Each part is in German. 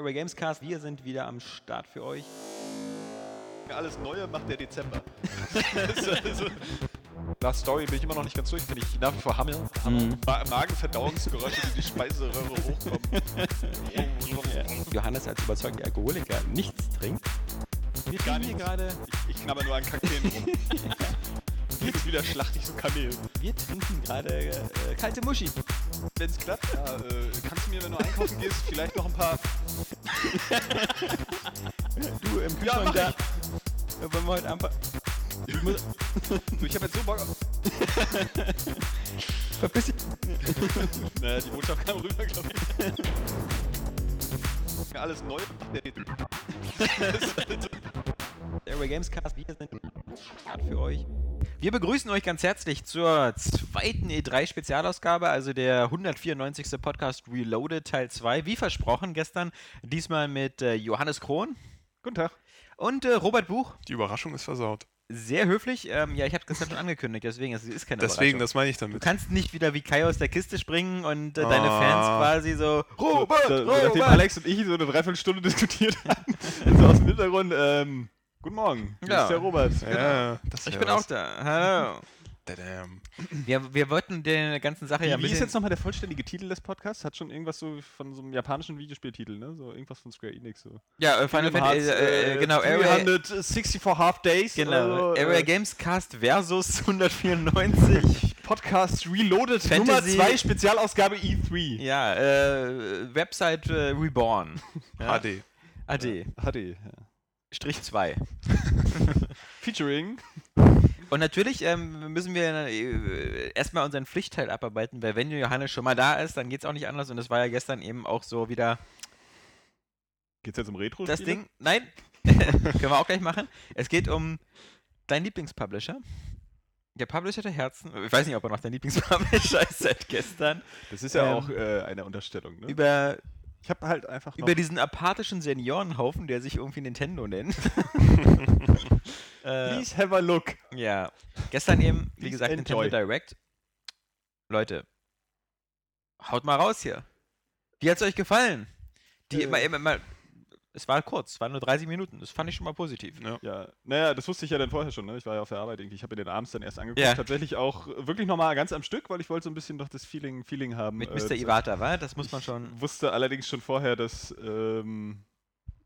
Airway Gamescast. Wir sind wieder am Start für euch. Alles Neue macht der Dezember. Last Story bin ich immer noch nicht ganz durch, bin ich nach wie vor Hammel. Magenverdauungsgeräusche, die Speiseröhre hochkommen. Johannes als überzeugter Alkoholiker nichts trinkt. Wir gar nicht. Ich knabber nur an Kakteen rum. Jetzt wieder schlachte ich so Kamel. Wir trinken gerade kalte Muschi. Wenn's klappt, ja, kannst du mir, wenn du einkaufen gehst, vielleicht noch ein paar... Du, im Kühlschrank ja, da... Ja, wollen wir heute einfach... Ich hab jetzt so Bock auf... Verpiss dich. Naja, die Botschaft kam rüber, glaub ich. Alles neu. Airway Gamescast, wir sind für euch. Wir begrüßen euch ganz herzlich zur zweiten E3-Spezialausgabe, also der 194. Podcast Reloaded Teil 2. Wie versprochen gestern, diesmal mit Johannes Kron. Guten Tag. Und Robert Buch. Die Überraschung ist versaut. Sehr höflich. Ja, ich habe es gestern schon angekündigt, deswegen es ist keine Überraschung. Deswegen, das meine ich damit. Du kannst nicht wieder wie Kai aus der Kiste springen und deine Fans quasi so... Robert! Nachdem Alex und ich so eine Dreiviertelstunde diskutiert haben, so aus dem Hintergrund... Guten Morgen, hier ist der Robert. Ja, das ich bin was. Auch da. Hallo. Wir wollten der ganzen Sache ja ein bisschen... Wie ist jetzt nochmal der vollständige Titel des Podcasts? Hat schon irgendwas so von so einem japanischen Videospieltitel, ne? So irgendwas von Square Enix. So. Ja, Final Fantasy, genau. 364 Half Days. Genau, Area Gamescast versus 194. Podcast Reloaded Fantasy. Nummer 2, Spezialausgabe E3. Ja, Website Reborn. Ja. HD, ja. Strich 2. Featuring. Und natürlich müssen wir erstmal unseren Pflichtteil abarbeiten, weil wenn Johannes schon mal da ist, dann geht's auch nicht anders. Und es war ja gestern eben auch so wieder... Geht's jetzt um Retro-Spiele? Das Ding? Nein. Können wir auch gleich machen. Es geht um deinen Lieblingspublisher. Der Publisher der Herzen. Ich weiß nicht, ob er noch dein Lieblingspublisher ist seit gestern. Das ist ja auch eine Unterstellung, ne? Ich habe halt einfach noch über diesen apathischen Seniorenhaufen, der sich irgendwie Nintendo nennt. Please have a look. Ja. Gestern eben, wie gesagt, enjoy. Nintendo Direct. Leute, haut mal raus hier. Wie hat's euch gefallen? Die immer. Es war kurz, es waren nur 30 Minuten. Das fand ich schon mal positiv. Ne? Ja. Naja, das wusste ich ja dann vorher schon. Ne? Ich war ja auf der Arbeit irgendwie. Ich habe mir den abends dann erst angeguckt. Ja. Tatsächlich auch wirklich nochmal ganz am Stück, weil ich wollte so ein bisschen noch das Feeling haben. Mit Mr. Iwata, wa? Das muss man schon... Ich wusste allerdings schon vorher, dass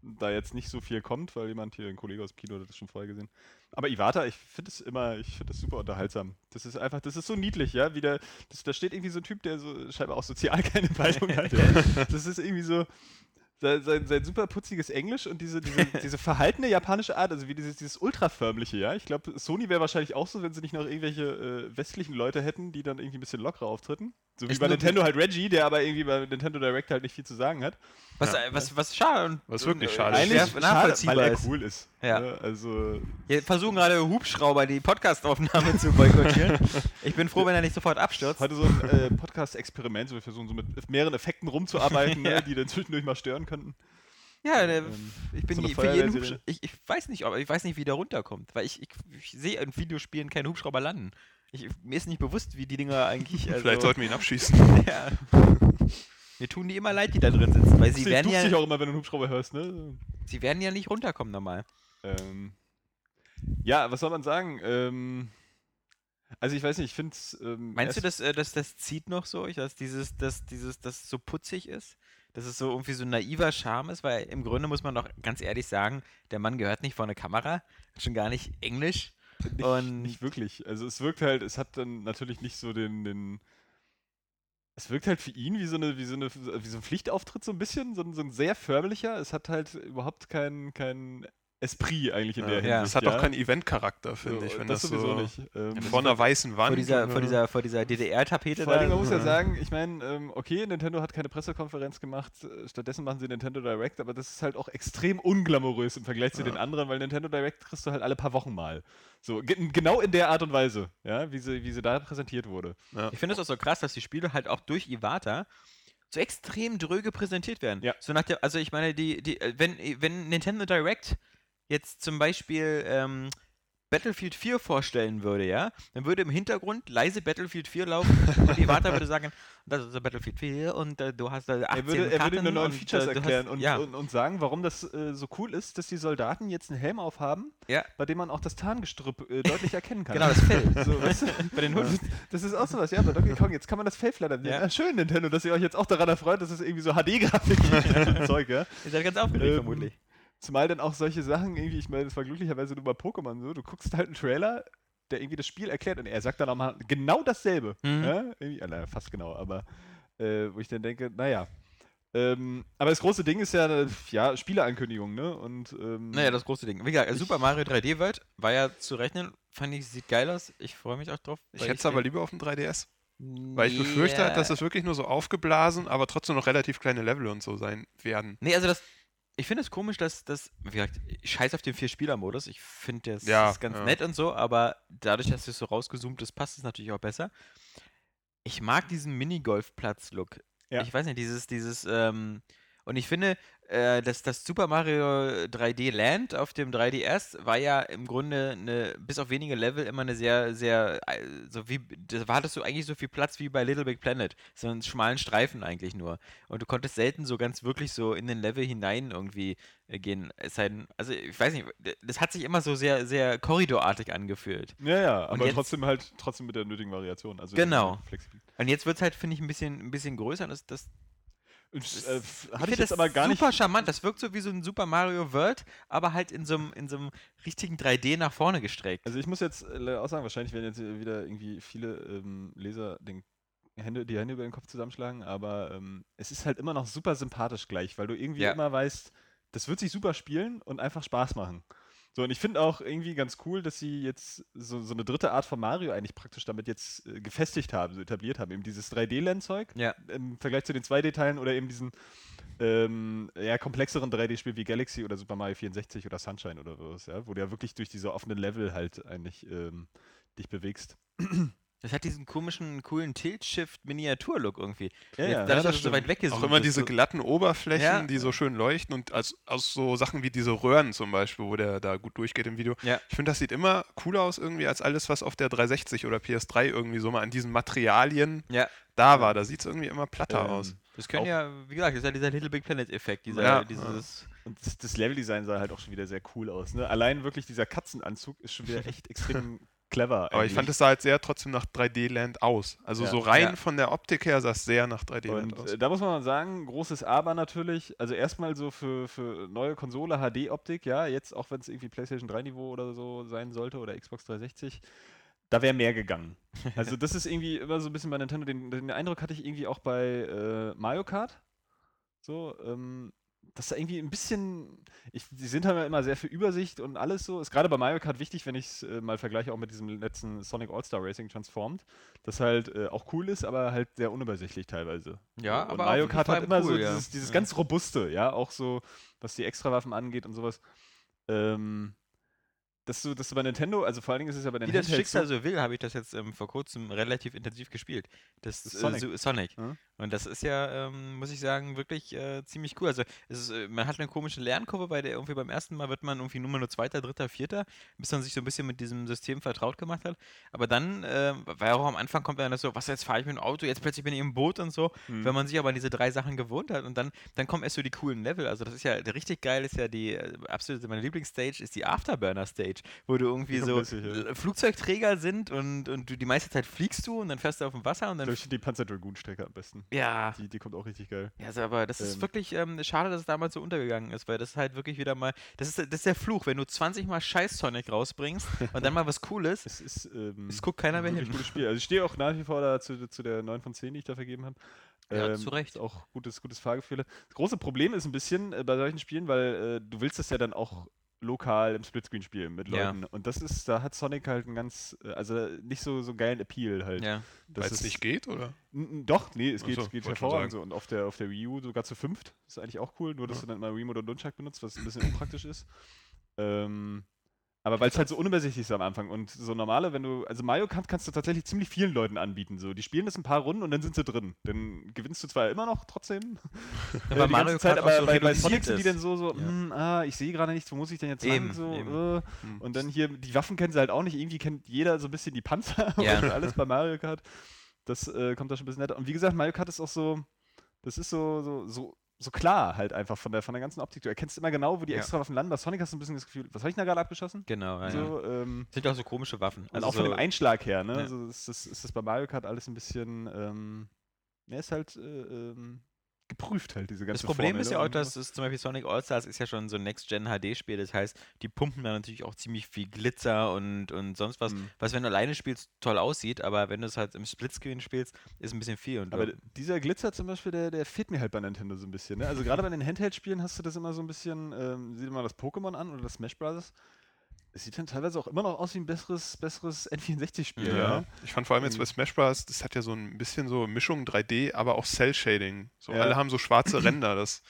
da jetzt nicht so viel kommt, weil jemand hier, ein Kollege aus dem Kino, hat das schon vorher gesehen. Aber Iwata, ich finde das super unterhaltsam. Das ist einfach, das ist so niedlich, ja? Da steht irgendwie so ein Typ, der so scheinbar auch sozial keine Meinung hat. Ja? Das ist irgendwie so... Sein super putziges Englisch und diese verhaltene japanische Art, also wie dieses ultraförmliche, ja. Ich glaube, Sony wäre wahrscheinlich auch so, wenn sie nicht noch irgendwelche westlichen Leute hätten, die dann irgendwie ein bisschen lockerer auftritten. So wie bei Nintendo halt Reggie, der aber irgendwie bei Nintendo Direct halt nicht viel zu sagen hat. Was schade und was wirklich schade ist. Eigentlich nachvollziehbar, weil er cool ist. Ja. Ja, also wir versuchen gerade Hubschrauber die Podcastaufnahme zu boykottieren. Ich bin froh, wenn er nicht sofort abstürzt. Heute so ein Podcast-Experiment, so wir versuchen so mit mehreren Effekten rumzuarbeiten, ja, ne, die dann zwischendurch mal stören könnten. Ja, ich bin so für jeden Hubschrauber. Ich weiß nicht, wie der runterkommt, weil ich sehe in Videospielen keinen Hubschrauber landen. Mir ist nicht bewusst, wie die Dinger eigentlich... Also vielleicht sollten wir ihn abschießen. Ja. Mir tun die immer leid, die da drin sitzen, weil sie werden ja... Du dich auch immer, wenn du einen Hubschrauber hörst, ne? Sie werden ja nicht runterkommen normal. Ja, was soll man sagen? Also ich weiß nicht, ich finde es... Meinst du, dass das zieht noch so? Dass so putzig ist? Dass es so irgendwie so ein naiver Charme ist? Weil im Grunde muss man doch ganz ehrlich sagen, der Mann gehört nicht vor eine Kamera, schon gar nicht Englisch. Nicht wirklich. Also es wirkt halt, es hat dann natürlich nicht so den es wirkt halt für ihn wie so ein Pflichtauftritt so ein bisschen, so ein sehr förmlicher. Es hat halt überhaupt kein Esprit eigentlich in der Hinsicht. Es hat auch keinen Eventcharakter, finde ich. Wenn das sowieso so nicht. Vor einer weißen Wand. Vor dieser DDR-Tapete. Vor allem, man muss ja sagen, ich meine, okay, Nintendo hat keine Pressekonferenz gemacht, stattdessen machen sie Nintendo Direct, aber das ist halt auch extrem unglamourös im Vergleich zu den anderen, weil Nintendo Direct kriegst du halt alle paar Wochen mal. So, genau in der Art und Weise, ja, wie sie da präsentiert wurde. Ja. Ich finde es auch so krass, dass die Spiele halt auch durch Iwata so extrem dröge präsentiert werden. Ja. So nach der, also ich meine, wenn Nintendo Direct jetzt zum Beispiel Battlefield 4 vorstellen würde, ja, dann würde im Hintergrund leise Battlefield 4 laufen und Iwata würde sagen, das ist Battlefield 4 und du hast da 18 Er würde nur neuen Features erklären und sagen, warum das so cool ist, dass die Soldaten jetzt einen Helm aufhaben, ja, bei dem man auch das Tarngestrüpp deutlich erkennen kann. Genau, das Fell. So, was, bei den Hunden. Das ist auch sowas, ja, bei Donkey Kong, jetzt kann man das Fell flattern. Ja. Ja, schön, Nintendo, dass ihr euch jetzt auch daran erfreut, dass es irgendwie so HD-Grafik gibt und Zeug, ja. Ihr seid ganz aufgeregt vermutlich. Zumal dann auch solche Sachen irgendwie, ich meine, das war glücklicherweise nur bei Pokémon so, du guckst halt einen Trailer, der irgendwie das Spiel erklärt und er sagt dann auch mal genau dasselbe. Mhm. Ja? Naja, fast genau, aber wo ich dann denke, naja. Aber das große Ding ist ja Spieleankündigung, ne? Und, naja, das große Ding. Wie gesagt, Super Mario 3D World war ja zu rechnen, fand ich, sieht geil aus, ich freue mich auch drauf. Ich hätte es aber lieber auf dem 3DS. Weil ich befürchte, dass das wirklich nur so aufgeblasen, aber trotzdem noch relativ kleine Level und so sein werden. Nee, also das... Ich finde es komisch, dass das, wie gesagt, ich scheiß auf den 4-Spieler-Modus, ich finde das ist ganz nett und so, aber dadurch, dass es so rausgezoomt ist, passt es natürlich auch besser. Ich mag diesen Minigolf-Platz-Look. Ja. Ich weiß nicht, dieses, und ich finde, dass das Super Mario 3D Land auf dem 3DS war ja im Grunde eine, bis auf wenige Level immer eine sehr, sehr, so wie, da hattest du eigentlich so viel Platz wie bei Little Big Planet, so einen schmalen Streifen eigentlich nur. Und du konntest selten so ganz wirklich so in den Level hinein irgendwie gehen. Es sei denn, also ich weiß nicht, das hat sich immer so sehr, sehr korridorartig angefühlt. Ja, ja, aber jetzt, trotzdem mit der nötigen Variation. Also genau. Und jetzt wird es halt, finde ich, ein bisschen größer und das Ich finde das super charmant. Das wirkt so wie so ein Super Mario World, aber halt in so einem richtigen 3D nach vorne gestreckt. Also ich muss jetzt auch sagen, wahrscheinlich werden jetzt wieder irgendwie viele Leser die Hände über den Kopf zusammenschlagen, aber es ist halt immer noch super sympathisch gleich, weil du irgendwie immer weißt, das wird sich super spielen und einfach Spaß machen. So, und ich finde auch irgendwie ganz cool, dass sie jetzt so eine dritte Art von Mario eigentlich praktisch damit jetzt gefestigt haben, so etabliert haben. Eben dieses 3D-Land-Zeug im Vergleich zu den 2D-Teilen oder eben diesen komplexeren 3D-Spiel wie Galaxy oder Super Mario 64 oder Sunshine oder sowas, ja, wo du ja wirklich durch diese offenen Level halt eigentlich dich bewegst. Das hat diesen komischen, coolen Tilt-Shift-Miniatur-Look irgendwie. Ja, da ist so weit weggezoomt. Auch immer diese glatten Oberflächen, die so schön leuchten und aus so Sachen wie diese Röhren zum Beispiel, wo der da gut durchgeht im Video. Ja. Ich finde, das sieht immer cooler aus irgendwie als alles, was auf der 360 oder PS3 irgendwie so mal an diesen Materialien da war. Da sieht es irgendwie immer platter aus. Das können wie gesagt, das ist ja dieser Little Big Planet-Effekt. Und das Level-Design sah halt auch schon wieder sehr cool aus. Ne? Allein wirklich dieser Katzenanzug ist schon wieder echt extrem... clever. Aber ich fand, es sah halt sehr trotzdem nach 3D-Land aus. Also so rein von der Optik her sah es sehr nach 3D-Land aus. Da muss man sagen, großes Aber natürlich. Also erstmal so für neue Konsole HD-Optik, ja, jetzt auch wenn es irgendwie PlayStation 3-Niveau oder so sein sollte oder Xbox 360, da wäre mehr gegangen. Also das ist irgendwie immer so ein bisschen bei Nintendo, den Eindruck hatte ich irgendwie auch bei Mario Kart. So, dass da irgendwie ein bisschen, die sind halt immer sehr für Übersicht und alles so. Ist gerade bei Mario Kart wichtig, wenn ich es mal vergleiche, auch mit diesem letzten Sonic All-Star Racing Transformed, das halt auch cool ist, aber halt sehr unübersichtlich teilweise. Ja, und aber Mario Kart hat immer cool, so dieses ganz Robuste, ja, auch so, was die Extrawaffen angeht und sowas. Dass du bei Nintendo, also vor allen Dingen ist es ja bei den Handhelds... Wie das Schicksal so will, habe ich das jetzt vor kurzem relativ intensiv gespielt. Das ist Sonic. Mhm. Und das ist ja, muss ich sagen, wirklich ziemlich cool. Also man hat eine komische Lernkurve, bei der irgendwie beim ersten Mal wird man irgendwie nur Zweiter, Dritter, Vierter, bis man sich so ein bisschen mit diesem System vertraut gemacht hat. Aber dann, weil auch am Anfang kommt dann das so, was, jetzt fahre ich mit dem Auto, jetzt plötzlich bin ich im Boot und so. Mhm. Wenn man sich aber an diese drei Sachen gewohnt hat und dann kommen erst so die coolen Level. Also das ist ja richtig geil, ist ja die absolute, meine Lieblingsstage ist die Afterburner-Stage, wo du irgendwie so Flugzeugträger sind und du die meiste Zeit fliegst du und dann fährst du auf dem Wasser und dann... Durch die Panzer Dragoon-Strecke am besten. Ja. Die kommt auch richtig geil. Ja, also, aber das ist wirklich schade, dass es damals so untergegangen ist, weil das halt wirklich wieder mal... Das ist der Fluch, wenn du 20 Mal Scheiß-Sonic rausbringst und dann mal was Cooles, es guckt keiner mehr hin. Gutes Spiel. Also ich stehe auch nach wie vor da zu der 9 von 10, die ich da vergeben habe. Ja, zu Recht. Auch gutes Fahrgefühl. Das große Problem ist ein bisschen bei solchen Spielen, weil du willst das ja dann auch lokal im Splitscreen spielen mit Leuten. Ja. Und das ist, da hat Sonic halt einen ganz, also nicht so geilen Appeal halt. Ja. Weil es nicht geht, oder? Doch, nee, es geht hervorragend so. Und auf der Wii U sogar zu 5. Ist eigentlich auch cool, nur dass du dann mal Remote und Nunchuck benutzt, was ein bisschen unpraktisch ist. Aber weil es halt so unübersichtlich ist am Anfang und so normale, wenn du, also Mario Kart kannst du tatsächlich ziemlich vielen Leuten anbieten, so, die spielen das ein paar Runden und dann sind sie drin, dann gewinnst du zwar immer noch trotzdem, aber Mario Kart, aber so bei Sierks sind die dann so, ich sehe gerade nichts, wo muss ich denn jetzt lang, so, und dann hier, die Waffen kennen sie halt auch nicht, irgendwie kennt jeder so ein bisschen die Panzer und alles bei Mario Kart, das kommt da schon ein bisschen netter, und wie gesagt, Mario Kart ist auch so, das ist so klar halt einfach von der ganzen Optik. Du erkennst immer genau, wo die extra Waffen landen. Bei Sonic hast du ein bisschen das Gefühl, was habe ich denn da gerade abgeschossen? Genau, ja. Sind auch so komische Waffen. Also auch so von dem Einschlag her, ne? Ja. Also ist das bei Mario Kart alles ein bisschen, ist halt geprüft halt, diese ganze Das Problem Formel, ist ja auch, dass es zum Beispiel Sonic All-Stars ist ja schon so ein Next-Gen-HD-Spiel, das heißt, die pumpen da natürlich auch ziemlich viel Glitzer und sonst was, was, wenn du alleine spielst, toll aussieht, aber wenn du es halt im Splitscreen spielst, ist ein bisschen viel. Und aber dieser Glitzer zum Beispiel, der fehlt mir halt bei Nintendo so ein bisschen, ne? Also gerade bei den Handheld-Spielen hast du das immer so ein bisschen, sieh dir mal das Pokémon an oder das Smash Brothers. Es sieht dann teilweise auch immer noch aus wie ein besseres N64-Spiel. Ja. Ja. Ich fand vor allem jetzt bei Smash Bros., das hat ja so ein bisschen so Mischung 3D, aber auch Cell-Shading. So, alle haben so schwarze Ränder, das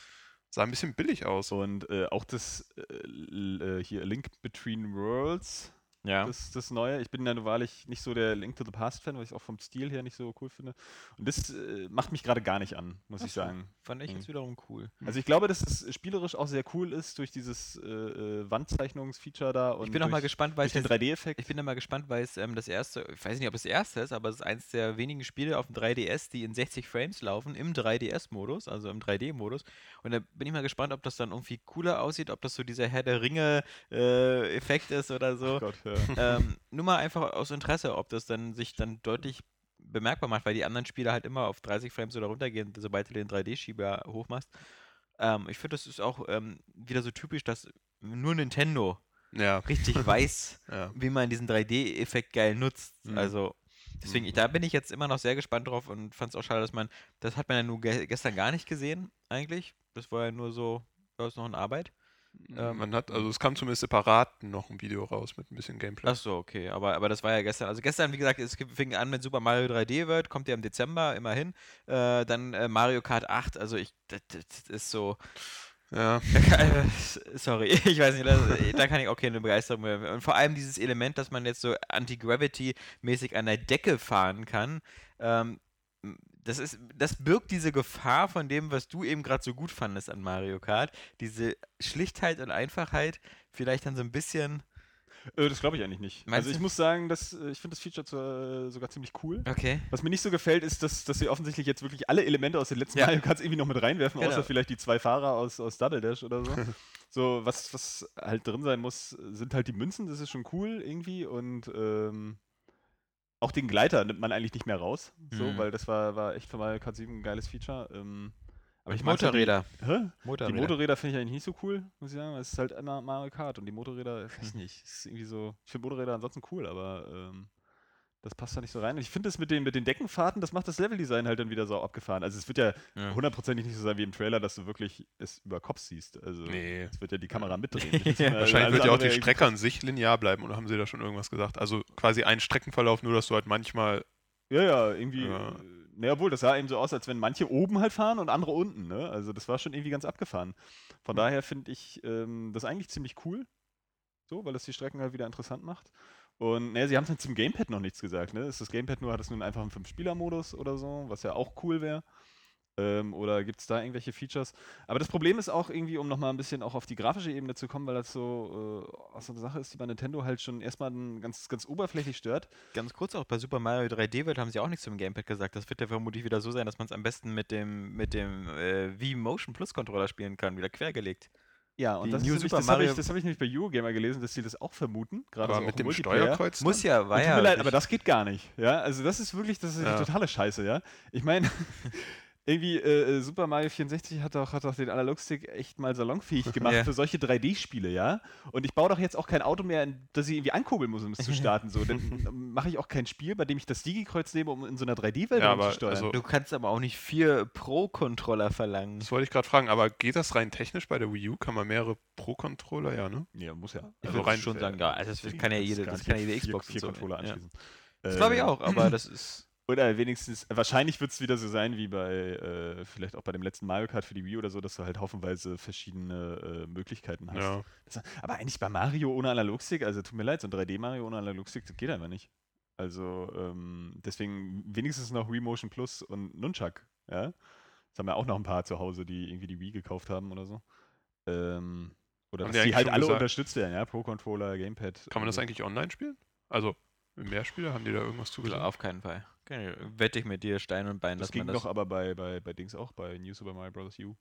sah ein bisschen billig aus. Und auch das hier Link Between Worlds, das Neue. Ich bin ja nun wahrlich nicht so der Link to the Past-Fan, weil ich es auch vom Stil her nicht so cool finde. Und das macht mich gerade gar nicht an, muss ich sagen. Fand ich jetzt wiederum cool. Also ich glaube, dass es spielerisch auch sehr cool ist durch dieses Wandzeichnungsfeature da. Und ich bin auch mal gespannt, weil es den 3D-Effekt. Ich bin da mal gespannt, weil es das erste, ich weiß nicht, ob es das erste ist, aber es ist eins der wenigen Spiele auf dem 3DS, die in 60 Frames laufen, im 3DS-Modus, also im 3D-Modus. Und da bin ich mal gespannt, ob das dann irgendwie cooler aussieht, ob das so dieser Herr der Ringe-Effekt ist oder so. Oh Gott, ja. Nur mal einfach aus Interesse, ob das dann sich dann deutlich bemerkbar macht, weil die anderen Spiele halt immer auf 30 Frames oder runtergehen, sobald du den 3D-Schieber hochmachst. Ich finde, das ist auch wieder so typisch, dass nur Nintendo richtig weiß, wie man diesen 3D-Effekt geil nutzt. Also deswegen, da bin ich jetzt immer noch sehr gespannt drauf und fand es auch schade, dass das hat man ja nur gestern gar nicht gesehen, eigentlich. Das war ja nur so, da ist noch in Arbeit. Es kam zumindest separat noch ein Video raus mit ein bisschen Gameplay. Achso, okay, aber das war ja gestern. Also gestern, wie gesagt, es fing an mit Super Mario 3D World, kommt ja im Dezember, immerhin. Dann Mario Kart 8, also das ist so... Ja. Sorry, ich weiß nicht, da kann ich auch keine Begeisterung mehr. Und vor allem dieses Element, dass man jetzt so Anti-Gravity-mäßig an der Decke fahren kann, das birgt diese Gefahr von dem, was du eben gerade so gut fandest an Mario Kart. Diese Schlichtheit und Einfachheit vielleicht dann so ein bisschen... Das glaube ich eigentlich nicht. Meinst du? Ich muss sagen, ich finde das Feature sogar ziemlich cool. Okay. Was mir nicht so gefällt, ist, dass sie offensichtlich jetzt wirklich alle Elemente aus den letzten Mario Karts irgendwie noch mit reinwerfen, außer vielleicht die zwei Fahrer aus Double Dash oder so. So, was halt drin sein muss, sind halt die Münzen, das ist schon cool irgendwie und... auch den Gleiter nimmt man eigentlich nicht mehr raus, weil das war echt für Mario Kart 7 ein geiles Feature. Aber Motorräder. Die Motorräder finde ich eigentlich nicht so cool, muss ich sagen. Es ist halt immer Mario Kart und die Motorräder, weiß ich nicht, ist irgendwie so, ich finde Motorräder ansonsten cool, aber das passt da nicht so rein. Und ich finde das mit den Deckenfahrten, das macht das Leveldesign halt dann wieder so abgefahren. Also es wird ja hundertprozentig nicht so sein wie im Trailer, dass du wirklich es über Kopf siehst. Also es wird ja die Kamera mitdrehen. Wahrscheinlich wird ja auch die Strecke an sich linear bleiben, oder haben sie da schon irgendwas gesagt? Also quasi ein Streckenverlauf, nur dass du halt manchmal... Obwohl, das sah eben so aus, als wenn manche oben halt fahren und andere unten, ne? Also das war schon irgendwie ganz abgefahren. Von daher finde ich das eigentlich ziemlich cool, so, weil das die Strecken halt wieder interessant macht. Und sie haben es zum Gamepad noch nichts gesagt, ne? Ist das Gamepad hat es nun einfach einen 5-Spieler-Modus oder so, was ja auch cool wäre? Oder gibt es da irgendwelche Features? Aber das Problem ist auch irgendwie, um nochmal ein bisschen auch auf die grafische Ebene zu kommen, weil das so eine Sache ist, die bei Nintendo halt schon erstmal ganz, ganz oberflächlich stört. Ganz kurz auch, bei Super Mario 3D World haben sie auch nichts zum Gamepad gesagt. Das wird ja vermutlich wieder so sein, dass man es am besten mit dem Wii Motion Plus Controller spielen kann, wieder quergelegt. Ja, und das habe ich nämlich bei Eurogamer gelesen, dass sie das auch vermuten, gerade so mit dem Steuerkreuz. Tut mir leid, aber das geht gar nicht. Ja, also das ist die totale Scheiße, ja. Ich meine, irgendwie Super Mario 64 hat doch den Analogstick echt mal salonfähig gemacht für solche 3D-Spiele, ja. Und ich baue doch jetzt auch kein Auto mehr, dass ich irgendwie ankurbeln muss, um es zu starten. So. Dann mache ich auch kein Spiel, bei dem ich das Digi-Kreuz nehme, um in so einer 3D-Welt umzusteuern. Also, du kannst aber auch nicht 4 Pro-Controller verlangen. Das wollte ich gerade fragen, aber geht das rein technisch bei der Wii U? Kann man mehrere Pro-Controller, ne? Ja, muss ja. Ich würde schon sagen, das kann ja jede Xbox 4 Controller anschließen. Das glaube ich auch, aber das ist... Oder wenigstens, wahrscheinlich wird es wieder so sein wie bei, vielleicht auch bei dem letzten Mario Kart für die Wii oder so, dass du halt haufenweise verschiedene Möglichkeiten hast. Ja. Aber eigentlich bei Mario ohne Analogstick, also tut mir leid, so ein 3D-Mario ohne Analogstick, das geht einfach nicht. Also deswegen wenigstens noch Wii Motion Plus und Nunchuck. Ja? Das haben ja auch noch ein paar zu Hause, die irgendwie die Wii gekauft haben oder so. Oder dass die halt alle unterstützt werden, ja, Pro-Controller, Gamepad. Kann man das eigentlich online spielen? Also Mehrspieler, haben die da irgendwas zugesagt? Auf keinen Fall. Wette ich mit dir Stein und Bein, dass man das... Das ging doch aber bei Dings auch, bei New Super Mario Bros. U.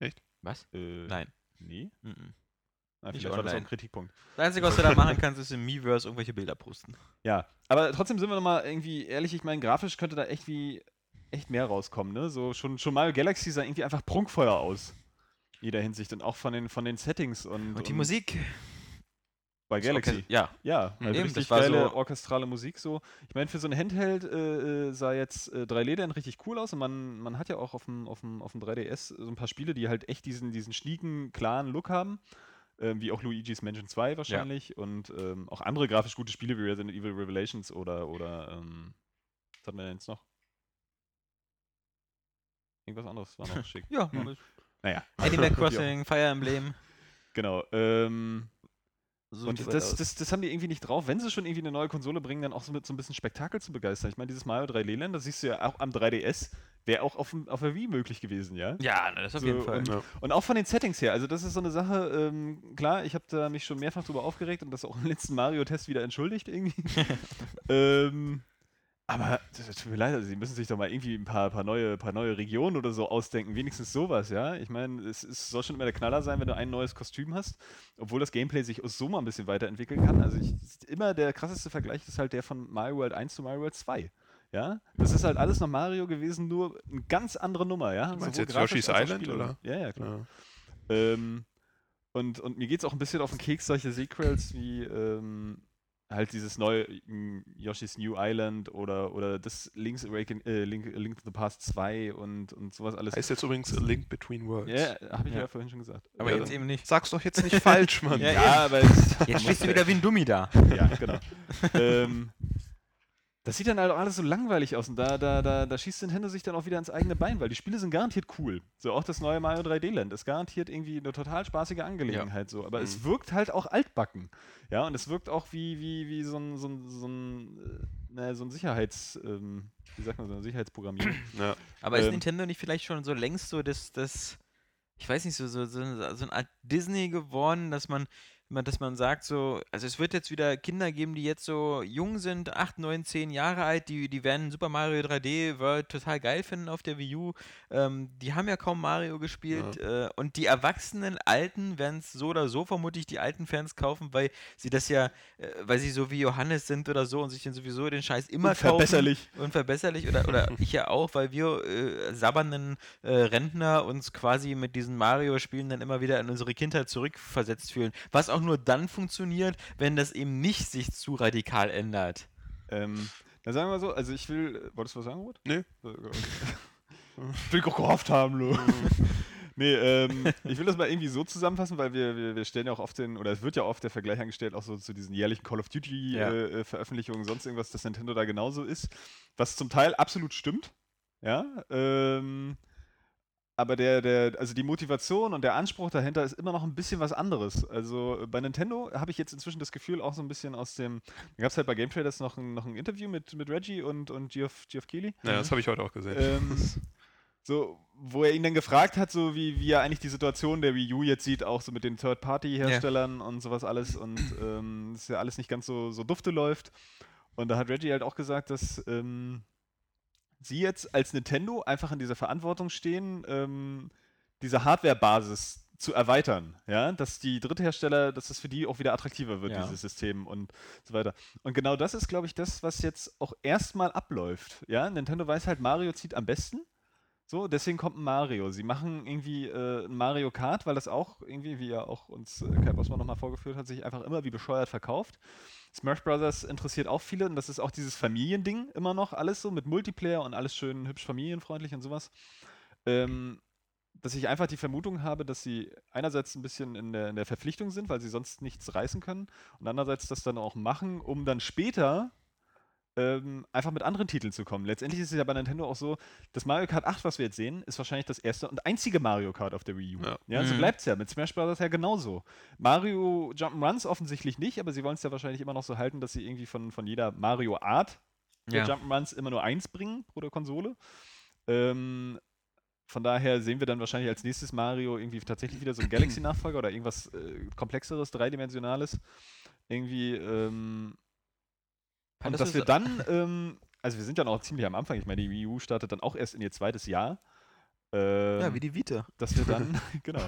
Echt? Was? Nein. Nee? Mhm. Na, nicht online. Das auch ein Kritikpunkt. Das Einzige, was du da machen kannst, ist im Miiverse irgendwelche Bilder posten. Ja, aber trotzdem sind wir nochmal irgendwie ehrlich, ich meine, grafisch könnte da echt mehr rauskommen, ne? So schon Mario Galaxy sah irgendwie einfach prunkfeuer aus. In jeder Hinsicht und auch von den Settings und die Musik. Bei Galaxy. Okay. Ja. Ja, also richtig geile so orchestrale Musik so. Ich meine, für so ein Handheld sah jetzt 3D-Land richtig cool aus und man hat ja auch auf dem 3DS so ein paar Spiele, die halt echt diesen schnieken, klaren Look haben. Wie auch Luigi's Mansion 2 wahrscheinlich und auch andere grafisch gute Spiele wie Resident Evil Revelations oder was hatten wir denn jetzt noch? Irgendwas anderes war noch schick. Ja, naja. Animal Crossing, Fire Emblem. Genau. So und das haben die irgendwie nicht drauf. Wenn sie schon irgendwie eine neue Konsole bringen, dann auch so mit so ein bisschen Spektakel zu begeistern. Ich meine, dieses Mario 3D-Land, das siehst du ja auch am 3DS, wäre auch auf der Wii möglich gewesen, ja? Ja, das auf jeden Fall. Und auch von den Settings her. Also das ist so eine Sache, klar, ich habe da mich schon mehrfach drüber aufgeregt und das auch im letzten Mario-Test wieder entschuldigt irgendwie. Aber das tut mir leid, also sie müssen sich doch mal irgendwie ein paar neue Regionen oder so ausdenken, wenigstens sowas, ja. Ich meine, es soll schon immer der Knaller sein, wenn du ein neues Kostüm hast, obwohl das Gameplay sich auch so mal ein bisschen weiterentwickeln kann. Also immer der krasseste Vergleich ist halt der von Mario World 1 zu Mario World 2, ja. Das ist halt alles noch Mario gewesen, nur eine ganz andere Nummer, ja. Du meinst jetzt Yoshi's Island, oder? Ja, klar. Ja. Und mir geht's auch ein bisschen auf den Keks, solche Sequels wie... halt dieses neue Yoshi's New Island oder das Link to the Past 2 und sowas alles. Heißt jetzt übrigens A Link Between Worlds. Ja, habe ich ja vorhin schon gesagt. Aber jetzt eben nicht. Sag's doch jetzt nicht falsch, Mann. ja, aber jetzt stehst du wieder wie ein Dummi da. Ja, genau. Das sieht dann halt auch alles so langweilig aus und da schießt Nintendo sich dann auch wieder ins eigene Bein, weil die Spiele sind garantiert cool. So auch das neue Mario 3D Land ist garantiert irgendwie eine total spaßige Angelegenheit so, aber es wirkt halt auch altbacken. Ja, und es wirkt auch wie so ein Sicherheits wie sagt man so eine Sicherheitsprogrammierung. Ja. Aber ist Nintendo nicht vielleicht schon so längst so das ich weiß nicht so eine Art Disney geworden, dass man sagt so, also es wird jetzt wieder Kinder geben, die jetzt so jung sind, 8, 9, 10 Jahre alt, die werden Super Mario 3D World total geil finden auf der Wii U. Die haben ja kaum Mario gespielt. Ja. Und die erwachsenen Alten werden es so oder so vermutlich die alten Fans kaufen, weil sie das ja, weil sie so wie Johannes sind oder so und sich dann sowieso den Scheiß immer unverbesserlich kaufen. Unverbesserlich. Oder ich ja auch, weil wir sabbernden Rentner uns quasi mit diesen Mario-Spielen dann immer wieder in unsere Kindheit zurückversetzt fühlen. Was auch nur dann funktioniert, wenn das eben nicht sich zu radikal ändert. Dann sagen wir mal so, also ich will... Wolltest du was sagen, Robert? Nee. Ich will auch gehofft haben, Lu. Nee, ich will das mal irgendwie so zusammenfassen, weil wir stellen ja auch oft es wird ja oft der Vergleich angestellt, auch so zu diesen jährlichen Call of Duty Veröffentlichungen, sonst irgendwas, dass Nintendo da genauso ist. Was zum Teil absolut stimmt. Ja, aber also die Motivation und der Anspruch dahinter ist immer noch ein bisschen was anderes. Also bei Nintendo habe ich jetzt inzwischen das Gefühl, auch so ein bisschen aus dem, da gab es halt bei Game Traders noch ein Interview mit Reggie und Geoff Keighley. Ja, das habe ich heute auch gesehen. So, wo er ihn dann gefragt hat, so wie er eigentlich die Situation der Wii U jetzt sieht, auch so mit den Third-Party-Herstellern und sowas alles und dass ja alles nicht ganz so dufte läuft. Und da hat Reggie halt auch gesagt, dass... Sie jetzt als Nintendo einfach in dieser Verantwortung stehen, diese Hardware-Basis zu erweitern, ja, dass die Dritthersteller, dass das für die auch wieder attraktiver wird, dieses System und so weiter. Und genau das ist, glaube ich, das, was jetzt auch erstmal abläuft, ja. Nintendo weiß halt, Mario zieht am besten, so, deswegen kommt ein Mario. Sie machen irgendwie ein Mario Kart, weil das auch irgendwie, wie ja auch uns Kai Bossmann nochmal vorgeführt hat, sich einfach immer wie bescheuert verkauft. Smash Brothers interessiert auch viele und das ist auch dieses Familiending immer noch, alles so mit Multiplayer und alles schön hübsch familienfreundlich und sowas. Dass ich einfach die Vermutung habe, dass sie einerseits ein bisschen in der Verpflichtung sind, weil sie sonst nichts reißen können und andererseits das dann auch machen, um dann später einfach mit anderen Titeln zu kommen. Letztendlich ist es ja bei Nintendo auch so, das Mario Kart 8, was wir jetzt sehen, ist wahrscheinlich das erste und einzige Mario Kart auf der Wii U. Ja, ja, so bleibt es ja. Mit Smash Brothers ja genauso. Mario Jump'n'Runs offensichtlich nicht, aber sie wollen es ja wahrscheinlich immer noch so halten, dass sie irgendwie von jeder Mario-Art der Jump'n'Runs immer nur eins bringen pro der Konsole. Von daher sehen wir dann wahrscheinlich als nächstes Mario irgendwie tatsächlich wieder so einen Galaxy-Nachfolger oder irgendwas komplexeres, dreidimensionales. Irgendwie, und dass wir dann, also wir sind ja noch ziemlich am Anfang, ich meine, die Wii U startet dann auch erst in ihr zweites Jahr. Ja, wie die Vita. Dass wir dann, genau.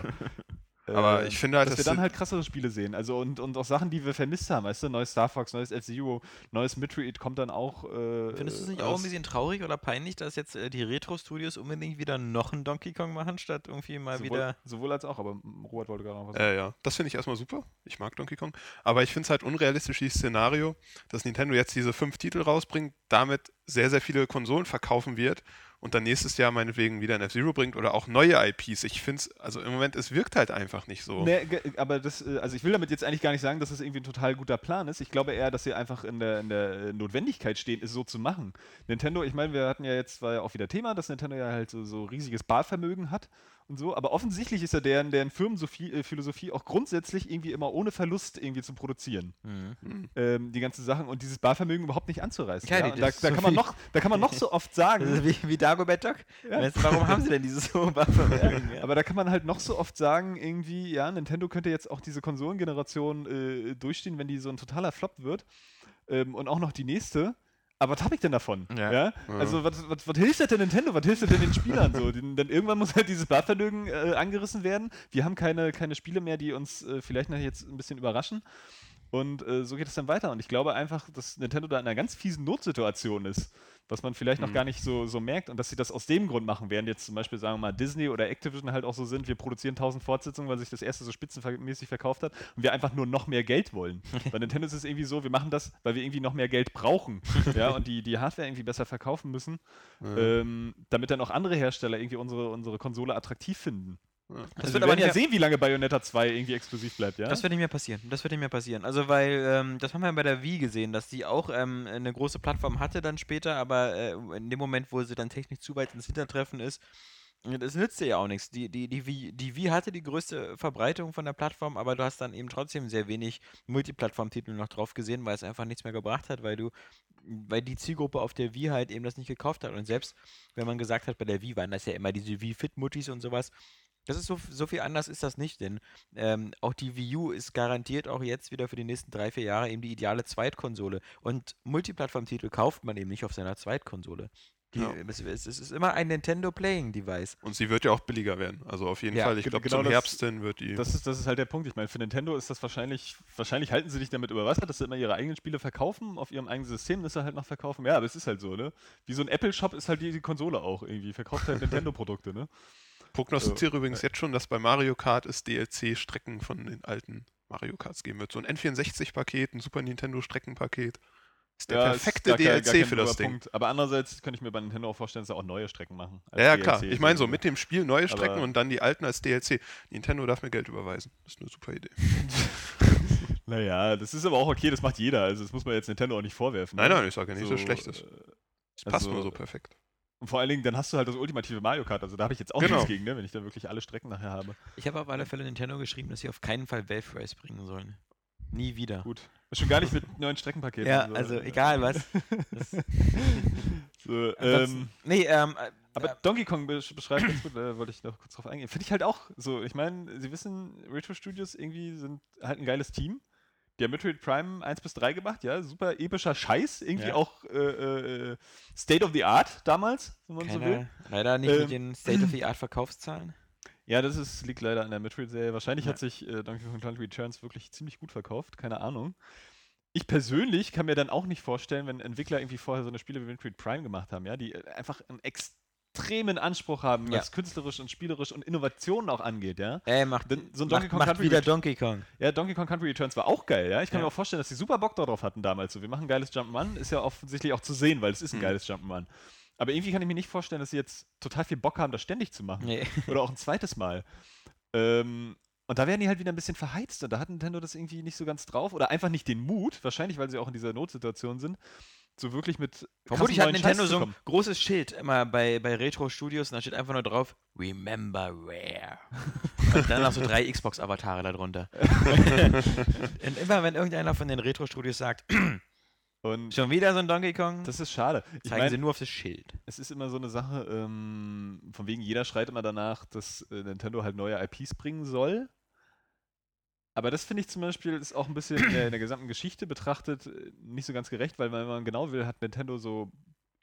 Aber ich finde halt, dass wir dann halt krassere Spiele sehen. Also und auch Sachen, die wir vermisst haben, weißt du, neues Star Fox, neues F-Zero, neues Metroid kommt dann auch. Findest du es nicht auch ein bisschen traurig oder peinlich, dass jetzt die Retro Studios unbedingt wieder noch einen Donkey Kong machen, statt irgendwie mal wieder. Sowohl als auch, aber Robert wollte gerade noch was sagen. Ja, das finde ich erstmal super. Ich mag Donkey Kong. Aber ich finde es halt unrealistisch, dieses Szenario, dass Nintendo jetzt diese 5 Titel rausbringt, damit sehr, sehr viele Konsolen verkaufen wird. Und dann nächstes Jahr meinetwegen wieder ein F-Zero bringt oder auch neue IPs. Ich finde es, also im Moment, es wirkt halt einfach nicht so. Nee, aber das, also ich will damit jetzt eigentlich gar nicht sagen, dass das irgendwie ein total guter Plan ist. Ich glaube eher, dass sie einfach in der Notwendigkeit stehen, es so zu machen. Nintendo, ich meine, wir hatten ja jetzt, war ja auch wieder Thema, dass Nintendo ja halt so riesiges Barvermögen hat und so. Aber offensichtlich ist ja deren Firmenphilosophie auch grundsätzlich irgendwie immer ohne Verlust irgendwie zu produzieren. Mhm. Die ganzen Sachen und dieses Barvermögen überhaupt nicht anzureißen. Ja? Und da kann man noch so oft sagen. Also wie Dagobert Duck. Ja. Jetzt, warum haben sie denn dieses hohe Barvermögen? Ja. Aber da kann man halt noch so oft sagen, irgendwie, ja, Nintendo könnte jetzt auch diese Konsolengeneration durchstehen, wenn die so ein totaler Flop wird. Und auch noch die nächste. Aber was habe ich denn davon? Ja. Ja? Also was hilft das denn Nintendo? Was hilft das denn den Spielern? So? Denn irgendwann muss halt dieses Barvermögen angerissen werden. Wir haben keine Spiele mehr, die uns vielleicht noch jetzt ein bisschen überraschen. Und so geht es dann weiter. Und ich glaube einfach, dass Nintendo da in einer ganz fiesen Notsituation ist, was man vielleicht noch gar nicht so merkt. Und dass sie das aus dem Grund machen, während jetzt zum Beispiel, sagen wir mal, Disney oder Activision halt auch so sind, wir produzieren 1000 Fortsetzungen, weil sich das erste so spitzenmäßig verkauft hat und wir einfach nur noch mehr Geld wollen. Bei Nintendo ist es irgendwie so, wir machen das, weil wir irgendwie noch mehr Geld brauchen. Ja, und die Hardware irgendwie besser verkaufen müssen, damit dann auch andere Hersteller irgendwie unsere Konsole attraktiv finden. Das also wird aber nicht sehen, wie lange Bayonetta 2 irgendwie exklusiv bleibt, ja? Das wird nicht mehr passieren. Also, weil, das haben wir bei der Wii gesehen, dass die auch eine große Plattform hatte dann später, aber in dem Moment, wo sie dann technisch zu weit ins Hintertreffen ist, das nützte ja auch nichts. Die Wii hatte die größte Verbreitung von der Plattform, aber du hast dann eben trotzdem sehr wenig Multiplattform-Titel noch drauf gesehen, weil es einfach nichts mehr gebracht hat, weil die Zielgruppe auf der Wii halt eben das nicht gekauft hat. Und selbst, wenn man gesagt hat, bei der Wii waren das ja immer diese Wii-Fit-Muttis und sowas, das ist so viel anders ist das nicht, denn auch die Wii U ist garantiert auch jetzt wieder für die nächsten 3-4 Jahre eben die ideale Zweitkonsole. Und Multiplattform-Titel kauft man eben nicht auf seiner Zweitkonsole. Es ist immer ein Nintendo-Playing-Device. Und sie wird ja auch billiger werden. Also auf jeden Fall, ich glaube genau zum Herbst hin wird die... Das ist halt der Punkt. Ich meine, für Nintendo ist das wahrscheinlich halten sie sich damit über Wasser, dass sie immer ihre eigenen Spiele verkaufen, auf ihrem eigenen System das sie halt noch verkaufen. Ja, aber es ist halt so, ne? Wie so ein Apple-Shop ist halt die Konsole auch irgendwie. Verkauft halt Nintendo-Produkte, ne? Prognostiziere übrigens jetzt schon, dass bei Mario Kart es DLC-Strecken von den alten Mario Karts geben wird. So ein N64-Paket, ein Super Nintendo-Streckenpaket. Ist der perfekte DLC für das Ding. Aber andererseits könnte ich mir bei Nintendo auch vorstellen, dass sie auch neue Strecken machen. Ja, klar. Ich meine so, mit dem Spiel neue Strecken und dann die alten als DLC. Nintendo darf mir Geld überweisen. Das ist eine super Idee. Naja, das ist aber auch okay, das macht jeder. Also das muss man jetzt Nintendo auch nicht vorwerfen. Nein, ich sage ja nicht, so, dass es schlecht ist. Es passt nur so perfekt. Und vor allen Dingen, dann hast du halt das ultimative Mario Kart. Also da habe ich jetzt auch nichts gegen, ne, wenn ich dann wirklich alle Strecken nachher habe. Ich habe auf alle Fälle Nintendo geschrieben, dass sie auf keinen Fall Wave Race bringen sollen. Nie wieder. Gut. Schon gar nicht mit neuen Streckenpaketen. Ja, so. Also egal was. So, aber Donkey Kong beschreibt ganz gut, da wollte ich noch kurz drauf eingehen. Finde ich halt auch so. Ich meine, Sie wissen, Retro Studios irgendwie sind halt ein geiles Team. Die haben Metroid Prime 1-3 gemacht, ja, super epischer Scheiß, irgendwie auch State of the Art damals, wenn man so will. Leider nicht mit den State of the Art Verkaufszahlen. Ja, liegt leider an der Metroid-Serie. Wahrscheinlich hat sich Donkey Kong Country Returns wirklich ziemlich gut verkauft, keine Ahnung. Ich persönlich kann mir dann auch nicht vorstellen, wenn Entwickler irgendwie vorher so eine Spiele wie Metroid Prime gemacht haben, ja, die einfach ein extremen Anspruch haben, was künstlerisch und spielerisch und Innovationen auch angeht, ja. Donkey Kong. Ja, Donkey Kong Country Returns war auch geil, ja. Ich kann mir auch vorstellen, dass die super Bock darauf hatten damals. So, wir machen ein geiles Jump'n'Run, ist ja offensichtlich auch zu sehen, weil es ist ein geiles Jump'n'Run. Aber irgendwie kann ich mir nicht vorstellen, dass sie jetzt total viel Bock haben, das ständig zu machen. Nee. Oder auch ein zweites Mal. Und da werden die halt wieder ein bisschen verheizt und da hat Nintendo das irgendwie nicht so ganz drauf oder einfach nicht den Mut, wahrscheinlich, weil sie auch in dieser Notsituation sind, so wirklich mit. Vermutlich hat Nintendo so ein großes Schild immer bei Retro Studios und da steht einfach nur drauf: Remember Rare. Und dann noch so 3 Xbox-Avatare darunter. Und immer, wenn irgendeiner von den Retro Studios sagt, und schon wieder so ein Donkey Kong? Das ist schade. Zeigen sie nur auf das Schild. Es ist immer so eine Sache, von wegen jeder schreit immer danach, dass Nintendo halt neue IPs bringen soll. Aber das finde ich zum Beispiel ist auch ein bisschen in der gesamten Geschichte betrachtet nicht so ganz gerecht, weil wenn man genau will, hat Nintendo so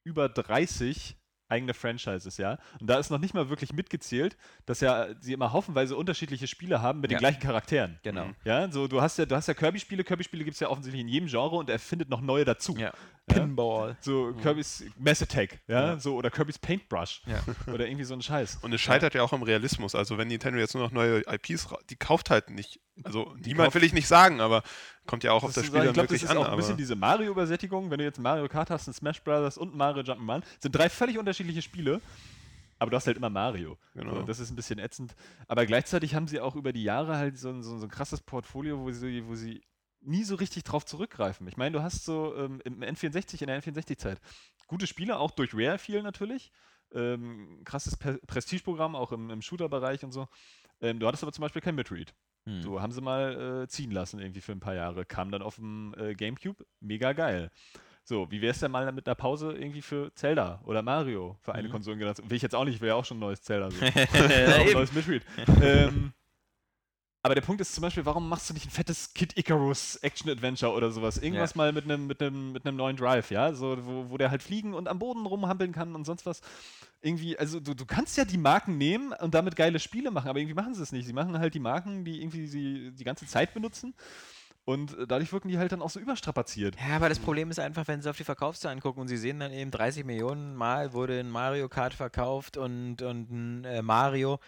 über 30 eigene Franchises, ja. Und da ist noch nicht mal wirklich mitgezählt, dass ja sie immer haufenweise unterschiedliche Spiele haben mit den gleichen Charakteren. Genau. Ja, so du hast ja Kirby-Spiele. Kirby-Spiele gibt es ja offensichtlich in jedem Genre und er findet noch neue dazu. Ja. Pinball. So Kirby's Mass Attack, ja. So, oder Kirby's Paintbrush. Ja. Oder irgendwie so ein Scheiß. Und es scheitert ja auch am Realismus. Also wenn Nintendo jetzt nur noch neue IPs, die kauft halt nicht. Also niemand will ich nicht sagen, aber kommt ja auch das auf das Spiel dann wirklich an. Ich glaube, das ist auch ein bisschen diese Mario-Übersättigung. Wenn du jetzt Mario Kart hast, ein Smash Brothers und Mario Jump'n'Run, sind 3 völlig unterschiedliche Spiele, aber du hast halt immer Mario. Genau. Also das ist ein bisschen ätzend. Aber gleichzeitig haben sie auch über die Jahre halt so ein krasses Portfolio, wo sie nie so richtig drauf zurückgreifen. Ich meine, du hast so in der N64-Zeit gute Spiele, auch durch Rare viel natürlich. Krasses Prestigeprogramm, auch im Shooter-Bereich und so. Du hattest aber zum Beispiel kein Metroid. So, haben sie mal ziehen lassen irgendwie für ein paar Jahre. Kam dann auf dem Gamecube, mega geil. So, wie wär's denn mal mit einer Pause irgendwie für Zelda oder Mario für eine Konsolengeneration? Will ich jetzt auch nicht, wäre ja auch schon ein neues Zelda. So. Ein neues Metroid. Aber der Punkt ist zum Beispiel, warum machst du nicht ein fettes Kid Icarus Action-Adventure oder sowas? Irgendwas mal mit einem neuen Drive, ja? So, wo der halt fliegen und am Boden rumhampeln kann und sonst was. Irgendwie, also du kannst ja die Marken nehmen und damit geile Spiele machen, aber irgendwie machen sie es nicht. Sie machen halt die Marken, die irgendwie sie die ganze Zeit benutzen. Und dadurch wirken die halt dann auch so überstrapaziert. Ja, aber das Problem ist einfach, wenn sie auf die Verkaufszahlen gucken und sie sehen dann eben 30 Millionen Mal wurde ein Mario Kart verkauft und ein Mario,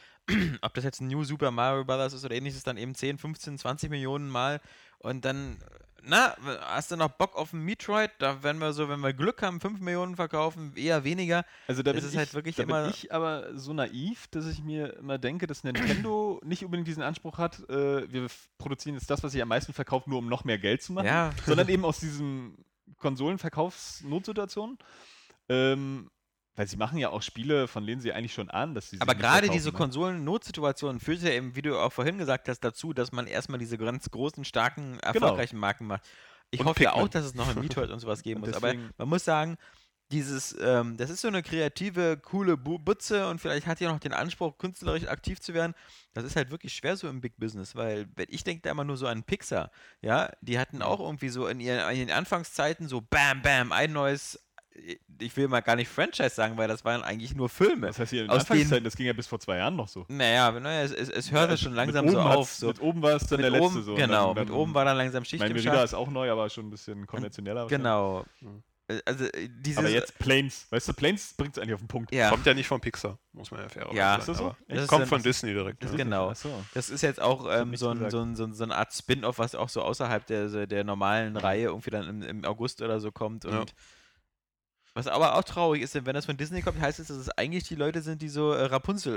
ob das jetzt ein New Super Mario Brothers ist oder ähnliches, dann eben 10, 15, 20 Millionen Mal und dann, na, hast du noch Bock auf ein Metroid? Da werden wir so, wenn wir Glück haben, 5 Millionen verkaufen, eher weniger. Also da bin ich aber so naiv, dass ich mir immer denke, dass Nintendo nicht unbedingt diesen Anspruch hat, wir produzieren jetzt das, was sich am meisten verkauft, nur um noch mehr Geld zu machen, sondern eben aus diesen Konsolenverkaufsnotsituationen. Weil sie machen ja auch Spiele, von denen sie eigentlich schon ahnen, dass sie. Aber gerade diese Konsolen-Notsituationen führt ja eben, wie du auch vorhin gesagt hast, dazu, dass man erstmal diese ganz großen, starken, erfolgreichen Marken macht. Ich hoffe ja auch, dass es noch ein Metroid und sowas geben muss. Aber man muss sagen, dieses, das ist so eine kreative, coole Butze und vielleicht hat ja noch den Anspruch, künstlerisch aktiv zu werden. Das ist halt wirklich schwer so im Big Business, weil ich denke da immer nur so an Pixar. Ja, die hatten auch irgendwie so in ihren Anfangszeiten so bam, bam, ein neues. Ich will mal gar nicht Franchise sagen, weil das waren eigentlich nur Filme. Das heißt, hier in Anfangszeiten, das ging ja bis vor 2 Jahren noch so. Naja, es hörte schon langsam so auf. So. Mit oben war es dann der letzte so. Genau, mit oben war dann langsam Schicht im Schacht. Merida ist auch neu, aber schon ein bisschen konventioneller. Genau. Also, aber jetzt Planes. Weißt du, Planes bringt es eigentlich auf den Punkt. Ja. Kommt ja nicht von Pixar, muss man ja fairerweise sagen. Das kommt von Disney direkt. Das genau. Das ist jetzt auch so eine Art Spin-off, was auch so außerhalb der normalen Reihe irgendwie dann im August oder so kommt und was aber auch traurig ist, denn wenn das von Disney kommt, heißt es, dass es eigentlich die Leute sind, die so Rapunzel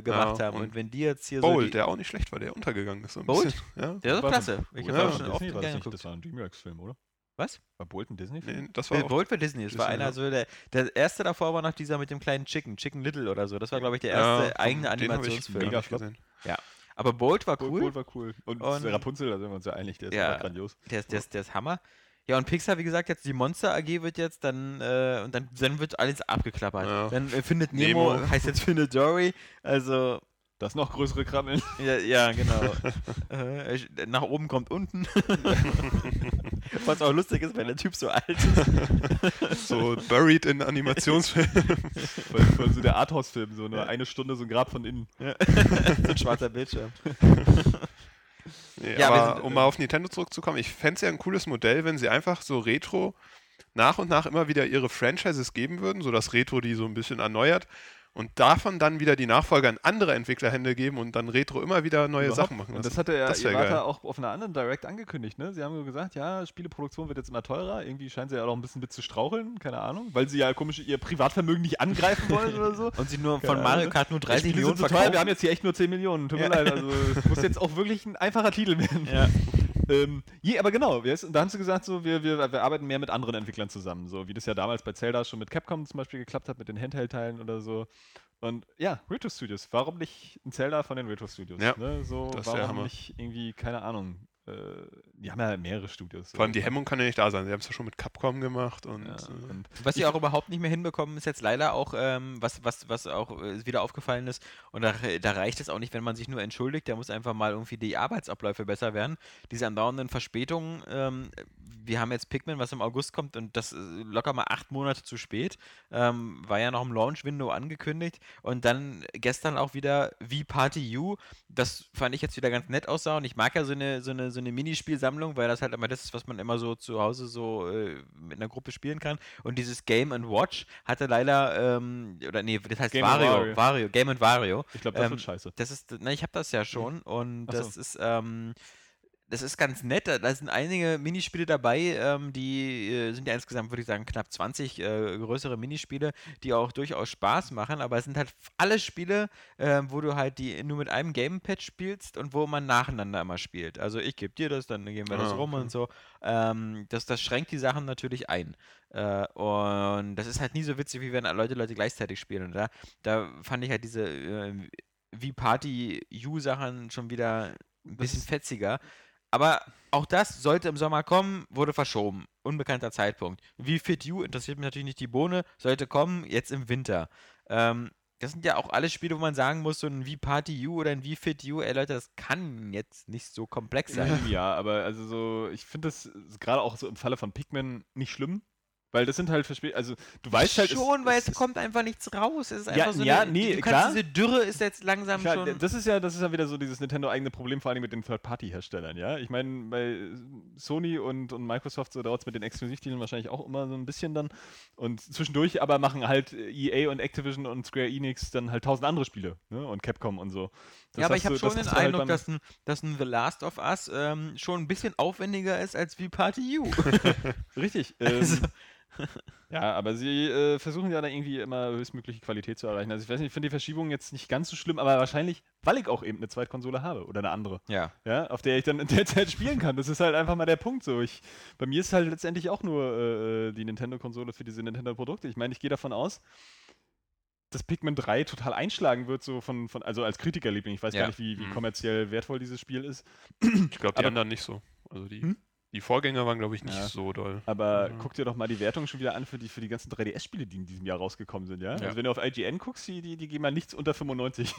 gemacht haben. Und wenn die jetzt hier Bold, der auch nicht schlecht war, der untergegangen ist. So ein Bold? Ja. Der ist auch klasse. Ich habe schon oft gerne geguckt. Das war ein DreamWorks-Film, oder? Was? War Bold ein Disney-Film? Nee, das war Bold war Disney. Das war einer so, der erste davor war noch dieser mit dem kleinen Chicken Little oder so. Das war, glaube ich, der erste eigene Animationsfilm. Mega flott. Ja. Aber Bold war cool. Bold war cool. Und Rapunzel, da sind wir uns ja einig, der ist grandios. Der ist Hammer. Ja, und Pixar, wie gesagt, jetzt die Monster AG wird jetzt dann, und dann wird alles abgeklappert. Ja. Dann findet Nemo, heißt jetzt Findet Dory, also... Das noch größere Krabbeln. Ja, genau. Nach oben kommt unten. Was auch lustig ist, wenn der Typ so alt ist. So buried in Animationsfilmen. Voll so der Arthouse-Film, so nur eine Stunde so ein Grab von innen. Ja. So ein schwarzer Bildschirm. Nee, ja, aber um mal auf Nintendo zurückzukommen, ich fände es ja ein cooles Modell, wenn sie einfach so Retro nach und nach immer wieder ihre Franchises geben würden, sodass Retro die so ein bisschen erneuert und davon dann wieder die Nachfolger in andere Entwicklerhände geben und dann Retro immer wieder neue Sachen machen. Und das hatte ja Iwata auch auf einer anderen Direct angekündigt, ne? Sie haben so gesagt, ja, Spieleproduktion wird jetzt immer teurer, irgendwie scheint sie ja auch ein bisschen mit zu straucheln, keine Ahnung, weil sie ja komisch ihr Privatvermögen nicht angreifen wollen oder so. Und sie nur von Mario Kart nur 30 Millionen verkaufen. Wir haben jetzt hier echt nur 10 Millionen, tut mir leid, also es muss jetzt auch wirklich ein einfacher Titel werden. Ja. Aber genau, da haben sie gesagt, so, wir arbeiten mehr mit anderen Entwicklern zusammen, so wie das ja damals bei Zelda schon mit Capcom zum Beispiel geklappt hat, mit den Handheld-Teilen oder so. Und ja, Retro Studios, warum nicht ein Zelda von den Retro Studios? Ja, ne? So, warum nicht irgendwie, keine Ahnung, die haben ja mehrere Studios. Vor allem die Hemmung kann ja nicht da sein. Sie haben es ja schon mit Capcom gemacht. Und was sie auch überhaupt nicht mehr hinbekommen, ist jetzt leider auch, was auch wieder aufgefallen ist, und da reicht es auch nicht, wenn man sich nur entschuldigt, da muss einfach mal irgendwie die Arbeitsabläufe besser werden. Diese andauernden Verspätungen, wir haben jetzt Pikmin, was im August kommt, und das locker mal 8 Monate zu spät, war ja noch im Launch-Window angekündigt, und dann gestern auch wieder Wii Party U, das fand ich jetzt wieder ganz nett aussah, und ich mag ja so eine Minispielsammlung, weil das halt immer das ist, was man immer so zu Hause so mit einer Gruppe spielen kann. Und dieses Game & Watch hatte leider, das heißt Wario. Game & Wario. Ich glaube, das wird scheiße. Das ist, ich habe das ja schon, und das ist ganz nett, da sind einige Minispiele dabei, die sind ja insgesamt, würde ich sagen, knapp 20 größere Minispiele, die auch durchaus Spaß machen, aber es sind halt alle Spiele, wo du halt die nur mit einem Gamepad spielst und wo man nacheinander immer spielt. Also ich gebe dir das, dann gehen wir das rum und so. Das schränkt die Sachen natürlich ein. Und das ist halt nie so witzig, wie wenn Leute gleichzeitig spielen. Und da fand ich halt diese Wii Party U-Sachen schon wieder ein bisschen fetziger. Aber auch das sollte im Sommer kommen, wurde verschoben. Unbekannter Zeitpunkt. Wie Fit You interessiert mich natürlich nicht die Bohne, sollte kommen, jetzt im Winter. Das sind ja auch alle Spiele, wo man sagen muss, so ein Wii Party U oder ein Wii Fit U, ey Leute, das kann jetzt nicht so komplex sein. Ja, aber also so, ich finde das gerade auch so im Falle von Pikmin nicht schlimm. Weil das sind halt du weißt halt... Schon, weil es kommt einfach nichts raus. Es ist einfach so... Diese Dürre ist jetzt langsam schon... Das ist ja wieder so dieses Nintendo-eigene Problem, vor allem mit den Third-Party-Herstellern, ja? Ich meine, bei Sony und Microsoft, so dauert es mit den Exklusivtiteln wahrscheinlich auch immer so ein bisschen dann. Und zwischendurch aber machen halt EA und Activision und Square Enix dann halt 1000 andere Spiele, ne? Und Capcom und so. Das aber ich habe schon den Eindruck, halt dass ein The Last of Us schon ein bisschen aufwendiger ist als wie Party U. Richtig. Ja, aber sie versuchen ja da irgendwie immer höchstmögliche Qualität zu erreichen. Also ich weiß nicht, ich finde die Verschiebung jetzt nicht ganz so schlimm, aber wahrscheinlich, weil ich auch eben eine Zweitkonsole habe oder eine andere, ja, auf der ich dann in der Zeit spielen kann. Das ist halt einfach mal der Punkt so. Bei mir ist halt letztendlich auch nur die Nintendo-Konsole für diese Nintendo-Produkte. Ich meine, ich gehe davon aus, dass Pikmin 3 total einschlagen wird, so von also als Kritikerliebling. Ich weiß gar nicht, wie kommerziell wertvoll dieses Spiel ist. Ich glaube, die anderen nicht so. Also die... Die Vorgänger waren, glaube ich, nicht so doll. Aber guck dir doch mal die Wertungen schon wieder an für die ganzen 3DS-Spiele, die in diesem Jahr rausgekommen sind, ja? Also wenn du auf IGN guckst, die gehen mal nichts unter 95.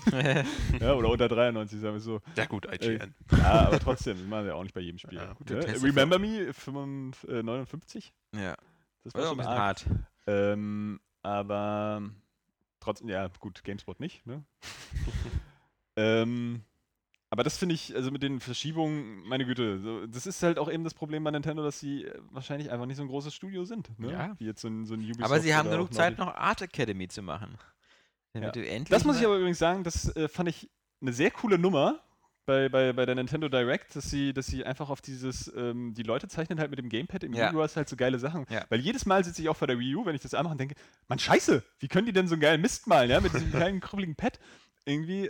Ja, oder unter 93, sagen wir so. Ja gut, IGN. Ja, aber trotzdem, das machen wir auch nicht bei jedem Spiel. Ja, ne? Remember Me, 59? Ja. Das war schon hart. Aber trotzdem, ja gut, GameSpot nicht, ne? Aber das finde ich, also mit den Verschiebungen, meine Güte, so, das ist halt auch eben das Problem bei Nintendo, dass sie wahrscheinlich einfach nicht so ein großes Studio sind, ne? Ja. Wie jetzt so ein Ubisoft. Aber sie haben genug Zeit, noch Art Academy zu machen. Damit du endlich das muss ich aber übrigens sagen, das fand ich eine sehr coole Nummer bei der Nintendo Direct, dass sie einfach auf dieses, die Leute zeichnen halt mit dem Gamepad im Wii U halt so geile Sachen. Ja. Weil jedes Mal sitze ich auch vor der Wii U, wenn ich das anmache und denke, Mann, scheiße, wie können die denn so einen geilen Mist malen, ja, mit diesem kleinen krummeligen Pad irgendwie,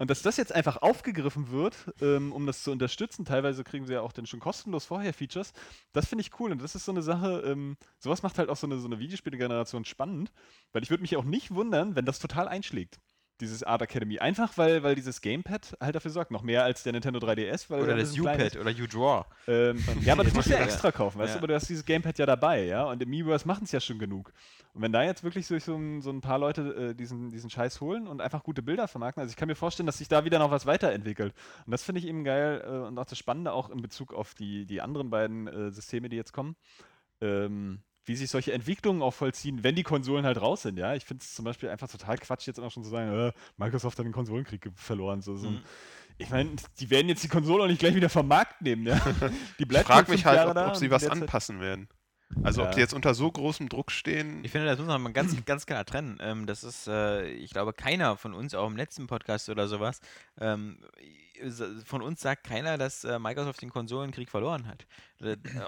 und dass das jetzt einfach aufgegriffen wird, um das zu unterstützen, teilweise kriegen sie ja auch dann schon kostenlos vorher Features, das finde ich cool. Und das ist so eine Sache, sowas macht halt auch so eine Videospielgeneration spannend, weil ich würde mich auch nicht wundern, wenn das total einschlägt, dieses Art Academy. Einfach, weil dieses Gamepad halt dafür sorgt, noch mehr als der Nintendo 3DS. Oder das U-Pad oder U-Draw. Ja, aber das musst du ja extra kaufen, weißt du? Aber du hast dieses Gamepad ja dabei, ja? Und im Miiverse machen es ja schon genug. Und wenn da jetzt wirklich so ein paar Leute diesen Scheiß holen und einfach gute Bilder vermarkten, also ich kann mir vorstellen, dass sich da wieder noch was weiterentwickelt. Und das finde ich eben geil und auch das Spannende auch in Bezug auf die anderen beiden Systeme, die jetzt kommen, wie sich solche Entwicklungen auch vollziehen, wenn die Konsolen halt raus sind, ja. Ich finde es zum Beispiel einfach total Quatsch, jetzt immer schon zu sagen, Microsoft hat den Konsolenkrieg verloren. Ich meine, die werden jetzt die Konsole auch nicht gleich wieder vom Markt nehmen, ja. Die bleibt ich frage mich halt, ob sie was anpassen werden. Also ob die jetzt unter so großem Druck stehen. Ich finde, das muss man ganz, ganz klar trennen. Das ist, ich glaube, keiner von uns, auch im letzten Podcast oder sowas, von uns sagt keiner, dass Microsoft den Konsolenkrieg verloren hat.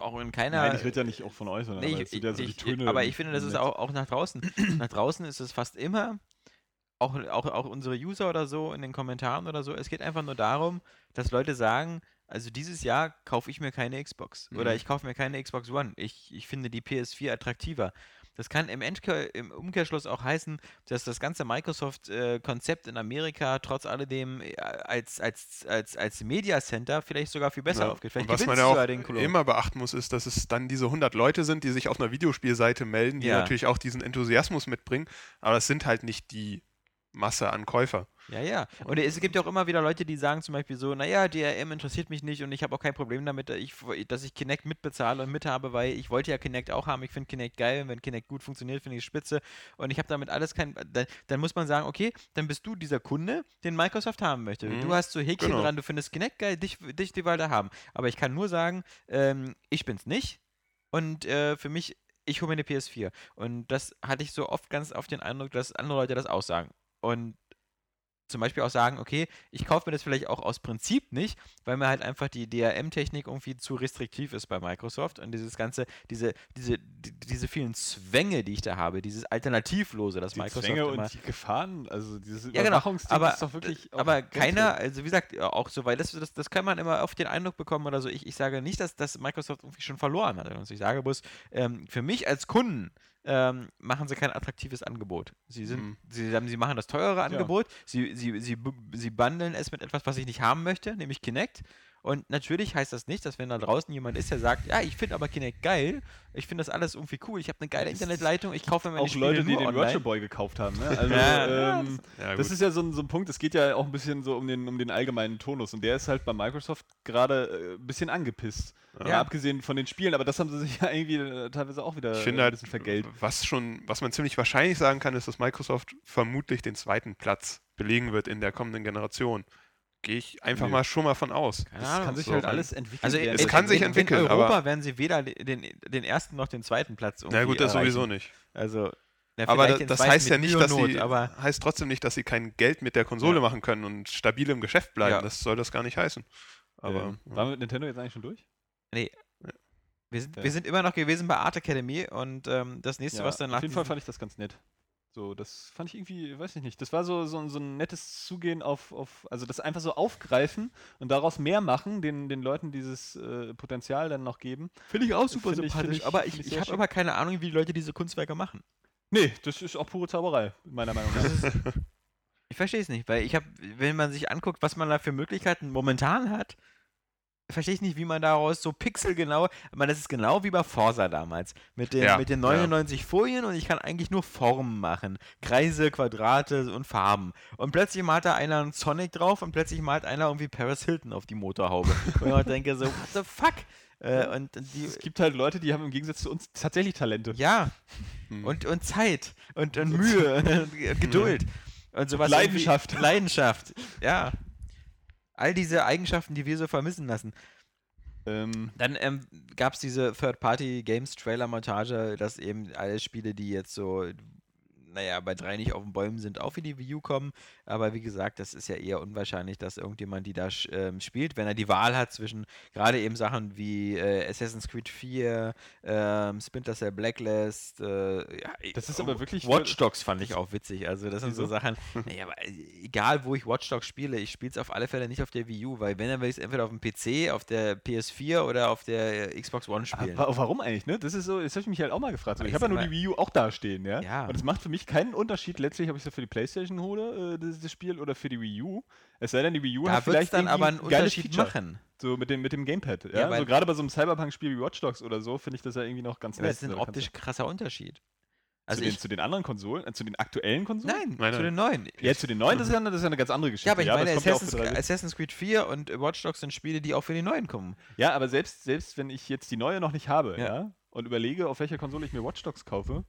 Auch in keiner... Nein, ich rede ja nicht auch von äußern, aber es sind ja so die Töne. Aber ich finde, das ist auch nach draußen. Nach draußen ist es fast immer, auch unsere User oder so in den Kommentaren oder so, es geht einfach nur darum, dass Leute sagen, Also dieses Jahr kaufe ich mir keine Xbox. Mhm. Oder ich kaufe mir keine Xbox One. Ich finde die PS4 attraktiver. Das kann im Umkehrschluss auch heißen, dass das ganze Microsoft-Konzept in Amerika trotz alledem als Media Center vielleicht sogar viel besser aufgeht. Vielleicht was man ja auch immer beachten muss, ist, dass es dann diese 100 Leute sind, die sich auf einer Videospielseite melden, die natürlich auch diesen Enthusiasmus mitbringen, aber es sind halt nicht die Masse an Käufer. Ja, ja. Und es gibt ja auch immer wieder Leute, die sagen zum Beispiel so, naja, DRM interessiert mich nicht und ich habe auch kein Problem damit, dass ich Kinect mitbezahle und mithabe, weil ich wollte ja Kinect auch haben. Ich finde Kinect geil und wenn Kinect gut funktioniert, finde ich es spitze und ich habe damit alles kein... Dann muss man sagen, okay, dann bist du dieser Kunde, den Microsoft haben möchte. Mhm. Du hast so Häkchen dran, du findest Kinect geil, dich die Wahl da haben. Aber ich kann nur sagen, ich bin's nicht und für mich, ich hole mir eine PS4. Und das hatte ich so oft ganz auf den Eindruck, dass andere Leute das auch sagen. Und zum Beispiel auch sagen, okay, ich kaufe mir das vielleicht auch aus Prinzip nicht, weil mir halt einfach die DRM-Technik irgendwie zu restriktiv ist bei Microsoft und dieses ganze, diese vielen Zwänge, die ich da habe, dieses Alternativlose, das die Microsoft Zwänge immer... und die Gefahren, also dieses Überwachungsding ist doch wirklich... Aber keiner, also wie gesagt, auch so, weil das kann man immer oft den Eindruck bekommen oder so, ich sage nicht, dass Microsoft irgendwie schon verloren hat. Also ich sage bloß, für mich als Kunden machen sie kein attraktives Angebot. Sie machen das teurere Angebot, sie bundeln es mit etwas, was ich nicht haben möchte, nämlich Kinect. Und natürlich heißt das nicht, dass wenn da draußen jemand ist, der sagt, ja, ich finde aber Kinect geil, ich finde das alles irgendwie cool, ich habe eine geile Internetleitung, ich kaufe mir meine Spiele nur online. Auch Leute, die den Virtual Boy gekauft haben. Ne? Also, das ist ja so ein Punkt, es geht ja auch ein bisschen so um den allgemeinen Tonus und der ist halt bei Microsoft gerade ein bisschen angepisst. Ja. Abgesehen von den Spielen, aber das haben sie sich ja irgendwie teilweise auch wieder ein bisschen vergelt. Was man ziemlich wahrscheinlich sagen kann, ist, dass Microsoft vermutlich den zweiten Platz belegen wird in der kommenden Generation. Gehe ich einfach mal schon mal von aus. Das kann sich halt alles entwickeln. Also es kann sich entwickeln. In Europa werden sie weder den ersten noch den zweiten Platz irgendwie erreichen. Na gut, das sowieso nicht. Also, aber das heißt ja nicht, dass sie heißt trotzdem nicht, dass sie kein Geld mit der Konsole machen können und stabil im Geschäft bleiben. Ja. Das soll das gar nicht heißen. Aber waren wir mit Nintendo jetzt eigentlich schon durch? Nee. Wir sind immer noch gewesen bei Art Academy und das nächste, was dann nach... Auf jeden Fall fand ich das ganz nett. So, das fand ich irgendwie, weiß ich nicht, das war so ein nettes Zugehen auf, also das einfach so aufgreifen und daraus mehr machen, den Leuten dieses Potenzial dann noch geben. Finde ich auch super sympathisch, aber ich habe aber keine Ahnung, wie die Leute diese Kunstwerke machen. Nee, das ist auch pure Zauberei, meiner Meinung nach. Ich verstehe es nicht, weil wenn man sich anguckt, was man da für Möglichkeiten momentan hat, verstehe ich nicht, wie man daraus so pixelgenau, das ist genau wie bei Forza damals, mit den 99 Folien und ich kann eigentlich nur Formen machen, Kreise, Quadrate und Farben. Und plötzlich malt da einer einen Sonic drauf und plötzlich malt einer irgendwie Paris Hilton auf die Motorhaube. Und ich denke so, what the fuck? Es gibt halt Leute, die haben im Gegensatz zu uns tatsächlich Talente. Ja, und Zeit und Mühe und Geduld. Und sowas Leidenschaft. Leidenschaft, ja. All diese Eigenschaften, die wir so vermissen lassen. Dann gab es diese Third-Party-Games-Trailer-Montage, dass eben alle Spiele, die jetzt so, bei 3 nicht auf den Bäumen sind, auch in die Wii U kommen. Aber wie gesagt, das ist ja eher unwahrscheinlich, dass irgendjemand die da spielt, wenn er die Wahl hat zwischen gerade eben Sachen wie Assassin's Creed 4, Splinter Cell Blacklist, das ist aber wirklich Watch Dogs fand ich auch witzig. Also das sind so Sachen, aber egal wo ich Watch Dogs spiele, ich spiele es auf alle Fälle nicht auf der Wii U, weil wenn, dann will ich es entweder auf dem PC, auf der PS4 oder auf der Xbox One spielen. Aber warum eigentlich, ne? Das ist so, das habe ich mich halt auch mal gefragt. Aber ich habe ja nur die Wii U auch da stehen, ja. Und es macht für mich keinen Unterschied letztlich, ob ich es für die PlayStation hole, das Spiel, oder für die Wii U. Es sei denn, die Wii U hat vielleicht dann aber einen Unterschied machen. So mit dem Gamepad. Ja? Ja, so gerade bei so einem Cyberpunk-Spiel wie Watch Dogs oder so, finde ich das ja irgendwie noch ganz nett. Das ist ein optisch krasser Unterschied. Also zu den anderen Konsolen? Zu den aktuellen Konsolen? Nein, zu den neuen. Ja, zu den neuen, das ist ja eine ganz andere Geschichte. Ja, aber ich meine, Assassin's Creed 4 und Watch Dogs sind Spiele, die auch für die neuen kommen. Ja, aber selbst wenn ich jetzt die neue noch nicht habe und überlege, auf welcher Konsole ich mir Watch Dogs kaufe,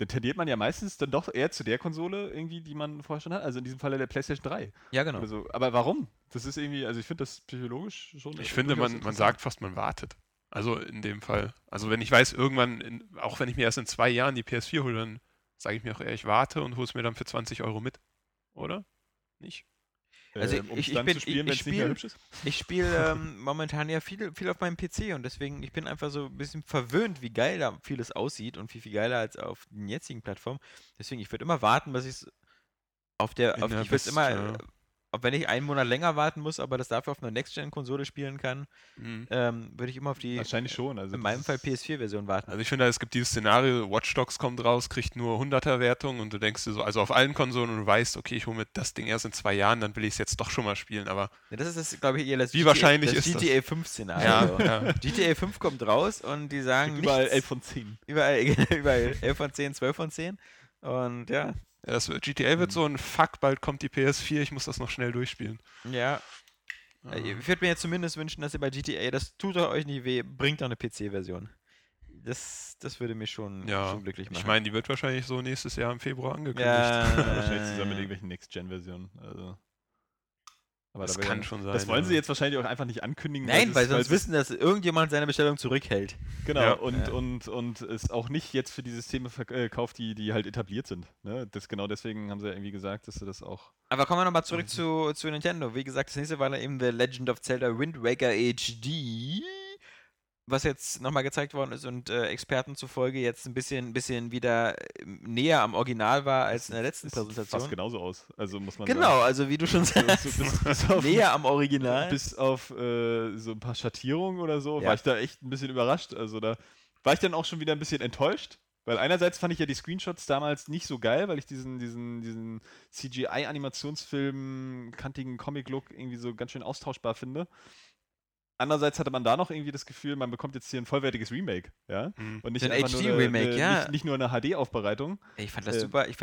dann tendiert man ja meistens dann doch eher zu der Konsole irgendwie, die man vorher schon hat. Also in diesem Falle der PlayStation 3. Ja, genau. Also, aber warum? Das ist irgendwie, also ich finde das psychologisch schon... Ich finde, man sagt fast, man wartet. Also in dem Fall. Also wenn ich weiß, irgendwann, auch wenn ich mir erst in 2 Jahren die PS4 hole, dann sage ich mir auch eher, ich warte und hole es mir dann für 20 Euro mit. Oder? Nicht? Also ich spiele momentan ja viel auf meinem PC und deswegen, ich bin einfach so ein bisschen verwöhnt, wie geil da vieles aussieht und viel geiler als auf den jetzigen Plattformen. Deswegen, ich würde immer warten, dass ich es auf der, ich würde immer ob wenn ich einen Monat länger warten muss, aber das dafür auf einer Next-Gen-Konsole spielen kann, würde ich immer auf die, wahrscheinlich schon, also in meinem Fall PS4-Version warten. Also ich finde, es gibt dieses Szenario, Watch Dogs kommt raus, kriegt nur 100er-Wertung und du denkst dir so, also auf allen Konsolen und du weißt, okay, ich hole mir das Ding erst in 2 Jahren, dann will ich es jetzt doch schon mal spielen, aber... Ja, das ist das, glaube ich, eher das GTA 5-Szenario. Ja, ja. GTA 5 kommt raus und die sagen nichts, überall 11 von 10. Überall 11 von 10, 12 von 10 und ja... Das GTA wird so ein Fuck, bald kommt die PS4, ich muss das noch schnell durchspielen. Ja. Ich würde mir jetzt zumindest wünschen, dass ihr bei GTA, das tut doch euch nicht weh, bringt doch eine PC-Version. Das würde mich schon glücklich machen. Ich meine, die wird wahrscheinlich so nächstes Jahr im Februar angekündigt. Ja. Wahrscheinlich zusammen mit irgendwelchen Next-Gen-Versionen. Also. Aber das kann schon sein. Das wollen sie jetzt wahrscheinlich auch einfach nicht ankündigen. Nein, weil sonst wissen, dass irgendjemand seine Bestellung zurückhält. Genau, ja. Und es auch nicht jetzt für die Systeme verkauft, die halt etabliert sind. Ne? Genau deswegen haben sie ja irgendwie gesagt, dass sie das auch... Aber kommen wir nochmal zurück zu Nintendo. Wie gesagt, das nächste war eben The Legend of Zelda Wind Waker HD, was jetzt nochmal gezeigt worden ist und Experten zufolge jetzt ein bisschen wieder näher am Original war als in der letzten Präsentation. Sieht genauso aus. Also muss man sagen. Also wie du schon sagst, bis näher am Original. Bis auf so ein paar Schattierungen oder so, war ich da echt ein bisschen überrascht. Also da war ich dann auch schon wieder ein bisschen enttäuscht, weil einerseits fand ich ja die Screenshots damals nicht so geil, weil ich diesen CGI-Animationsfilm, kantigen Comic-Look irgendwie so ganz schön austauschbar finde. Andererseits hatte man da noch irgendwie das Gefühl, man bekommt jetzt hier ein vollwertiges Remake, ja? Und nicht ein HD-Remake, nicht nur eine HD-Aufbereitung. Ich fand das super, ich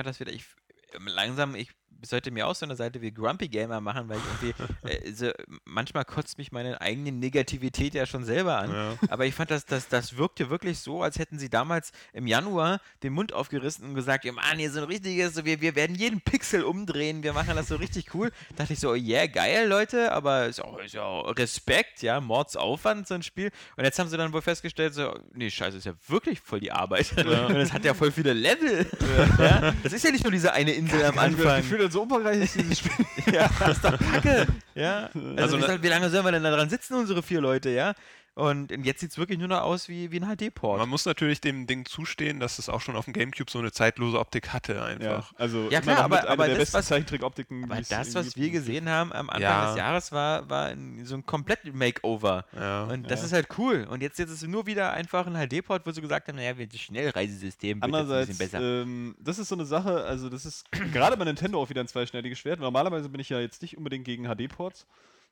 sollte mir auch so eine Seite wie Grumpy Gamer machen, weil ich irgendwie, manchmal kotzt mich meine eigene Negativität ja schon selber an, aber ich fand, das wirkte wirklich so, als hätten sie damals im Januar den Mund aufgerissen und gesagt, hier so ein richtiges, wir werden jeden Pixel umdrehen, wir machen das so richtig cool. Da dachte ich so, geil, Leute, aber ist auch Respekt, Mordsaufwand, so ein Spiel. Und jetzt haben sie dann wohl festgestellt, scheiße, ist ja wirklich voll die Arbeit. Ja. Und es hat ja voll viele Level. Ja. Das ist ja nicht nur diese eine Insel am Anfang. Ich fühle so umfangreich ist dieses Spiel. Das ist doch Kacke. Ja. Also wie lange sollen wir denn da dran sitzen, unsere 4 Leute, Und jetzt sieht es wirklich nur noch aus wie ein HD-Port. Man muss natürlich dem Ding zustehen, dass es auch schon auf dem Gamecube so eine zeitlose Optik hatte einfach. Ja, klar, aber der besten Zeichentrick-Optiken. Aber das, was wir gesehen haben am Anfang des Jahres, war so ein komplett Makeover. Ja, und das ist halt cool. Und jetzt ist es nur wieder einfach ein HD-Port, wo sie gesagt haben, das Schnellreisesystem wird jetzt ein bisschen besser. Das ist so eine Sache, also das ist gerade bei Nintendo auch wieder ein zweischneidiges Schwert. Normalerweise bin ich ja jetzt nicht unbedingt gegen HD-Ports,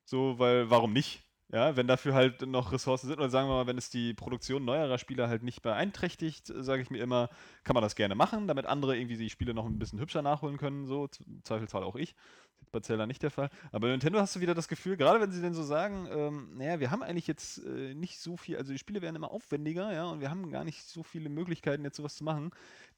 so, weil warum nicht? Ja, wenn dafür halt noch Ressourcen sind, oder sagen wir mal, wenn es die Produktion neuerer Spiele halt nicht beeinträchtigt, sage ich mir immer, kann man das gerne machen, damit andere irgendwie die Spiele noch ein bisschen hübscher nachholen können, so, im Zweifelsfall auch ich. Das ist bei Zelda nicht der Fall. Aber bei Nintendo hast du wieder das Gefühl, gerade wenn sie denn so sagen, wir haben eigentlich jetzt nicht so viel, also die Spiele werden immer aufwendiger, und wir haben gar nicht so viele Möglichkeiten, jetzt sowas zu machen,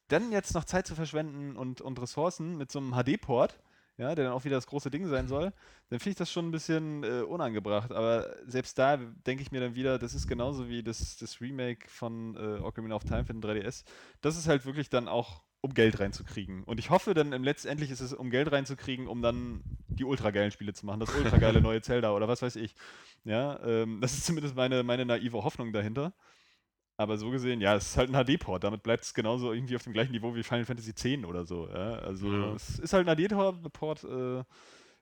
dann jetzt noch Zeit zu verschwenden und Ressourcen mit so einem HD-Port, der dann auch wieder das große Ding sein soll, dann finde ich das schon ein bisschen unangebracht. Aber selbst da denke ich mir dann wieder, das ist genauso wie das Remake von Ocarina of Time für den 3DS. Das ist halt wirklich dann auch, um Geld reinzukriegen. Und ich hoffe dann, letztendlich ist es, um Geld reinzukriegen, um dann die ultrageilen Spiele zu machen. Das ultrageile neue Zelda oder was weiß ich. Das ist zumindest meine naive Hoffnung dahinter. Aber so gesehen, es ist halt ein HD-Port. Damit bleibt es genauso irgendwie auf dem gleichen Niveau wie Final Fantasy X oder so. Ja? Also es ist halt ein HD-Port,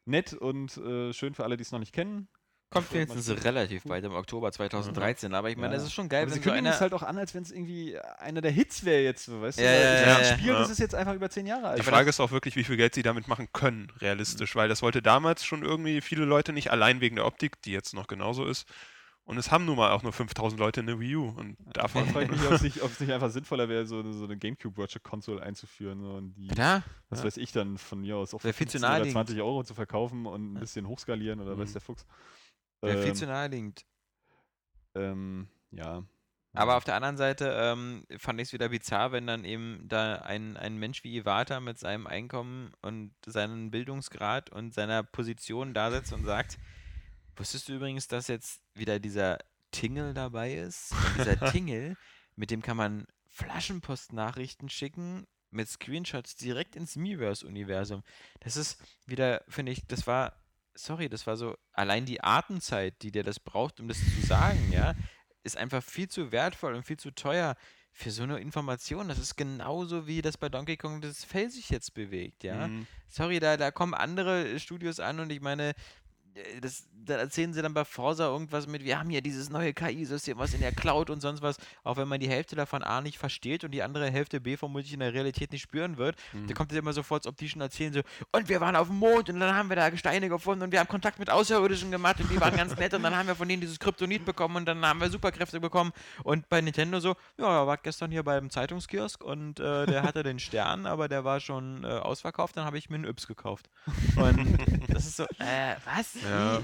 nett und schön für alle, die es noch nicht kennen. Kommt wenigstens relativ bald, im Oktober 2013. Aber ich meine, das ist schon geil. Aber sie kündigen es halt auch an, als wenn es irgendwie einer der Hits wäre jetzt. Weißt du? Das Spiel, das ist jetzt einfach über 10 Jahre alt. Die Frage ist auch wirklich, wie viel Geld sie damit machen können, realistisch. Weil das wollte damals schon irgendwie viele Leute nicht, allein wegen der Optik, die jetzt noch genauso ist. Und es haben nun mal auch nur 5000 Leute eine Wii U. Und davon frage ich mich, ob es nicht einfach sinnvoller wäre, so eine Gamecube Virtual Console einzuführen. So, und die, was weiß ich dann, von mir aus, auf 15 oder 20 €, zu verkaufen und ein bisschen hochskalieren oder weiß der Fuchs. Wäre viel zu naheliegend. Aber auf der anderen Seite fand ich es wieder bizarr, wenn dann eben da ein Mensch wie Iwata mit seinem Einkommen und seinem Bildungsgrad und seiner Position da sitzt und sagt, wusstest du übrigens, dass jetzt wieder dieser Tingle dabei ist? Und dieser Tingle, mit dem kann man Flaschenpost-Nachrichten schicken mit Screenshots direkt ins Miiverse-Universum. Das ist wieder, finde ich, das war so, allein die Artenzeit, die dir das braucht, um das zu sagen, ist einfach viel zu wertvoll und viel zu teuer. für so eine Information, das ist genauso wie das bei Donkey Kong das Fell sich jetzt bewegt, ja. Mhm. Sorry, da kommen andere Studios an und ich meine, da erzählen sie dann bei Forza irgendwas mit, wir haben hier dieses neue KI-System, was in der Cloud und sonst was, auch wenn man die Hälfte davon A nicht versteht und die andere Hälfte B vermutlich in der Realität nicht spüren wird, da kommt es immer so vor, als ob die schon erzählen so, und wir waren auf dem Mond und dann haben wir da Gesteine gefunden und wir haben Kontakt mit Außerirdischen gemacht und die waren ganz nett und dann haben wir von denen dieses Kryptonit bekommen und dann haben wir Superkräfte bekommen und bei Nintendo so, ja, er war gestern hier beim Zeitungskiosk und der hatte den Stern, aber der war schon ausverkauft, dann habe ich mir einen Yps gekauft. Und das ist so, was? Ja.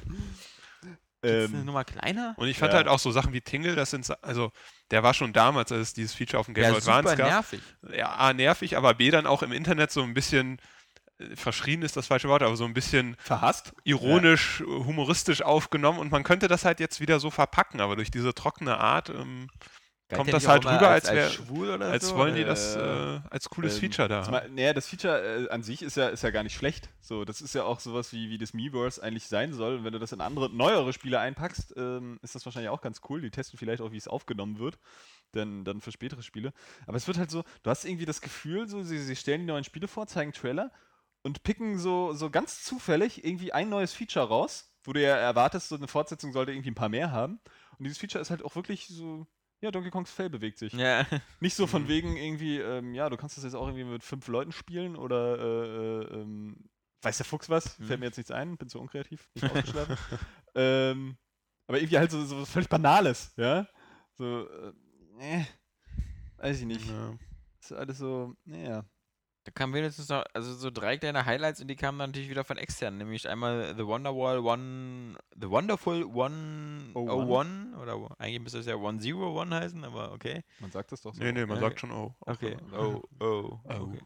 Ist eine Nummer kleiner? Und ich fand halt auch so Sachen wie Tingle, das sind, also der war schon damals, als es dieses Feature auf dem Game Boy Advance gab. Nervig. Ja, A, nervig, aber B, dann auch im Internet so ein bisschen, verschrien ist das falsche Wort, aber so ein bisschen verhasst, ironisch, humoristisch aufgenommen und man könnte das halt jetzt wieder so verpacken, aber durch diese trockene Art kommt das halt rüber, als schwul oder als so? Wollen die das als cooles Feature da haben. Naja, das Feature an sich ist ja gar nicht schlecht. So, das ist ja auch sowas wie das Miiverse eigentlich sein soll. Und wenn du das in andere, neuere Spiele einpackst, ist das wahrscheinlich auch ganz cool. Die testen vielleicht auch, wie es aufgenommen wird. Dann für spätere Spiele. Aber es wird halt so, du hast irgendwie das Gefühl, so, sie stellen die neuen Spiele vor, zeigen Trailer und picken so ganz zufällig irgendwie ein neues Feature raus, wo du ja erwartest, so eine Fortsetzung sollte irgendwie ein paar mehr haben. Und dieses Feature ist halt auch wirklich so... Ja, Donkey Kongs Fell bewegt sich. Yeah. Nicht so von wegen irgendwie, du kannst das jetzt auch irgendwie mit 5 Leuten spielen oder weiß der Fuchs was, fällt mir jetzt nichts ein, bin so unkreativ, nicht aufgeschlagen. Aber irgendwie halt so völlig Banales, ja? So, weiß ich nicht. Ja. Ist alles so, naja. Da kamen wenigstens noch, also so 3 kleine Highlights und die kamen dann natürlich wieder von externen, nämlich einmal The Wonderful 101 oder eigentlich müsste es ja 101 heißen, aber okay. Man sagt das doch so. Nee, man sagt schon O. Okay. Okay.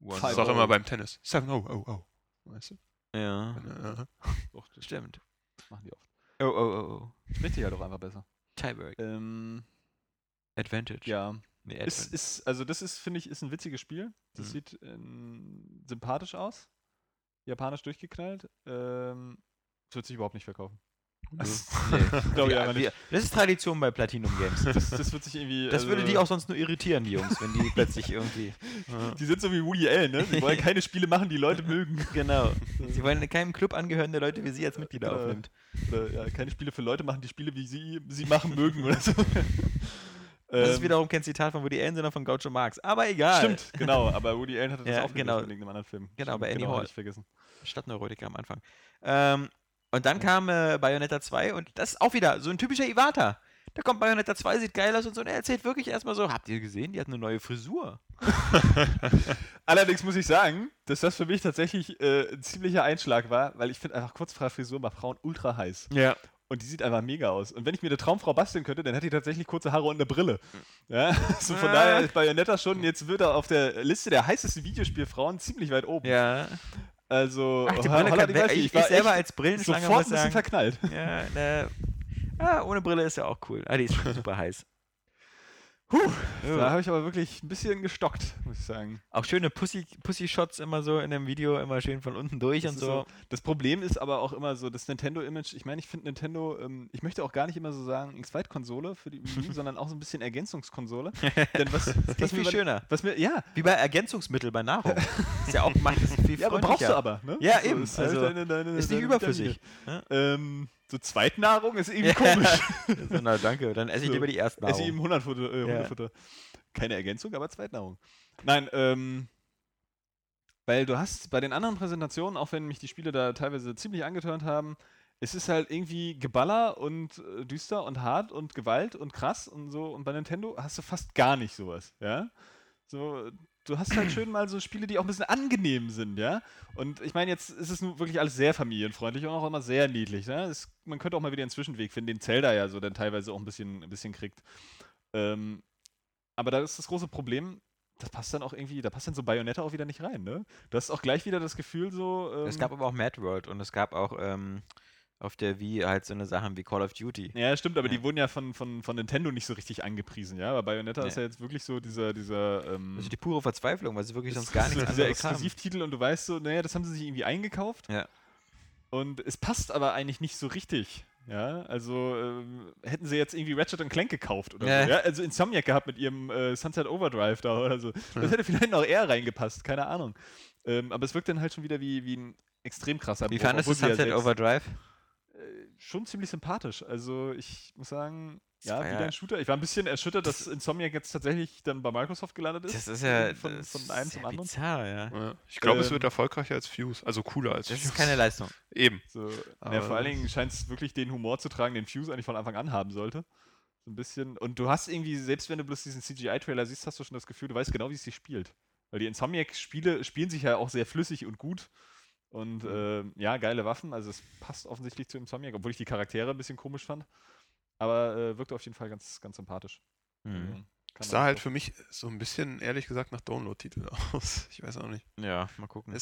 Das ist auch immer beim Tennis. 7-0. Weißt du? Ja. Stimmt. Machen die oft. Spricht sich halt doch einfach besser. Tiebreak. Advantage. Ja. Also das ist, finde ich, ist ein witziges Spiel. Das sieht sympathisch aus. Japanisch durchgeknallt. Das wird sich überhaupt nicht verkaufen. Also, glaube ich einfach nicht. Das ist Tradition bei Platinum Games. Das wird sich irgendwie... Das würde die auch sonst nur irritieren, die Jungs, wenn die plötzlich irgendwie... Die sind so wie Woody Allen, ne? Sie wollen keine Spiele machen, die Leute mögen. Genau. Sie wollen keinem Club angehören, der Leute wie sie als Mitglieder aufnimmt. Oder keine Spiele für Leute machen, die Spiele wie sie machen mögen oder so. Das ist wiederum kein Zitat von Woody Allen, sondern von Groucho Marx. Aber egal. Stimmt, genau. Aber Woody Allen hatte das auch in irgendeinem anderen Film. Genau, bei Annie Hall. Stadtneurotiker am Anfang. Und dann kam Bayonetta 2 und das ist auch wieder so ein typischer Iwata. Da kommt Bayonetta 2, sieht geil aus und so. Und er erzählt wirklich erstmal so, habt ihr gesehen, die hat eine neue Frisur. Allerdings muss ich sagen, dass das für mich tatsächlich ein ziemlicher Einschlag war, weil ich finde einfach Kurzhaarfrisur bei Frauen ultra heiß. Ja. Und die sieht einfach mega aus. Und wenn ich mir eine Traumfrau basteln könnte, dann hätte ich tatsächlich kurze Haare und eine Brille. Ja? Also von daher ist Bayonetta schon, jetzt wird er auf der Liste der heißesten Videospielfrauen ziemlich weit oben. Ja. Also, ach, die Brille kann weg. Ich war selber als Brillenschlange sofort ein bisschen verknallt. Ja, ohne Brille ist ja auch cool. Ah, die ist schon super heiß. Da habe ich aber wirklich ein bisschen gestockt, muss ich sagen. Auch schöne Pussy-Shots immer so in dem Video, immer schön von unten durch das und so. Das Problem ist aber auch immer so, das Nintendo-Image, ich meine, ich finde Nintendo, ich möchte auch gar nicht immer so sagen X-Wide-Konsole für die Wii, sondern auch so ein bisschen Ergänzungskonsole. Denn was viel schöner. Wie bei Ergänzungsmittel bei Nahrung. Ist ja auch viel freundlicher. Ja, aber brauchst du aber, ne? Ja, so, eben. Ist, also, ist nicht überflüssig. So Zweitnahrung ist eben komisch. So, na danke, dann esse ich lieber die Erstnahrung. Esse ich eben 100 Futter. Keine Ergänzung, aber Zweitnahrung. Nein, weil du hast bei den anderen Präsentationen, auch wenn mich die Spiele da teilweise ziemlich angetörnt haben, es ist halt irgendwie Geballer und düster und hart und Gewalt und krass und so. Und bei Nintendo hast du fast gar nicht sowas, ja? So... Du hast halt schön mal so Spiele, die auch ein bisschen angenehm sind, ja? Und ich meine, jetzt ist es nun wirklich alles sehr familienfreundlich und auch immer sehr niedlich, ne? Man könnte auch mal wieder einen Zwischenweg finden, den Zelda ja so dann teilweise auch ein bisschen kriegt. Aber da ist das große Problem, da passt dann so Bayonetta auch wieder nicht rein, ne? Du hast auch gleich wieder das Gefühl so... es gab aber auch Metroid und es gab auch... auf der Wii halt so eine Sachen wie Call of Duty. Ja, stimmt, aber die wurden ja von Nintendo nicht so richtig angepriesen, ja? Aber Bayonetta ist ja jetzt wirklich so dieser also die pure Verzweiflung, weil sie wirklich sonst gar nichts dieser Exklusivtitel haben. Und du weißt so, naja, das haben sie sich irgendwie eingekauft. Ja. Und es passt aber eigentlich nicht so richtig. Ja, also hätten sie jetzt irgendwie Ratchet & Clank gekauft oder so. Ja, also Insomniac gehabt mit ihrem Sunset Overdrive da oder so. Das hätte vielleicht noch eher reingepasst, keine Ahnung. Aber es wirkt dann halt schon wieder wie ein extrem krasser Abbruch. Wie fandest du Sunset Overdrive? Schon ziemlich sympathisch. Also ich muss sagen, ja, wieder ein Shooter. Ich war ein bisschen erschüttert, dass Insomniac jetzt tatsächlich dann bei Microsoft gelandet ist. Das ist ja von einem zum anderen. Bizarr, ja. Ich glaube, es wird erfolgreicher als Fuse, also cooler als Fuse. Das ist keine Leistung. Eben. So, ja, vor allen Dingen scheint es wirklich den Humor zu tragen, den Fuse eigentlich von Anfang an haben sollte. So ein bisschen. Und du hast irgendwie, selbst wenn du bloß diesen CGI-Trailer siehst, hast du schon das Gefühl, du weißt genau, wie es sich spielt. Weil die Insomniac-Spiele spielen sich ja auch sehr flüssig und gut. Und ja, geile Waffen. Also es passt offensichtlich zu Insomniac, obwohl ich die Charaktere ein bisschen komisch fand. Aber wirkt auf jeden Fall ganz, ganz sympathisch. Mhm. Es sah halt für mich so ein bisschen, ehrlich gesagt, nach Download-Titel aus. Ich weiß auch nicht. Ja, mal gucken.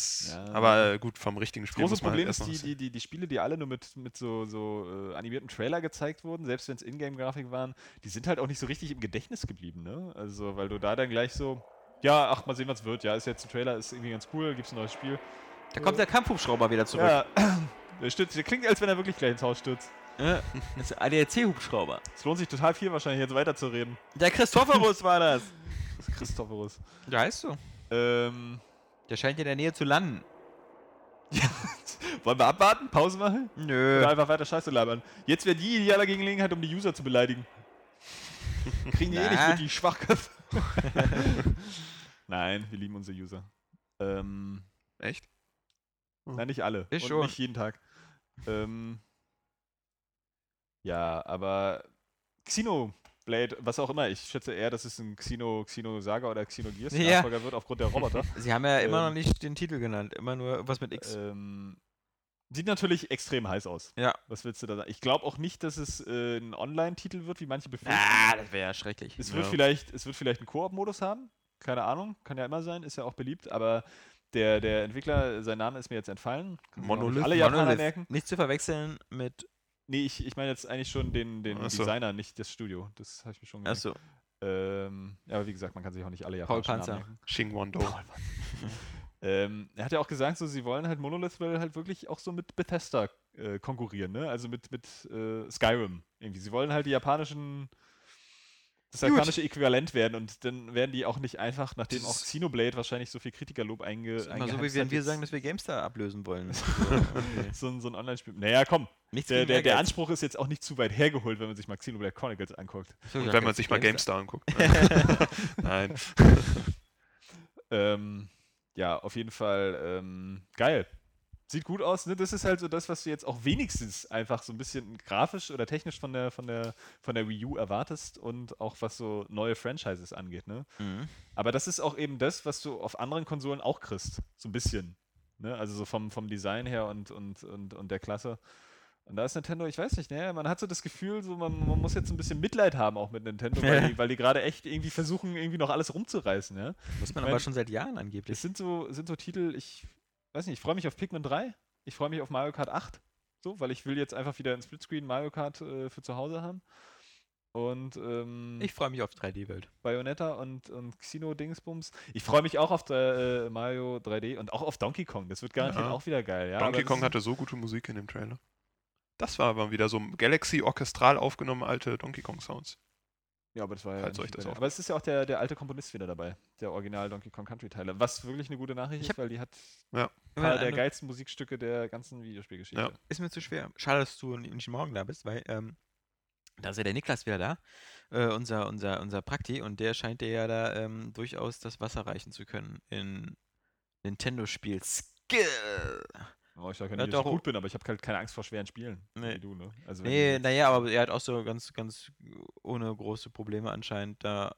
Aber gut, vom richtigen Spiel muss man halt erst noch sehen. Das große Problem ist, die Spiele, die alle nur mit so animierten Trailer gezeigt wurden, selbst wenn es Ingame-Grafik waren, die sind halt auch nicht so richtig im Gedächtnis geblieben, ne? Also, weil du da dann gleich so, ja, ach, mal sehen, was wird. Ja, ist jetzt ein Trailer, ist irgendwie ganz cool, gibt's ein neues Spiel. Da kommt der Kampfhubschrauber wieder zurück. Ja, der stürzt. Der klingt, als wenn er wirklich gleich ins Haus stürzt. Ja, das ist ein ADAC-Hubschrauber. Es lohnt sich total viel wahrscheinlich, jetzt weiterzureden. Der Christophorus war das. Das ist Christophorus. Der heißt so. Der scheint in der Nähe zu landen. Ja. Wollen wir abwarten? Pause machen? Nö. Oder einfach weiter Scheiße labern. Jetzt wäre die ideale Gelegenheit, um die User zu beleidigen. Kriegen die eh nicht mit, die Schwachköpfe. Nein, wir lieben unsere User. Echt? Nein, nicht alle. Ich und schon. Nicht jeden Tag. Ja, aber Xenoblade, was auch immer, ich schätze eher, dass es ein Xeno-Saga oder Xenogears-Nachfolger wird aufgrund der Roboter. Sie haben ja immer noch nicht den Titel genannt, immer nur was mit X. Sieht natürlich extrem heiß aus. Ja. Was willst du da sagen? Ich glaube auch nicht, dass es ein Online-Titel wird, wie manche befürchten. Ah, das wäre ja schrecklich. Es wird vielleicht einen Koop-Modus haben, keine Ahnung, kann ja immer sein, ist ja auch beliebt, aber der Entwickler, sein Name ist mir jetzt entfallen. Monolith. Alle Japaner merken. Nicht zu verwechseln mit... Nee, ich meine jetzt eigentlich schon den Designer, nicht das Studio. Das habe ich mir schon gemerkt. Achso. Aber wie gesagt, man kann sich auch nicht alle japanischen Namen merken. Shin-Won-Do. Er hat ja auch gesagt, so, sie wollen halt Monolith halt wirklich auch so mit Bethesda konkurrieren, ne? Also mit Skyrim irgendwie. Sie wollen halt das japanische Äquivalent werden und dann werden die auch nicht einfach, nachdem auch Xenoblade wahrscheinlich so viel Kritikerlob eingeheizt hat. So wie wenn wir sagen, dass wir GameStar ablösen wollen. so ein Online-Spiel. Naja, komm. Der Anspruch ist jetzt auch nicht zu weit hergeholt, wenn man sich mal Xenoblade Chronicles anguckt. So, und wenn man sich mal GameStar anguckt. Nein. Ja, auf jeden Fall geil. Sieht gut aus, ne? Das ist halt so das, was du jetzt auch wenigstens einfach so ein bisschen grafisch oder technisch von der Wii U erwartest und auch was so neue Franchises angeht, ne? Mhm. Aber das ist auch eben das, was du auf anderen Konsolen auch kriegst, so ein bisschen, ne? Also so vom Design her und der Klasse. Und da ist Nintendo, ich weiß nicht, ne? Man hat so das Gefühl, so man muss jetzt ein bisschen Mitleid haben auch mit Nintendo, weil die gerade echt irgendwie versuchen, irgendwie noch alles rumzureißen, ne? Muss man aber schon seit Jahren angeblich. Es sind so Titel, ich weiß nicht, ich freue mich auf Pikmin 3, ich freue mich auf Mario Kart 8, so, weil ich will jetzt einfach wieder ein Splitscreen Mario Kart für zu Hause haben. Und ich freue mich auf 3D-Welt. Bayonetta und Xeno-Dingsbums. Ich freue mich auch auf Mario 3D und auch auf Donkey Kong, das wird garantiert auch wieder geil. Ja, Donkey Kong hatte so gute Musik in dem Trailer. Das war aber wieder so Galaxy orchestral aufgenommen alte Donkey Kong Sounds. Ja, aber das war ja. Aber es ist ja auch der alte Komponist wieder dabei, der Original Donkey Kong Country Teile. Was wirklich eine gute Nachricht ist, weil die hat der geilsten Musikstücke der ganzen Videospielgeschichte. Ja. Ist mir zu schwer. Schade, dass du nicht morgen da bist, weil da ist ja der Niklas wieder da, unser Prakti, und der scheint dir ja da durchaus das Wasser reichen zu können in Nintendo-Spiel Skill. Oh, ich sage ja nicht, dass ich gut bin, aber ich habe halt keine Angst vor schweren Spielen. Nee, wie du, ne? Also aber er hat auch so ganz, ganz ohne große Probleme anscheinend da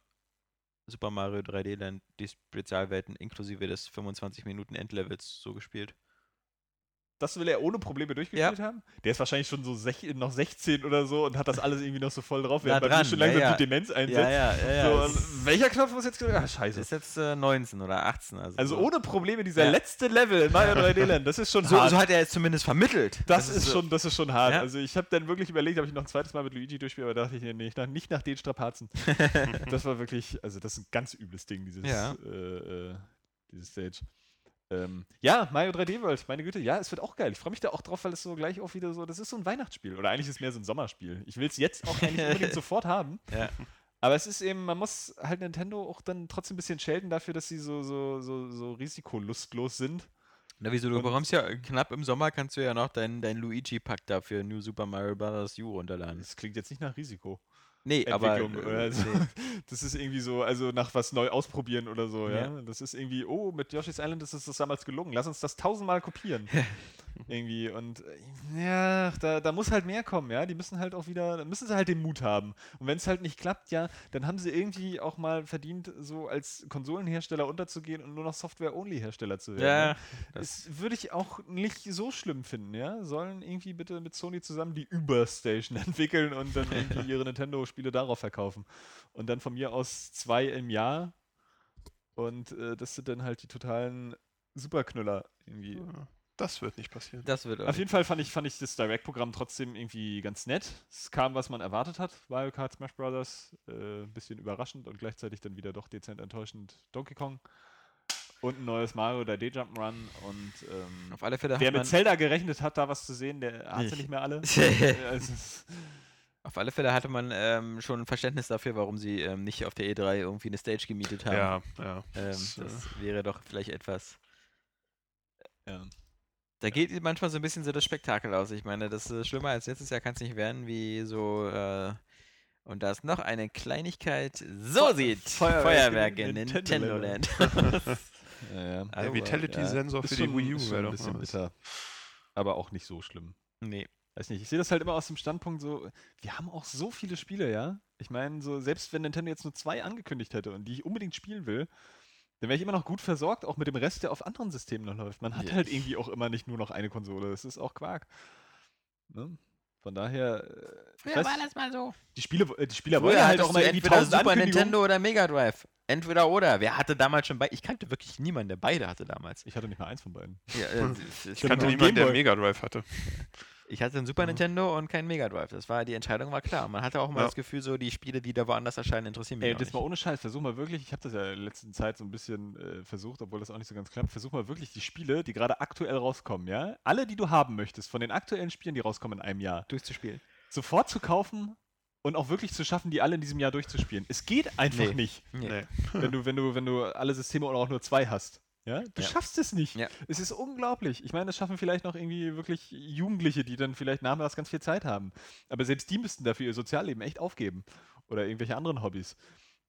Super Mario 3D Land, die Spezialwelten inklusive des 25 Minuten Endlevels so gespielt. Das will er ohne Probleme durchgespielt haben? Der ist wahrscheinlich schon so noch 16 oder so und hat das alles irgendwie noch so voll drauf, während bei mir schon langsam die Demenz einsetzt. Ja. So, welcher Knopf muss jetzt... Ah, scheiße. Ist jetzt 19 oder 18. Also ohne Probleme, dieser letzte Level in Mario 3D Land, das ist schon hart. So hat er es zumindest vermittelt. Das ist schon hart. Ja? Also ich habe dann wirklich überlegt, ob ich noch ein zweites Mal mit Luigi durchspiele, aber dachte ich, nee, nicht nach den Strapazen. Das war wirklich... Also das ist ein ganz übles Ding, diese Stage. Ja, Mario 3D World, meine Güte, ja, es wird auch geil. Ich freue mich da auch drauf, weil es so gleich auch wieder so, das ist so ein Weihnachtsspiel. Oder eigentlich ist es mehr so ein Sommerspiel. Ich will es jetzt auch eigentlich unbedingt sofort haben. Ja. Aber es ist eben, man muss halt Nintendo auch dann trotzdem ein bisschen schelten dafür, dass sie so risikolustlos sind. Na wieso, du bekommst ja knapp im Sommer, kannst du ja noch dein Luigi-Pack da für New Super Mario Bros. U runterladen. Das klingt jetzt nicht nach Risiko. Nee, Entwicklung, aber... Oder so. Nee. Das ist irgendwie so, also nach was neu ausprobieren oder so, ja. Das ist irgendwie, oh, mit Yoshi's Island ist es das damals gelungen, lass uns das 1000-mal kopieren. Irgendwie und ja, da muss halt mehr kommen, ja. Die müssen halt auch wieder, da müssen sie halt den Mut haben. Und wenn es halt nicht klappt, ja, dann haben sie irgendwie auch mal verdient, so als Konsolenhersteller unterzugehen und nur noch Software-Only-Hersteller zu werden. Ja, ne? Das würde ich auch nicht so schlimm finden, ja. Sollen irgendwie bitte mit Sony zusammen die Überstation entwickeln und dann irgendwie ihre Nintendo-Spiele darauf verkaufen. Und dann von mir aus 2 im Jahr. Und das sind dann halt die totalen Superknüller irgendwie. Ja. Das wird nicht passieren. Das wird auf jeden Fall fand ich das Direct-Programm trotzdem irgendwie ganz nett. Es kam, was man erwartet hat. Mario Kart, Smash Brothers. Ein bisschen überraschend und gleichzeitig dann wieder doch dezent enttäuschend Donkey Kong. Und ein neues Mario 3D Jump'n'Run. Und auf alle Fälle wer mit Zelda gerechnet hat, da was zu sehen, der hat sie nicht mehr alle. Also, auf alle Fälle hatte man schon ein Verständnis dafür, warum sie nicht auf der E3 irgendwie eine Stage gemietet haben. Ja. Das wäre doch vielleicht etwas... Ja. Da geht manchmal so ein bisschen so das Spektakel aus. Ich meine, das ist schlimmer als letztes Jahr kann es nicht werden, wie so, und da ist noch eine Kleinigkeit, so sieht Feuerwerk in Nintendo Land. Ja. Der Vitality-Sensor für die Wii U wäre doch ein bisschen bitter. Aber auch nicht so schlimm. Nee. Weiß nicht, ich sehe das halt immer aus dem Standpunkt so, wir haben auch so viele Spiele, ja? Ich meine, so selbst wenn Nintendo jetzt nur 2 angekündigt hätte und die ich unbedingt spielen will, dann wäre ich immer noch gut versorgt, auch mit dem Rest, der auf anderen Systemen noch läuft. Man hat halt irgendwie auch immer nicht nur noch eine Konsole. Das ist auch Quark. Ne? Von daher... Früher war das mal so. Die Spieler wollen halt auch mal irgendwie tausend Super Nintendo oder Mega Drive. Entweder oder. Wer hatte damals schon beide? Ich kannte wirklich niemanden, der beide hatte damals. Ich hatte nicht mal eins von beiden. Ja, ich kannte niemanden, der Mega Drive hatte. Ich hatte einen Super Nintendo und keinen Mega Drive. Die Entscheidung war klar. Man hatte auch mal das Gefühl, so die Spiele, die da woanders erscheinen, interessieren mich nicht. Jetzt mal ohne Scheiß, versuch mal wirklich, ich habe das ja in der letzten Zeit so ein bisschen versucht, obwohl das auch nicht so ganz klappt, versuch mal wirklich die Spiele, die gerade aktuell rauskommen, ja, alle, die du haben möchtest, von den aktuellen Spielen, die rauskommen in einem Jahr, durchzuspielen. Sofort zu kaufen und auch wirklich zu schaffen, die alle in diesem Jahr durchzuspielen. Es geht einfach nicht. Nee. Wenn du alle Systeme oder auch nur 2 hast. Ja? Du schaffst es nicht. Ja. Es ist unglaublich. Ich meine, das schaffen vielleicht noch irgendwie wirklich Jugendliche, die dann vielleicht nachmittags ganz viel Zeit haben. Aber selbst die müssten dafür ihr Sozialleben echt aufgeben. Oder irgendwelche anderen Hobbys.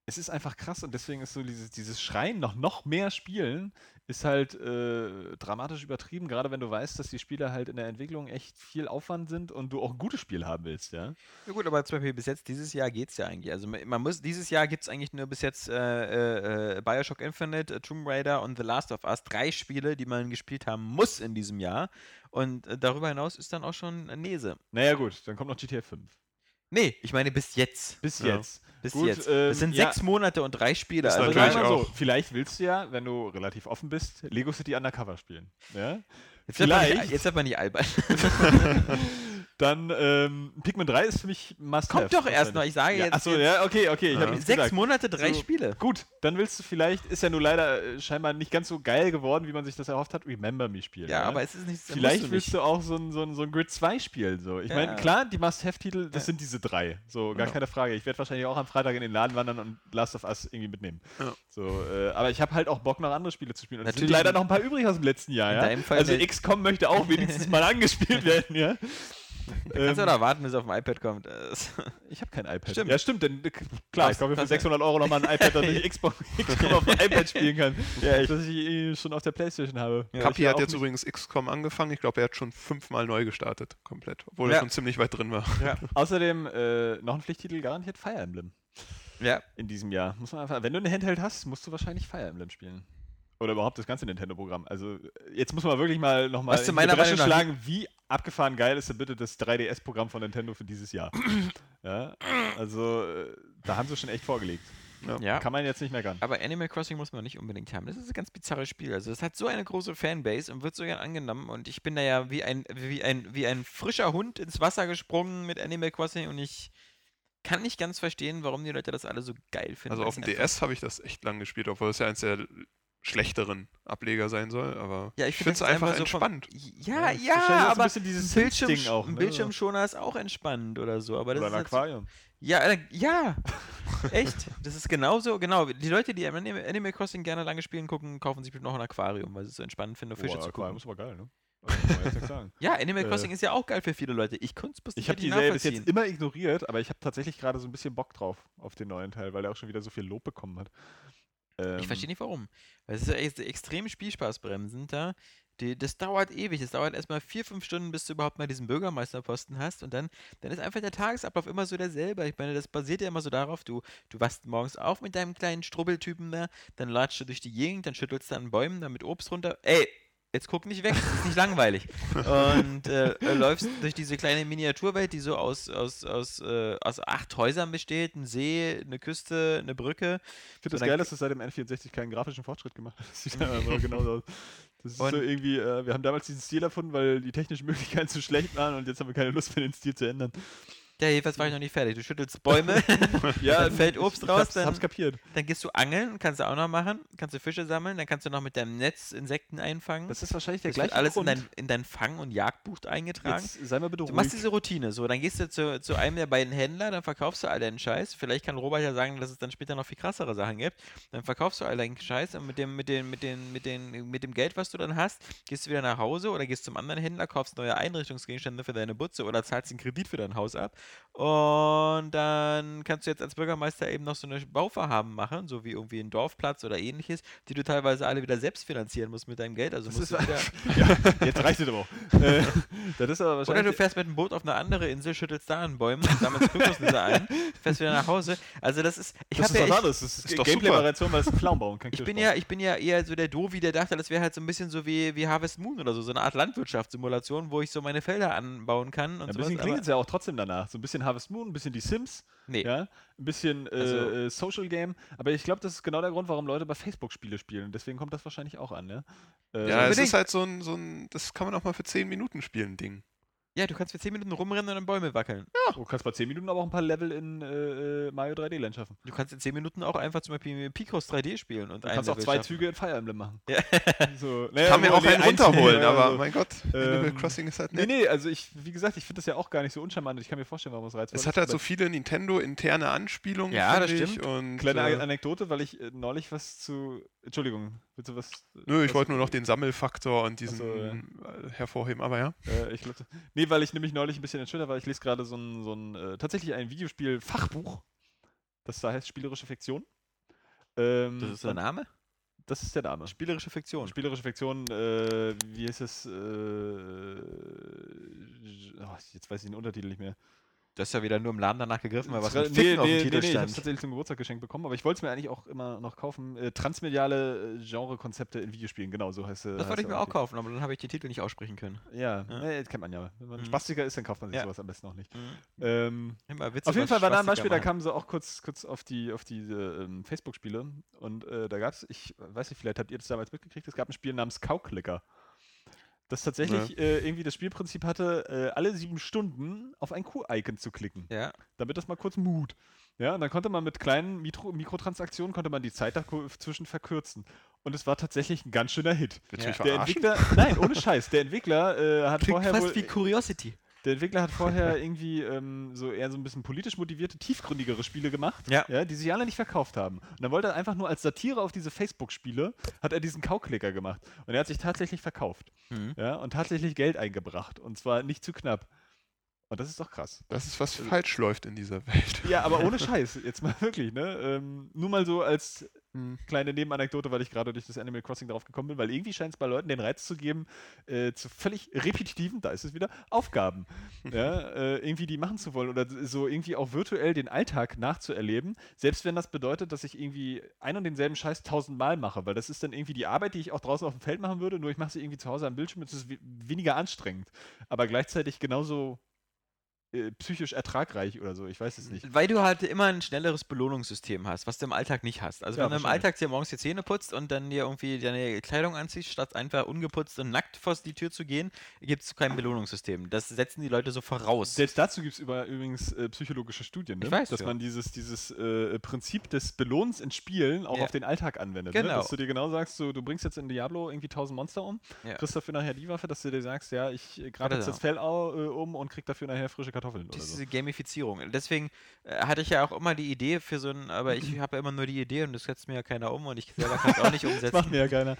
Es ist einfach krass und deswegen ist so dieses Schreien nach noch mehr Spielen ist halt dramatisch übertrieben, gerade wenn du weißt, dass die Spiele halt in der Entwicklung echt viel Aufwand sind und du auch ein gutes Spiel haben willst, ja? Ja gut, aber zum Beispiel bis jetzt, dieses Jahr geht's ja eigentlich. Also man muss, dieses Jahr gibt es eigentlich nur bis jetzt Bioshock Infinite, Tomb Raider und The Last of Us. 3 Spiele, die man gespielt haben muss in diesem Jahr und darüber hinaus ist dann auch schon Nese. Naja gut, dann kommt noch GTA 5. Nee, ich meine bis jetzt. Bis gut, jetzt. Es sind 6 Monate und 3 Spiele. Ist also natürlich auch. So, vielleicht willst du ja, wenn du relativ offen bist, Lego City Undercover spielen. Ja? Jetzt hat man nicht albern. Dann, Pikmin 3 ist für mich must-have. Kommt doch erst noch, ich sage jetzt. Achso, ja, okay. Ich hab 6 Monate, 3 Spiele. Gut, dann willst du vielleicht, ist ja nur leider scheinbar nicht ganz so geil geworden, wie man sich das erhofft hat, Remember Me spielen. Ja, aber es ist nicht so. Vielleicht willst du auch so ein Grid 2 spielen. So. Ich meine, klar, die Must-Have-Titel, das sind diese 3. So, gar keine Frage. Ich werde wahrscheinlich auch am Freitag in den Laden wandern und Last of Us irgendwie mitnehmen. Ja. So, aber ich habe halt auch Bock, noch andere Spiele zu spielen. Und es sind leider noch ein paar übrig aus dem letzten Jahr. Ja? Also XCOM möchte auch wenigstens mal angespielt werden, ja. Kannst du da warten, bis es auf dem iPad kommt? Ich habe kein iPad. Stimmt. Ja, stimmt. Denn, klar, ich glaube, für 600 Euro nochmal ein iPad, dass ich XCOM auf dem iPad spielen kann. Ja, dass ich schon auf der PlayStation habe. Ja, Kapi hat jetzt übrigens XCOM angefangen. Ich glaube, er hat schon 5-mal neu gestartet. Komplett. Obwohl er schon ziemlich weit drin war. Ja. Außerdem noch ein Pflichttitel garantiert Fire Emblem. Ja. In diesem Jahr. Muss man einfach, wenn du eine Handheld hast, musst du wahrscheinlich Fire Emblem spielen. Oder überhaupt das ganze Nintendo-Programm. Also jetzt muss man wirklich mal nochmal in die Bresche schlagen, wie abgefahren geil ist denn bitte das 3DS-Programm von Nintendo für dieses Jahr. Ja, also da haben sie schon echt vorgelegt. Ja. Kann man jetzt nicht meckern. Aber Animal Crossing muss man nicht unbedingt haben. Das ist ein ganz bizarres Spiel. Also es hat so eine große Fanbase und wird so gern angenommen und ich bin da ja wie ein frischer Hund ins Wasser gesprungen mit Animal Crossing und ich kann nicht ganz verstehen, warum die Leute das alle so geil finden. Also auf dem DS habe ich das echt lang gespielt, obwohl es ja eins der schlechteren Ableger sein soll, aber ja, ich finde es einfach so entspannt. Aber ein Bildschirmding auch, ne? Bildschirmschoner ist auch entspannt oder so. Aber das oder ein Aquarium. Echt. Das ist genauso, genau. Die Leute, die Animal Crossing gerne lange spielen gucken, kaufen sich noch ein Aquarium, weil sie es so entspannend finden, Fische zu gucken. Aquarium ist aber geil, ne? Ja, Animal Crossing ist ja auch geil für viele Leute. Ich konnte es bis jetzt immer ignoriert, aber ich habe tatsächlich gerade so ein bisschen Bock drauf auf den neuen Teil, weil er auch schon wieder so viel Lob bekommen hat. Ich verstehe nicht, warum. Weil es ist ja extrem Spielspaßbremsend da. Das dauert ewig. Das dauert erstmal 4-5 Stunden, bis du überhaupt mal diesen Bürgermeisterposten hast. Und dann ist einfach der Tagesablauf immer so derselbe. Ich meine, das basiert ja immer so darauf, du wachst morgens auf mit deinem kleinen Strubbeltypen da, dann latschst du durch die Gegend, dann schüttelst du an Bäumen, dann mit Obst runter. Ey! Jetzt guck nicht weg, das ist nicht langweilig. Und läufst durch diese kleine Miniaturwelt, die so aus 8 Häusern besteht, ein See, eine Küste, eine Brücke. Ich finde das geil, dass das seit dem N64 keinen grafischen Fortschritt gemacht hat. Das sieht aber genau so aus. Das ist so irgendwie, wir haben damals diesen Stil erfunden, weil die technischen Möglichkeiten zu schlecht waren und jetzt haben wir keine Lust mehr, den Stil zu ändern. Ja, jedenfalls war ich noch nicht fertig. Du schüttelst Bäume, dann fällt Obst raus, hab's kapiert. Dann gehst du angeln, kannst du auch noch machen, kannst du Fische sammeln, dann kannst du noch mit deinem Netz Insekten einfangen. Das ist wahrscheinlich der gleiche alles Grund. in dein Fang- und Jagdbuch eingetragen. Jetzt sei mal bitte ruhig. Du machst diese Routine, so, dann gehst du zu einem der beiden Händler, dann verkaufst du all deinen Scheiß. Vielleicht kann Robert ja sagen, dass es dann später noch viel krassere Sachen gibt. Dann verkaufst du all deinen Scheiß und mit dem Geld, was du dann hast, gehst du wieder nach Hause oder gehst zum anderen Händler, kaufst neue Einrichtungsgegenstände für deine Butze oder zahlst den Kredit für dein Haus ab. Und dann kannst du jetzt als Bürgermeister eben noch so eine Bauvorhaben machen, so wie irgendwie ein Dorfplatz oder ähnliches, die du teilweise alle wieder selbst finanzieren musst mit deinem Geld. Also musst du wieder jetzt reicht es aber auch. Das ist aber wahrscheinlich oder du fährst mit dem Boot auf eine andere Insel, schüttelst da an Bäumen, sammelst Kokosnüsse ein, fährst wieder nach Hause. Also das ist... Das ist doch Gameplay-Variation, weil es ein Clown bauen kann. Ich bin ja eher so der Dovi, der dachte, das wäre halt so ein bisschen so wie Harvest Moon oder so eine Art Landwirtschaftssimulation, wo ich so meine Felder anbauen kann. Und ein bisschen klingt es ja auch trotzdem danach. So ein bisschen Harvest Moon, ein bisschen die Sims, ein bisschen Social Game. Aber ich glaube, das ist genau der Grund, warum Leute bei Facebook Spiele spielen. Deswegen kommt das wahrscheinlich auch an, ne? Es ist halt so ein, das kann man auch mal für 10 Minuten spielen, Ding. Ja, du kannst für 10 Minuten rumrennen und an Bäume wackeln. Ja. Du kannst bei 10 Minuten aber auch ein paar Level in Mario 3D Land schaffen. Du kannst in 10 Minuten auch einfach zum Beispiel Picross 3D spielen. Und du kannst auch zwei Züge in Fire Emblem machen. Ja. So, kann mir auch einen runterholen, aber mein Gott, Animal Crossing ist halt nett. Nee, also ich finde das ja auch gar nicht so uncharmant. Ich kann mir vorstellen, warum es reizvoll ist. Es hat halt so viele Nintendo-interne Anspielungen. Ja, das stimmt. Und kleine Anekdote, weil ich neulich was zu... Entschuldigung, willst du was... Nö, ich wollte nur noch den Sammelfaktor und diesen hervorheben, aber ja. Ich glaube... Nee, weil ich nämlich neulich ein bisschen entschuldigt war. Ich lese gerade so ein tatsächlich ein Videospiel-Fachbuch. Das da heißt Spielerische Fiktion. Das ist der Name? Das ist der Name. Spielerische Fiktion. Spielerische Fiktion, wie heißt es? Jetzt weiß ich den Untertitel nicht mehr. Du hast ja wieder nur im Laden danach gegriffen, weil was mit Ficken auf dem Titel stand. Ich habe es tatsächlich zum Geburtstag geschenkt bekommen, aber ich wollte es mir eigentlich auch immer noch kaufen. Transmediale Genrekonzepte in Videospielen, genau, so heißt es. Das wollte ich mir auch kaufen, aber dann habe ich die Titel nicht aussprechen können. Ja. Das kennt man ja. Wenn man Spastiker ist, dann kauft man sich sowas am besten auch nicht. Auf jeden Fall war da ein Beispiel, da kamen sie auch kurz auf diese Facebook-Spiele und da gab es, ich weiß nicht, vielleicht habt ihr das damals mitgekriegt, es gab ein Spiel namens Kauklicker. Das tatsächlich irgendwie das Spielprinzip hatte, alle 7 Stunden auf ein Q-Icon zu klicken. Ja. Damit das mal kurz mut. Ja, und dann konnte man mit kleinen Mikrotransaktionen die Zeit dazwischen verkürzen. Und es war tatsächlich ein ganz schöner Hit. Der Entwickler, nein, ohne Scheiß, der Entwickler hat vorher fast wie Curiosity. Der Entwickler hat vorher irgendwie so eher so ein bisschen politisch motivierte, tiefgründigere Spiele gemacht, die sich alle nicht verkauft haben. Und dann wollte er einfach nur als Satire auf diese Facebook-Spiele, hat er diesen Kauklicker gemacht. Und er hat sich tatsächlich verkauft. Und tatsächlich Geld eingebracht. Und zwar nicht zu knapp. Und das ist doch krass. Das ist, was falsch läuft in dieser Welt. Ja, aber ohne Scheiß. Jetzt mal wirklich, ne? Nur mal so als kleine Nebenanekdote, weil ich gerade durch das Animal Crossing drauf gekommen bin, weil irgendwie scheint es bei Leuten den Reiz zu geben, zu völlig repetitiven, da ist es wieder, Aufgaben. Irgendwie die machen zu wollen oder so irgendwie auch virtuell den Alltag nachzuerleben, selbst wenn das bedeutet, dass ich irgendwie ein und denselben Scheiß 1000-mal mache, weil das ist dann irgendwie die Arbeit, die ich auch draußen auf dem Feld machen würde, nur ich mache sie irgendwie zu Hause am Bildschirm, es ist weniger anstrengend, aber gleichzeitig genauso psychisch ertragreich oder so, ich weiß es nicht. Weil du halt immer ein schnelleres Belohnungssystem hast, was du im Alltag nicht hast. Also ja, wenn du im Alltag dir morgens die Zähne putzt und dann dir irgendwie deine Kleidung anziehst, statt einfach ungeputzt und nackt vor die Tür zu gehen, gibt es kein Belohnungssystem. Das setzen die Leute so voraus. Selbst dazu gibt es übrigens psychologische Studien, ne? Ich weiß, dass man dieses Prinzip des Belohnens in Spielen auch auf den Alltag anwendet. Genau. Ne? Dass du dir genau sagst, so, du bringst jetzt in Diablo irgendwie 1000 Monster um, kriegst dafür nachher die Waffe, dass du dir sagst, ja, ich grabe jetzt das Fell um und krieg dafür nachher frische Kartoffeln oder so. Diese Gamifizierung. Deswegen hatte ich ja auch immer die Idee für so einen, aber ich habe ja immer nur die Idee und das setzt mir ja keiner um und ich selber kann es auch nicht umsetzen. Das macht mir ja keiner.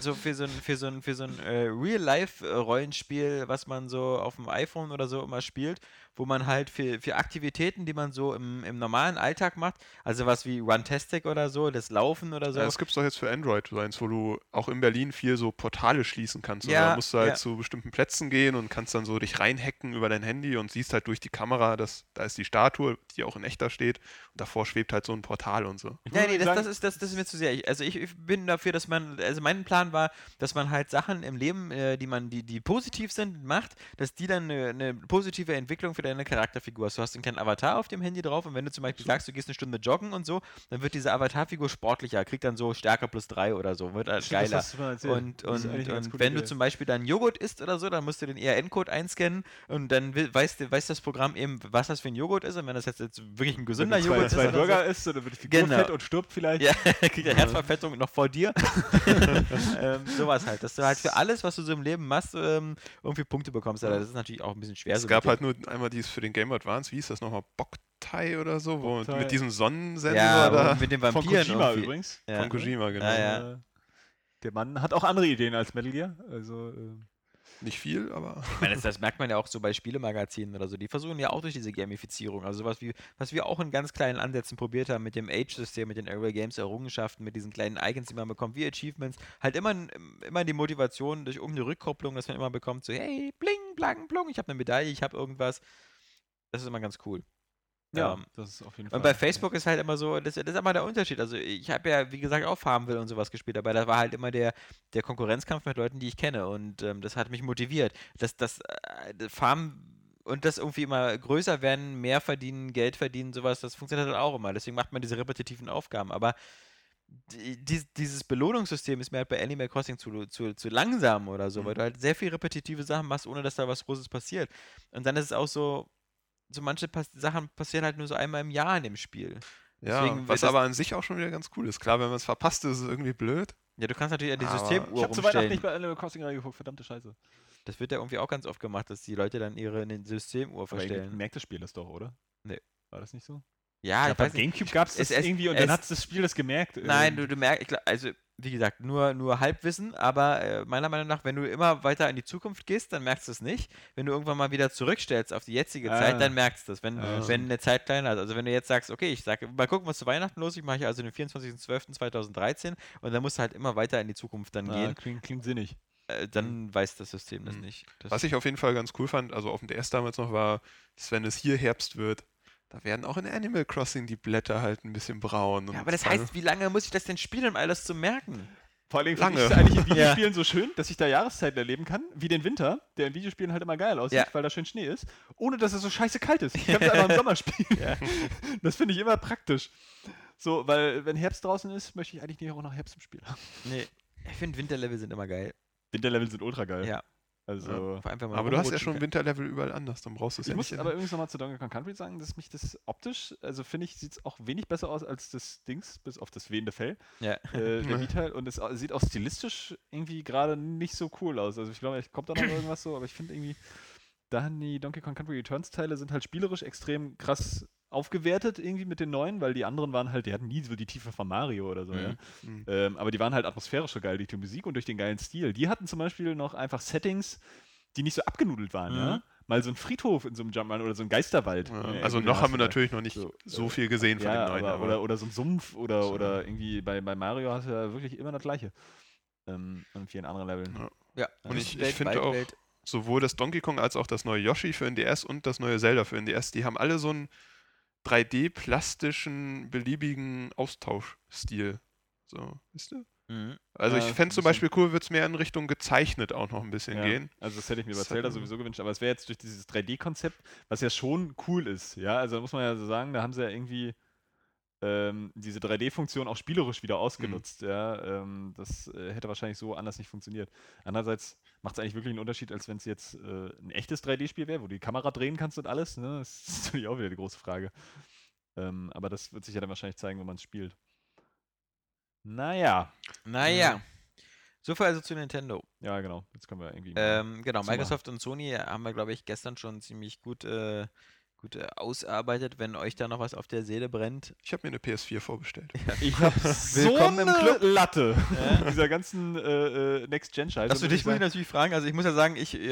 So für so ein Real-Life-Rollenspiel, was man so auf dem iPhone oder so immer spielt, wo man halt für Aktivitäten, die man so im normalen Alltag macht, also was wie Runtastic oder so, das Laufen oder so. Ja, das gibt es doch jetzt für Android, wo du auch in Berlin viel so Portale schließen kannst. Ja, da musst du halt zu bestimmten Plätzen gehen und kannst dann so dich reinhacken über dein Handy und siehst halt durch die Kamera, da ist die Statue, die auch in echt da steht und davor schwebt halt so ein Portal und so. Nee, das ist mir zu sehr. Ich bin dafür, dass man, also mein Plan war, dass man halt Sachen im Leben, die positiv sind, macht, dass die dann eine positive Entwicklung für deine Charakterfigur hast. Du hast einen kleinen Avatar auf dem Handy drauf und wenn du zum Beispiel sagst, du gehst eine Stunde joggen und so, dann wird diese Avatarfigur sportlicher, kriegt dann so Stärke +3 oder so, wird halt geiler. Das hast du mal erzählt. Und wenn du zum Beispiel dann Joghurt isst oder so, dann musst du den ERN-Code einscannen und dann weiß das Programm eben, was das für ein Joghurt ist und wenn das jetzt wirklich ein gesünder Joghurt ist. Wenn du zwei Burger isst, dann wird die Figur fett und stirbt vielleicht. Ja, kriegt er Herzverfettung noch vor dir. Sowas halt, dass du halt für alles, was du so im Leben machst, irgendwie Punkte bekommst. Also das ist natürlich auch ein bisschen schwer. Es gab halt nur einmal dieses für den Game Boy Advance, wie hieß das nochmal? Boktai oder so? Boktai. Mit diesem Sonnensensor da. Mit den Vampiren. Von Kojima irgendwie. Übrigens. Ja. Von Kojima, genau. Ja. Der Mann hat auch andere Ideen als Metal Gear. Also, nicht viel, aber... Ich meine, das merkt man ja auch so bei Spielemagazinen oder so. Die versuchen ja auch durch diese Gamifizierung, also sowas wie, was wir auch in ganz kleinen Ansätzen probiert haben mit dem Age-System, mit den Aerial Games Errungenschaften, mit diesen kleinen Icons, die man bekommt, wie Achievements, halt immer die Motivation durch irgendeine Rückkopplung, dass man immer bekommt, so hey, bling, blang, blung, ich habe eine Medaille, ich habe irgendwas. Das ist immer ganz cool. Ja, das ist auf jeden Fall. Und bei Facebook ist halt immer so, das ist immer der Unterschied. Also ich habe ja, wie gesagt, auch Farmville und sowas gespielt, aber da war halt immer der Konkurrenzkampf mit Leuten, die ich kenne und das hat mich motiviert. Das Farm und das irgendwie immer größer werden, mehr verdienen, Geld verdienen, sowas, das funktioniert halt auch immer. Deswegen macht man diese repetitiven Aufgaben, aber dieses Belohnungssystem ist mir halt bei Animal Crossing zu langsam oder so, weil du halt sehr viel repetitive Sachen machst, ohne dass da was Großes passiert. Und dann ist es auch so manche Sachen passieren halt nur so einmal im Jahr in dem Spiel. Ja, deswegen, was aber an sich auch schon wieder ganz cool ist. Klar, wenn man es verpasst, ist es irgendwie blöd. Ja, du kannst natürlich die Systemuhr rumstellen. Ich habe zu Weihnachten nicht bei Animal Crossing reingeguckt, verdammte Scheiße. Das wird ja irgendwie auch ganz oft gemacht, dass die Leute dann ihre Systemuhr verstellen. Aber merkt das Spiel das doch, oder? Nee. War das nicht so? Ja, ich weiß nicht. Beim Gamecube gab es das irgendwie und dann hat das Spiel das gemerkt. Nein, du merkst, also... Wie gesagt, nur Halbwissen, aber meiner Meinung nach, wenn du immer weiter in die Zukunft gehst, dann merkst du es nicht. Wenn du irgendwann mal wieder zurückstellst auf die jetzige Zeit, dann merkst du es, wenn eine Zeit kleiner ist. Also wenn du jetzt sagst, okay, ich sage, mal gucken, was zu Weihnachten los ist, ich mache ja also den 24.12.2013 und dann musst du halt immer weiter in die Zukunft dann gehen. Klingt sinnig. Dann weiß das System das nicht. Was ich auf jeden Fall ganz cool fand, also auf dem DS damals noch, war, dass wenn es hier Herbst wird, da werden auch in Animal Crossing die Blätter halt ein bisschen braun. Ja, aber das heißt, wie lange muss ich das denn spielen, um all das zu merken? Vor allem finde ich es eigentlich in Videospielen so schön, dass ich da Jahreszeiten erleben kann, wie den Winter, der in Videospielen halt immer geil aussieht, weil da schön Schnee ist, ohne dass es so scheiße kalt ist. Ich kann es einfach im Sommer spielen. Ja. Das finde ich immer praktisch. So, weil wenn Herbst draußen ist, möchte ich eigentlich nicht auch nach Herbst im Spiel haben. Nee, ich finde Winterlevel sind immer geil. Winterlevel sind ultra geil. Ja. Also, ja, aber du hast ja schon Winterlevel überall anders, dann brauchst du es ja nicht. Ich muss aber übrigens nochmal zu Donkey Kong Country sagen, dass mich das optisch, also finde ich, sieht es auch wenig besser aus als das Dings, bis auf das wehende Fell. Ja. Der Vita, und es sieht auch stilistisch irgendwie gerade nicht so cool aus. Also ich glaube, es kommt da noch irgendwas so, aber ich finde irgendwie, die Donkey Kong Country Returns Teile sind halt spielerisch extrem krass aufgewertet irgendwie mit den neuen, weil die anderen waren halt, die hatten nie so die Tiefe von Mario oder so, ja. Aber die waren halt atmosphärisch so geil, durch die Musik und durch den geilen Stil. Die hatten zum Beispiel noch einfach Settings, die nicht so abgenudelt waren, ja. Mal so ein Friedhof in so einem Jumpman oder so ein Geisterwald. Ja, also noch haben wir natürlich noch nicht so viel gesehen von den neuen. Oder so ein Sumpf oder irgendwie bei Mario hast du ja wirklich immer das Gleiche. Und vielen anderen Leveln. Ja. Und ich finde auch sowohl das Donkey Kong als auch das neue Yoshi für den DS und das neue Zelda für den DS, die haben alle so einen 3D-plastischen, beliebigen Austauschstil. So, wisst ihr? Mhm. Also ich fände es zum Beispiel cool, würde es mehr in Richtung gezeichnet auch noch ein bisschen gehen. Also das hätte ich mir bei Zelda sowieso gewünscht, aber es wäre jetzt durch dieses 3D-Konzept, was ja schon cool ist, ja, also da muss man ja so sagen, da haben sie ja irgendwie diese 3D-Funktion auch spielerisch wieder ausgenutzt, das hätte wahrscheinlich so anders nicht funktioniert. Andererseits macht es eigentlich wirklich einen Unterschied, als wenn es jetzt ein echtes 3D-Spiel wäre, wo du die Kamera drehen kannst und alles, ne? Das ist natürlich auch wieder die große Frage. Aber das wird sich ja dann wahrscheinlich zeigen, wenn man es spielt. Naja. So viel also zu Nintendo. Ja, genau. Jetzt können wir irgendwie... genau, Microsoft und Sony haben wir, glaube ich, gestern schon ziemlich gut ausarbeitet. Wenn euch da noch was auf der Seele brennt... Ich habe mir eine PS4 vorbestellt. Ja. Ich habe so eine Latte dieser ganzen Next-Gen-Scheiße. Also dich muss ich natürlich fragen. Also ich muss ja sagen, ich bin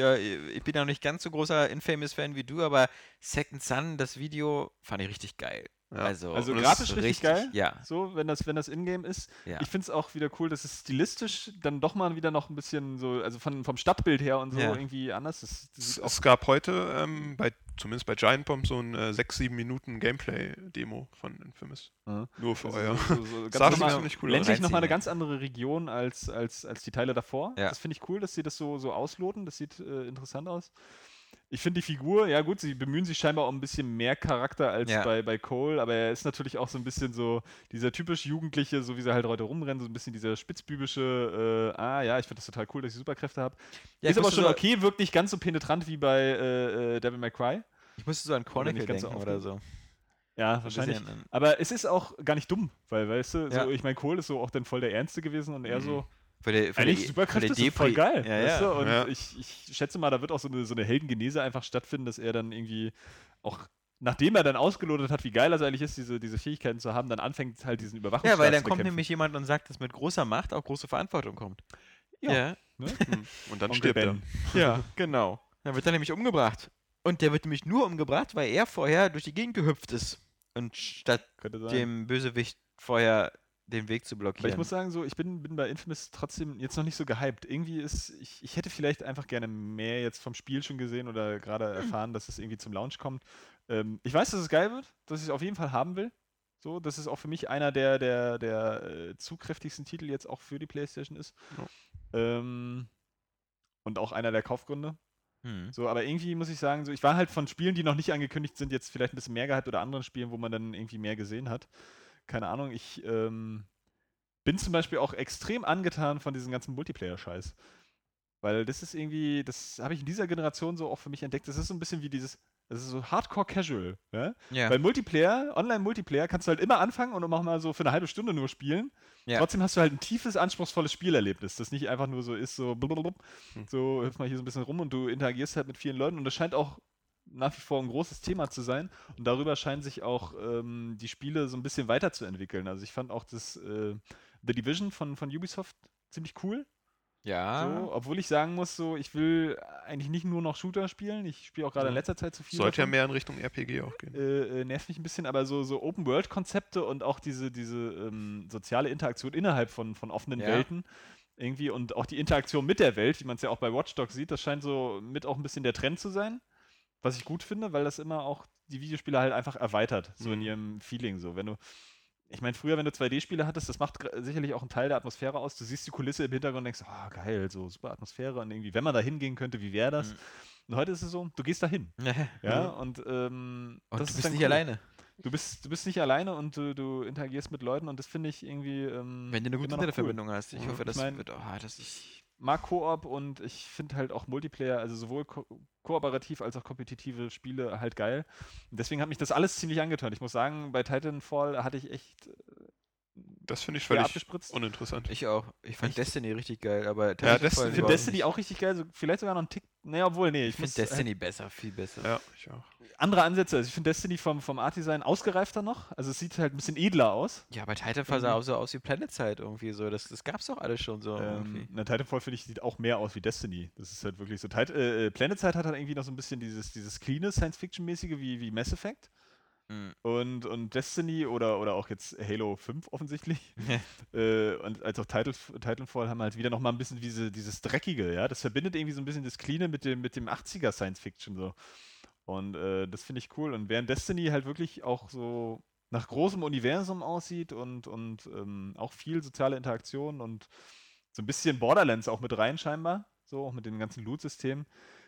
ja noch nicht ganz so großer Infamous-Fan wie du, aber Second Son, das Video, fand ich richtig geil. Ja. Also grafisch richtig geil, so, wenn das Ingame ist. Ja. Ich finde es auch wieder cool, dass es stilistisch dann doch mal wieder noch ein bisschen so, also vom Stadtbild her und so irgendwie anders. Es gab heute, zumindest bei Giant Bomb, so ein 6-7 Minuten Gameplay-Demo von Infamous. Mhm. Nur für euer. Ländlich nochmal eine ganz andere Region als die Teile davor. Ja. Das finde ich cool, dass sie das so ausloten. Das sieht interessant aus. Ich finde die Figur, ja gut, sie bemühen sich scheinbar um ein bisschen mehr Charakter als bei Cole, aber er ist natürlich auch so ein bisschen so dieser typisch Jugendliche, so wie sie halt heute rumrennen, so ein bisschen dieser spitzbübische, ich finde das total cool, dass ich Superkräfte habe. Ja, ist aber schon okay, wirkt nicht ganz so penetrant wie bei Devil May Cry. Ich müsste so an Chronicle denken oder so. Ja, wahrscheinlich. Aber es ist auch gar nicht dumm, weil, weißt du, ich meine, Cole ist so auch dann voll der Ernste gewesen und eher so... Für die Superkräfte ist voll geil. Ja, weißt du? Und ich schätze mal, da wird auch so eine Heldengenese einfach stattfinden, dass er dann irgendwie auch, nachdem er dann ausgelotet hat, wie geil das eigentlich ist, diese Fähigkeiten zu haben, dann anfängt halt diesen Überwachungsstaat zu bekämpfen. Ja, weil dann kommt nämlich jemand und sagt, dass mit großer Macht auch große Verantwortung kommt. Ja. Ne? Und dann stirbt er. Ja, genau. Dann wird er nämlich umgebracht. Und der wird nämlich nur umgebracht, weil er vorher durch die Gegend gehüpft ist. Und statt dem Bösewicht vorher... den Weg zu blockieren. Aber ich muss sagen, so, ich bin bei Infamous trotzdem jetzt noch nicht so gehypt. Irgendwie ich hätte vielleicht einfach gerne mehr jetzt vom Spiel schon gesehen oder gerade erfahren, dass es irgendwie zum Launch kommt. Ich weiß, dass es geil wird, dass ich es auf jeden Fall haben will. So, dass es auch für mich einer der zugkräftigsten Titel jetzt auch für die PlayStation ist. Ja. Und auch einer der Kaufgründe. So, aber irgendwie muss ich sagen, so, ich war halt von Spielen, die noch nicht angekündigt sind, jetzt vielleicht ein bisschen mehr gehypt oder anderen Spielen, wo man dann irgendwie mehr gesehen hat. Keine Ahnung, ich bin zum Beispiel auch extrem angetan von diesem ganzen Multiplayer-Scheiß. Weil das ist irgendwie, das habe ich in dieser Generation so auch für mich entdeckt, das ist so ein bisschen wie dieses, das ist so Hardcore-Casual. Ne? Yeah. Weil Multiplayer, Online-Multiplayer kannst du halt immer anfangen und auch mal so für eine halbe Stunde nur spielen. Yeah. Trotzdem hast du halt ein tiefes, anspruchsvolles Spielerlebnis, das nicht einfach nur so ist, so blub, so hüpf mal hier so ein bisschen rum und du interagierst halt mit vielen Leuten und das scheint auch nach wie vor ein großes Thema zu sein und darüber scheinen sich auch die Spiele so ein bisschen weiterzuentwickeln. Also ich fand auch das The Division von Ubisoft ziemlich cool. Ja. So, obwohl ich sagen muss, so ich will eigentlich nicht nur noch Shooter spielen, ich spiele auch gerade in letzter Zeit zu viel. Sollte davon. Ja mehr in Richtung RPG auch gehen. Nervt mich ein bisschen, aber so Open-World-Konzepte und auch diese soziale Interaktion innerhalb von offenen Welten irgendwie und auch die Interaktion mit der Welt, wie man es ja auch bei Watch Dogs sieht, das scheint so mit auch ein bisschen der Trend zu sein. Was ich gut finde, weil das immer auch die Videospiele halt einfach erweitert, so in ihrem Feeling. So, ich meine, früher, wenn du 2D-Spiele hattest, das macht sicherlich auch einen Teil der Atmosphäre aus. Du siehst die Kulisse im Hintergrund und denkst, oh geil, so super Atmosphäre und irgendwie, wenn man da hingehen könnte, wie wäre das? Und heute ist es so, du gehst da hin. Ja, und das du bist nicht cool. Alleine. Du bist nicht alleine und du interagierst mit Leuten und das finde ich irgendwie. Wenn du eine gute Internetverbindung hast, ich hoffe, das wird. Das ist. Mag Koop und ich finde halt auch Multiplayer, also sowohl kooperativ als auch kompetitive Spiele halt geil. Und deswegen hat mich das alles ziemlich angetönt. Ich muss sagen, bei Titanfall hatte ich echt das finde ich völlig abgespritzt. Uninteressant. Ich auch. Ich fand Destiny richtig geil, aber Titanfall ich finde Destiny auch richtig geil, so vielleicht sogar noch einen Tick. Ich finde Destiny besser, viel besser. Ja, ich auch. Andere Ansätze, also ich finde Destiny vom Art-Design ausgereifter noch, also es sieht halt ein bisschen edler aus. Ja, aber Titanfall sah auch so aus wie Planet-Side irgendwie so, das gab's doch alles schon so irgendwie. Na, Titanfall, finde ich, sieht auch mehr aus wie Destiny, das ist halt wirklich so. Planet-Side hat halt irgendwie noch so ein bisschen dieses cleane, Science-Fiction-mäßige wie Mass Effect. Und Destiny oder auch jetzt Halo 5 offensichtlich und als auch Titanfall haben halt wieder nochmal ein bisschen dieses Dreckige, ja, das verbindet irgendwie so ein bisschen das Cleane mit dem 80er Science Fiction so und das finde ich cool und während Destiny halt wirklich auch so nach großem Universum aussieht und auch viel soziale Interaktion und so ein bisschen Borderlands auch mit rein scheinbar, so auch mit dem ganzen Loot-System,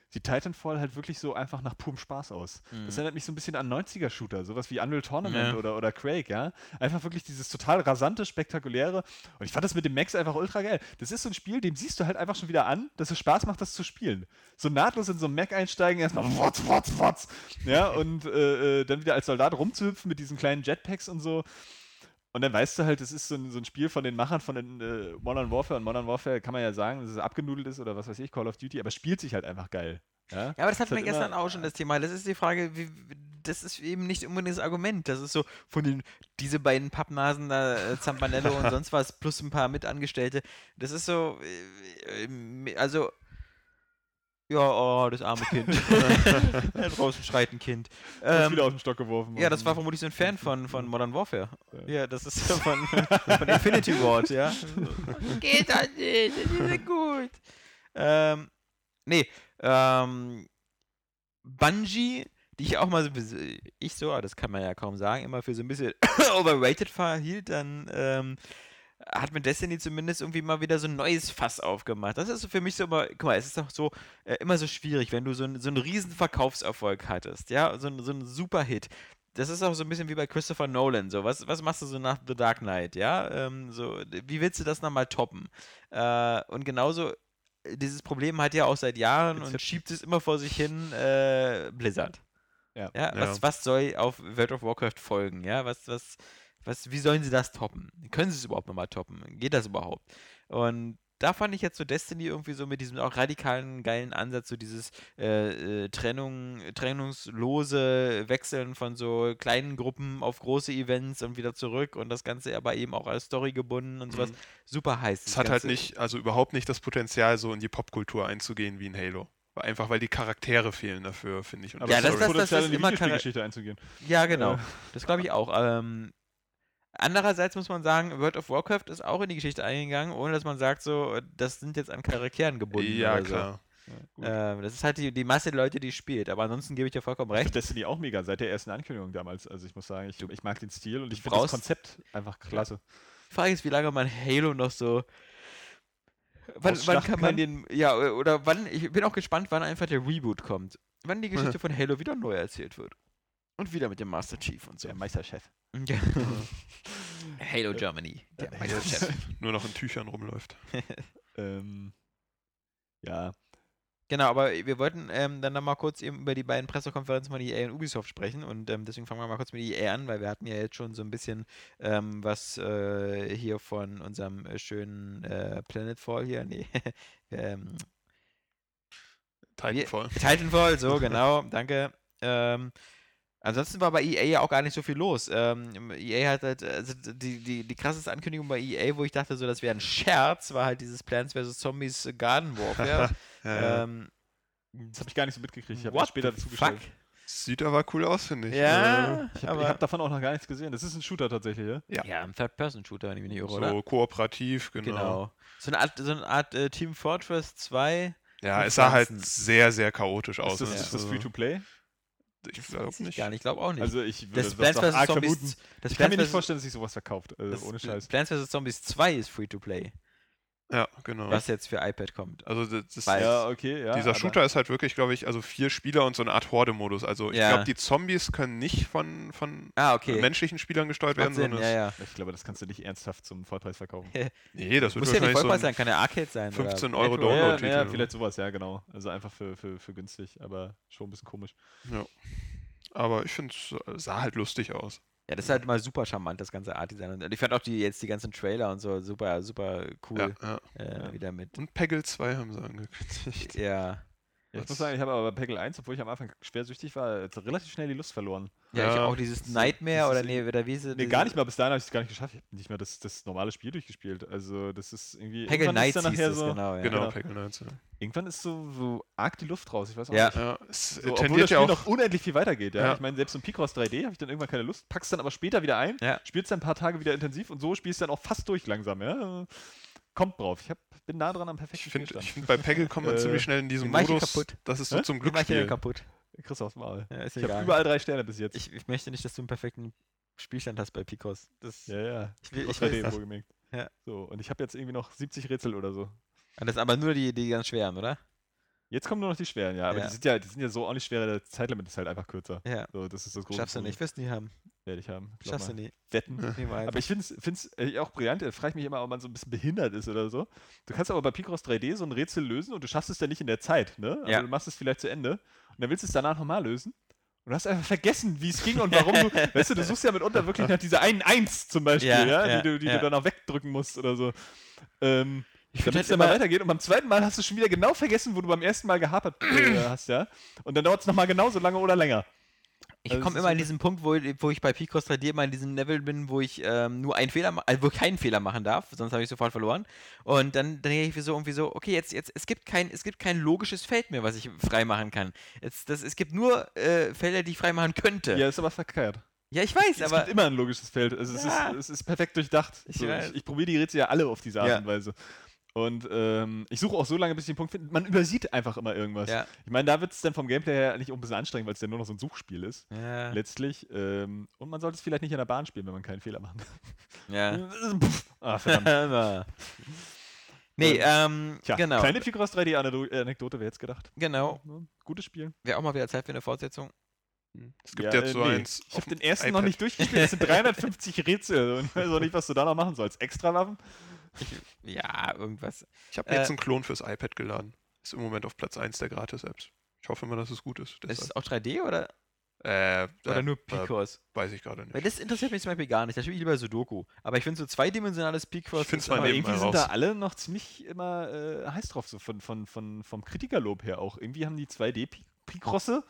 sieht Titanfall halt wirklich so einfach nach purem Spaß aus. Mhm. Das erinnert mich so ein bisschen an 90er-Shooter, sowas wie Unreal Tournament oder Quake, ja. Einfach wirklich dieses total rasante, spektakuläre. Und ich fand das mit dem Max einfach ultra geil. Das ist so ein Spiel, dem siehst du halt einfach schon wieder an, dass es Spaß macht, das zu spielen. So nahtlos in so einen Mac einsteigen, erstmal wotz. Ja, und dann wieder als Soldat rumzuhüpfen mit diesen kleinen Jetpacks und so. Und dann weißt du halt, das ist so ein Spiel von den Machern von den Modern Warfare. Und Modern Warfare kann man ja sagen, dass es abgenudelt ist oder was weiß ich, Call of Duty, aber spielt sich halt einfach geil. Ja, aber das hatten wir gestern auch schon das Thema. Das ist die Frage, das ist eben nicht unbedingt das Argument. Das ist so von diese beiden Pappnasen da, Zampanello und sonst was, plus ein paar Mitangestellte. Das ist so, also... Ja, oh, das arme Kind. Draußen schreit ein Kind. Ist wieder aus dem Stock geworfen worden. Ja, das war vermutlich so ein Fan von Modern Warfare. Ja, das ist von Infinity Ward, ja. Geht das nicht, das ist gut. Bungie, die ich auch mal das kann man ja kaum sagen, immer für so ein bisschen overrated verhielt, dann, hat mit Destiny zumindest irgendwie mal wieder so ein neues Fass aufgemacht. Das ist für mich so immer, guck mal, es ist doch so immer so schwierig, wenn du so einen riesen Verkaufserfolg hattest, ja, so ein Superhit. Das ist auch so ein bisschen wie bei Christopher Nolan, so, was machst du so nach The Dark Knight, ja, wie willst du das nochmal toppen? Und genauso, dieses Problem hat ja auch seit Jahren und schiebt es immer vor sich hin, Blizzard. Ja. Was soll auf World of Warcraft folgen, ja, wie sollen sie das toppen? Können sie es überhaupt nochmal toppen? Geht das überhaupt? Und da fand ich jetzt so Destiny irgendwie so mit diesem auch radikalen, geilen Ansatz, so dieses trennungslose Wechseln von so kleinen Gruppen auf große Events und wieder zurück und das Ganze aber eben auch als Story gebunden und sowas. Mhm. Super heiß. Es hat halt nicht, also überhaupt nicht das Potenzial, so in die Popkultur einzugehen wie in Halo. Einfach, weil die Charaktere fehlen dafür, finde ich. Und ja, das ist immer Geschichte einzugehen. Ja, genau. Das glaube ich auch. Andererseits muss man sagen, World of Warcraft ist auch in die Geschichte eingegangen, ohne dass man sagt, so, das sind jetzt an Charakteren gebunden. Ja, klar. So. Ja, das ist halt die Masse der Leute, die spielt. Aber ansonsten gebe ich dir vollkommen recht. Ich finde Destiny auch mega, seit der ersten Ankündigung damals. Also ich muss sagen, ich mag den Stil und ich finde das Konzept einfach klasse. Die Frage ist, wie lange man Halo noch so... Wann kann man den... Ja, oder wann... Ich bin auch gespannt, wann einfach der Reboot kommt. Wann die Geschichte von Halo wieder neu erzählt wird. Und wieder mit dem Master Chief und so. Der Meisterchef. Ja. Halo Germany. Der Meisterchef. Nur noch in Tüchern rumläuft. Ja. Genau, aber wir wollten dann nochmal kurz eben über die beiden Pressekonferenzen von EA und Ubisoft sprechen und deswegen fangen wir mal kurz mit EA an, weil wir hatten ja jetzt schon so ein bisschen was hier von unserem schönen Planetfall hier. Nee. Titanfall. Titanfall, so genau. Danke. Ansonsten war bei EA ja auch gar nicht so viel los. EA hat halt, also die krasseste Ankündigung bei EA, wo ich dachte, so, das wäre ein Scherz, war halt dieses Plants vs. Zombies Garden Warfare. Ja. Das habe ich gar nicht so mitgekriegt. Ich habe das später dazu geschaut. Sieht aber cool aus, finde ich. Ja, ich habe davon auch noch gar nichts gesehen. Das ist ein Shooter tatsächlich, ja? Ja, ein Third-Person-Shooter, wenn ich mich nicht irre, oder? So kooperativ, genau. So eine Art Team Fortress 2. Ja, es sah halt sehr, sehr chaotisch aus. Ist das Free-to-Play? Ich glaube nicht. Ich glaube auch nicht. Also ich würde das arg vermuten. Ich kann mir nicht vorstellen, dass sich sowas verkauft. Ohne Scheiß. Plants vs. Zombies 2 ist Free-to-Play. Ja, genau. Was jetzt für iPad kommt. Also dieser Shooter ist halt wirklich, glaube ich, also 4 Spieler und so eine Art Horde-Modus. Also ich glaube, die Zombies können nicht von menschlichen Spielern gesteuert werden. Sondern ich glaube, das kannst du nicht ernsthaft zum Vorpreis verkaufen. Nee, das wird wahrscheinlich so sein, kann ja Arcade sein. 15€ Download-Titel. Ja, vielleicht sowas, ja genau. Also einfach für günstig, aber schon ein bisschen komisch. Ja. Aber ich finde, es sah halt lustig aus. Ja, das ist halt mal super charmant, das ganze Art-Design. Und ich fand auch die ganzen Trailer und so super, super cool. Ja. Wieder mit. Und Peggle 2 haben sie angekündigt. Ja. Ich muss sagen, ich habe aber bei Peggle 1, obwohl ich am Anfang schwersüchtig war, relativ schnell die Lust verloren. Ja, ich habe auch dieses Nightmare oder wie ist es? Nee, gar nicht mal. Bis dahin habe ich es gar nicht geschafft. Ich habe nicht mehr das normale Spiel durchgespielt. Also, das ist irgendwie. Peggle Nights ist nachher so. Genau, Peggle Nights, ja. Irgendwann ist so arg die Luft raus. Ich weiß auch nicht. Ja, es obwohl das Spiel noch unendlich viel weitergeht. Ja? Ja. Ich meine, selbst so ein Picross 3D habe ich dann irgendwann keine Lust. Packst dann aber später wieder ein, spielst dann ein paar Tage wieder intensiv und so spielst dann auch fast durch langsam. Ja. Kommt drauf. Ich bin nah dran am perfekten Spielstand. Ich finde, bei Peggle kommt man ziemlich schnell in diesen Modus, dass es so zum Glück spielt. Kaputt. Chris aufs Maul. Ja, ich habe überall 3 Sterne bis jetzt. Ich möchte nicht, dass du einen perfekten Spielstand hast bei Picos. Das, ja. Ich will das. Gemerkt. Ja. So, und ich habe jetzt irgendwie noch 70 Rätsel oder so. Und das sind aber nur die ganz schweren, oder? Jetzt kommen nur noch die schweren, ja. Aber die sind ja so auch nicht schwerer, der Zeitlimit ist halt einfach kürzer. Ja. So, das ist das große. Schaffst du nicht, wirst du nie haben. Werde ich haben. Schaffst du nie. Wetten. Aber ich finde es auch brillant, da frage ich mich immer, ob man so ein bisschen behindert ist oder so. Du kannst aber bei Picross 3D so ein Rätsel lösen und du schaffst es ja nicht in der Zeit, ne? Also du machst es vielleicht zu Ende und dann willst du es danach nochmal lösen. Und du hast einfach vergessen, wie es ging und warum du, weißt du, du suchst ja mitunter wirklich nach dieser einen Eins zum Beispiel, die du dann auch wegdrücken musst oder so. Damit es dann mal weitergeht und beim zweiten Mal hast du schon wieder genau vergessen, wo du beim ersten Mal gehapert hast, ja. Und dann dauert es nochmal genauso lange oder länger. Ich komme immer an diesen Punkt, wo ich bei Picross 3D immer in diesem Level bin, wo ich nur einen Fehler wo ich keinen Fehler machen darf, sonst habe ich sofort verloren. Und dann denke ich irgendwie so, okay, jetzt es gibt kein logisches Feld mehr, was ich freimachen kann. Es gibt nur Felder, die ich freimachen könnte. Ja, ist aber verkehrt. Ja, ich weiß, aber... Es gibt immer ein logisches Feld. Also es ist perfekt durchdacht. Ich probiere die Rätsel ja alle auf diese Art und Weise. Und ich suche auch so lange, bis ich den Punkt finde. Man übersieht einfach immer irgendwas. Ja. Ich meine, da wird es dann vom Gameplay her nicht auch ein bisschen anstrengend, weil es ja nur noch so ein Suchspiel ist. Ja. Letztlich. Und man sollte es vielleicht nicht in der Bahn spielen, wenn man keinen Fehler macht. Ja. Verdammt. Nee, tja, genau. Kleine Picross 3D-Anekdote, wer hätte es gedacht. Genau. Gutes Spiel. Wäre auch mal wieder Zeit für eine Fortsetzung. Es gibt ja so eins. Ich habe den ersten iPad noch nicht durchgespielt. Das sind 350 Rätsel. Und ich weiß auch nicht, was du da noch machen sollst. Extrawaffen? Irgendwas. Ich habe jetzt einen Klon fürs iPad geladen. Ist im Moment auf Platz 1 der Gratis-Apps. Ich hoffe mal, dass es gut ist. Ist es auch 3D oder? Oder nur Picross? Weiß ich gerade nicht. Weil das interessiert mich zum Beispiel gar nicht. Da spiele ich lieber Sudoku. Aber ich finde so zweidimensionales Picross... Ich finde es mal irgendwie sind da alle noch ziemlich immer heiß drauf. So vom Kritikerlob her auch. Irgendwie haben die 2D-Picrosse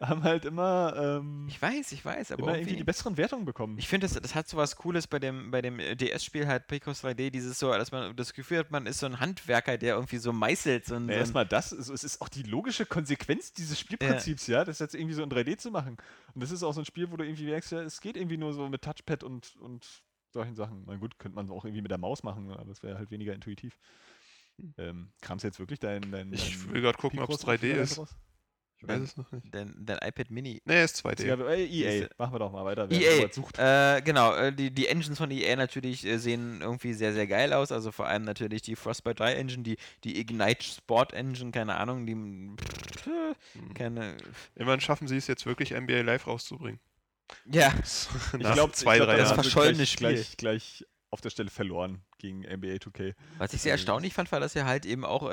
haben halt immer... ich weiß, aber irgendwie die besseren Wertungen bekommen. Ich finde, das hat so was Cooles bei dem DS-Spiel halt Picross 3D, dieses so, dass man das Gefühl hat, man ist so ein Handwerker, der irgendwie so meißelt. Erstmal das, es ist auch die logische Konsequenz dieses Spielprinzips, das jetzt irgendwie so in 3D zu machen. Und das ist auch so ein Spiel, wo du irgendwie merkst, es geht irgendwie nur so mit Touchpad und solchen Sachen. Na gut, könnte man auch irgendwie mit der Maus machen, aber es wäre halt weniger intuitiv. Kramst jetzt wirklich dein ich will gerade gucken, ob es 3D ist. Raus? Ich weiß es noch nicht. Dein iPad Mini. Nee, ist 2D. EA. Machen wir doch mal weiter. EA. Sucht. Genau. Die Engines von EA natürlich sehen irgendwie sehr, sehr geil aus. Also vor allem natürlich die Frostbite 3 Engine, die Ignite Sport Engine, keine Ahnung. Immerhin schaffen sie es jetzt wirklich, NBA Live rauszubringen. Ja. Ich glaube, 2-3 das verschollene Spiel. Gleich auf der Stelle verloren gegen NBA 2K. Was ich sehr erstaunlich fand, war, dass wir halt eben auch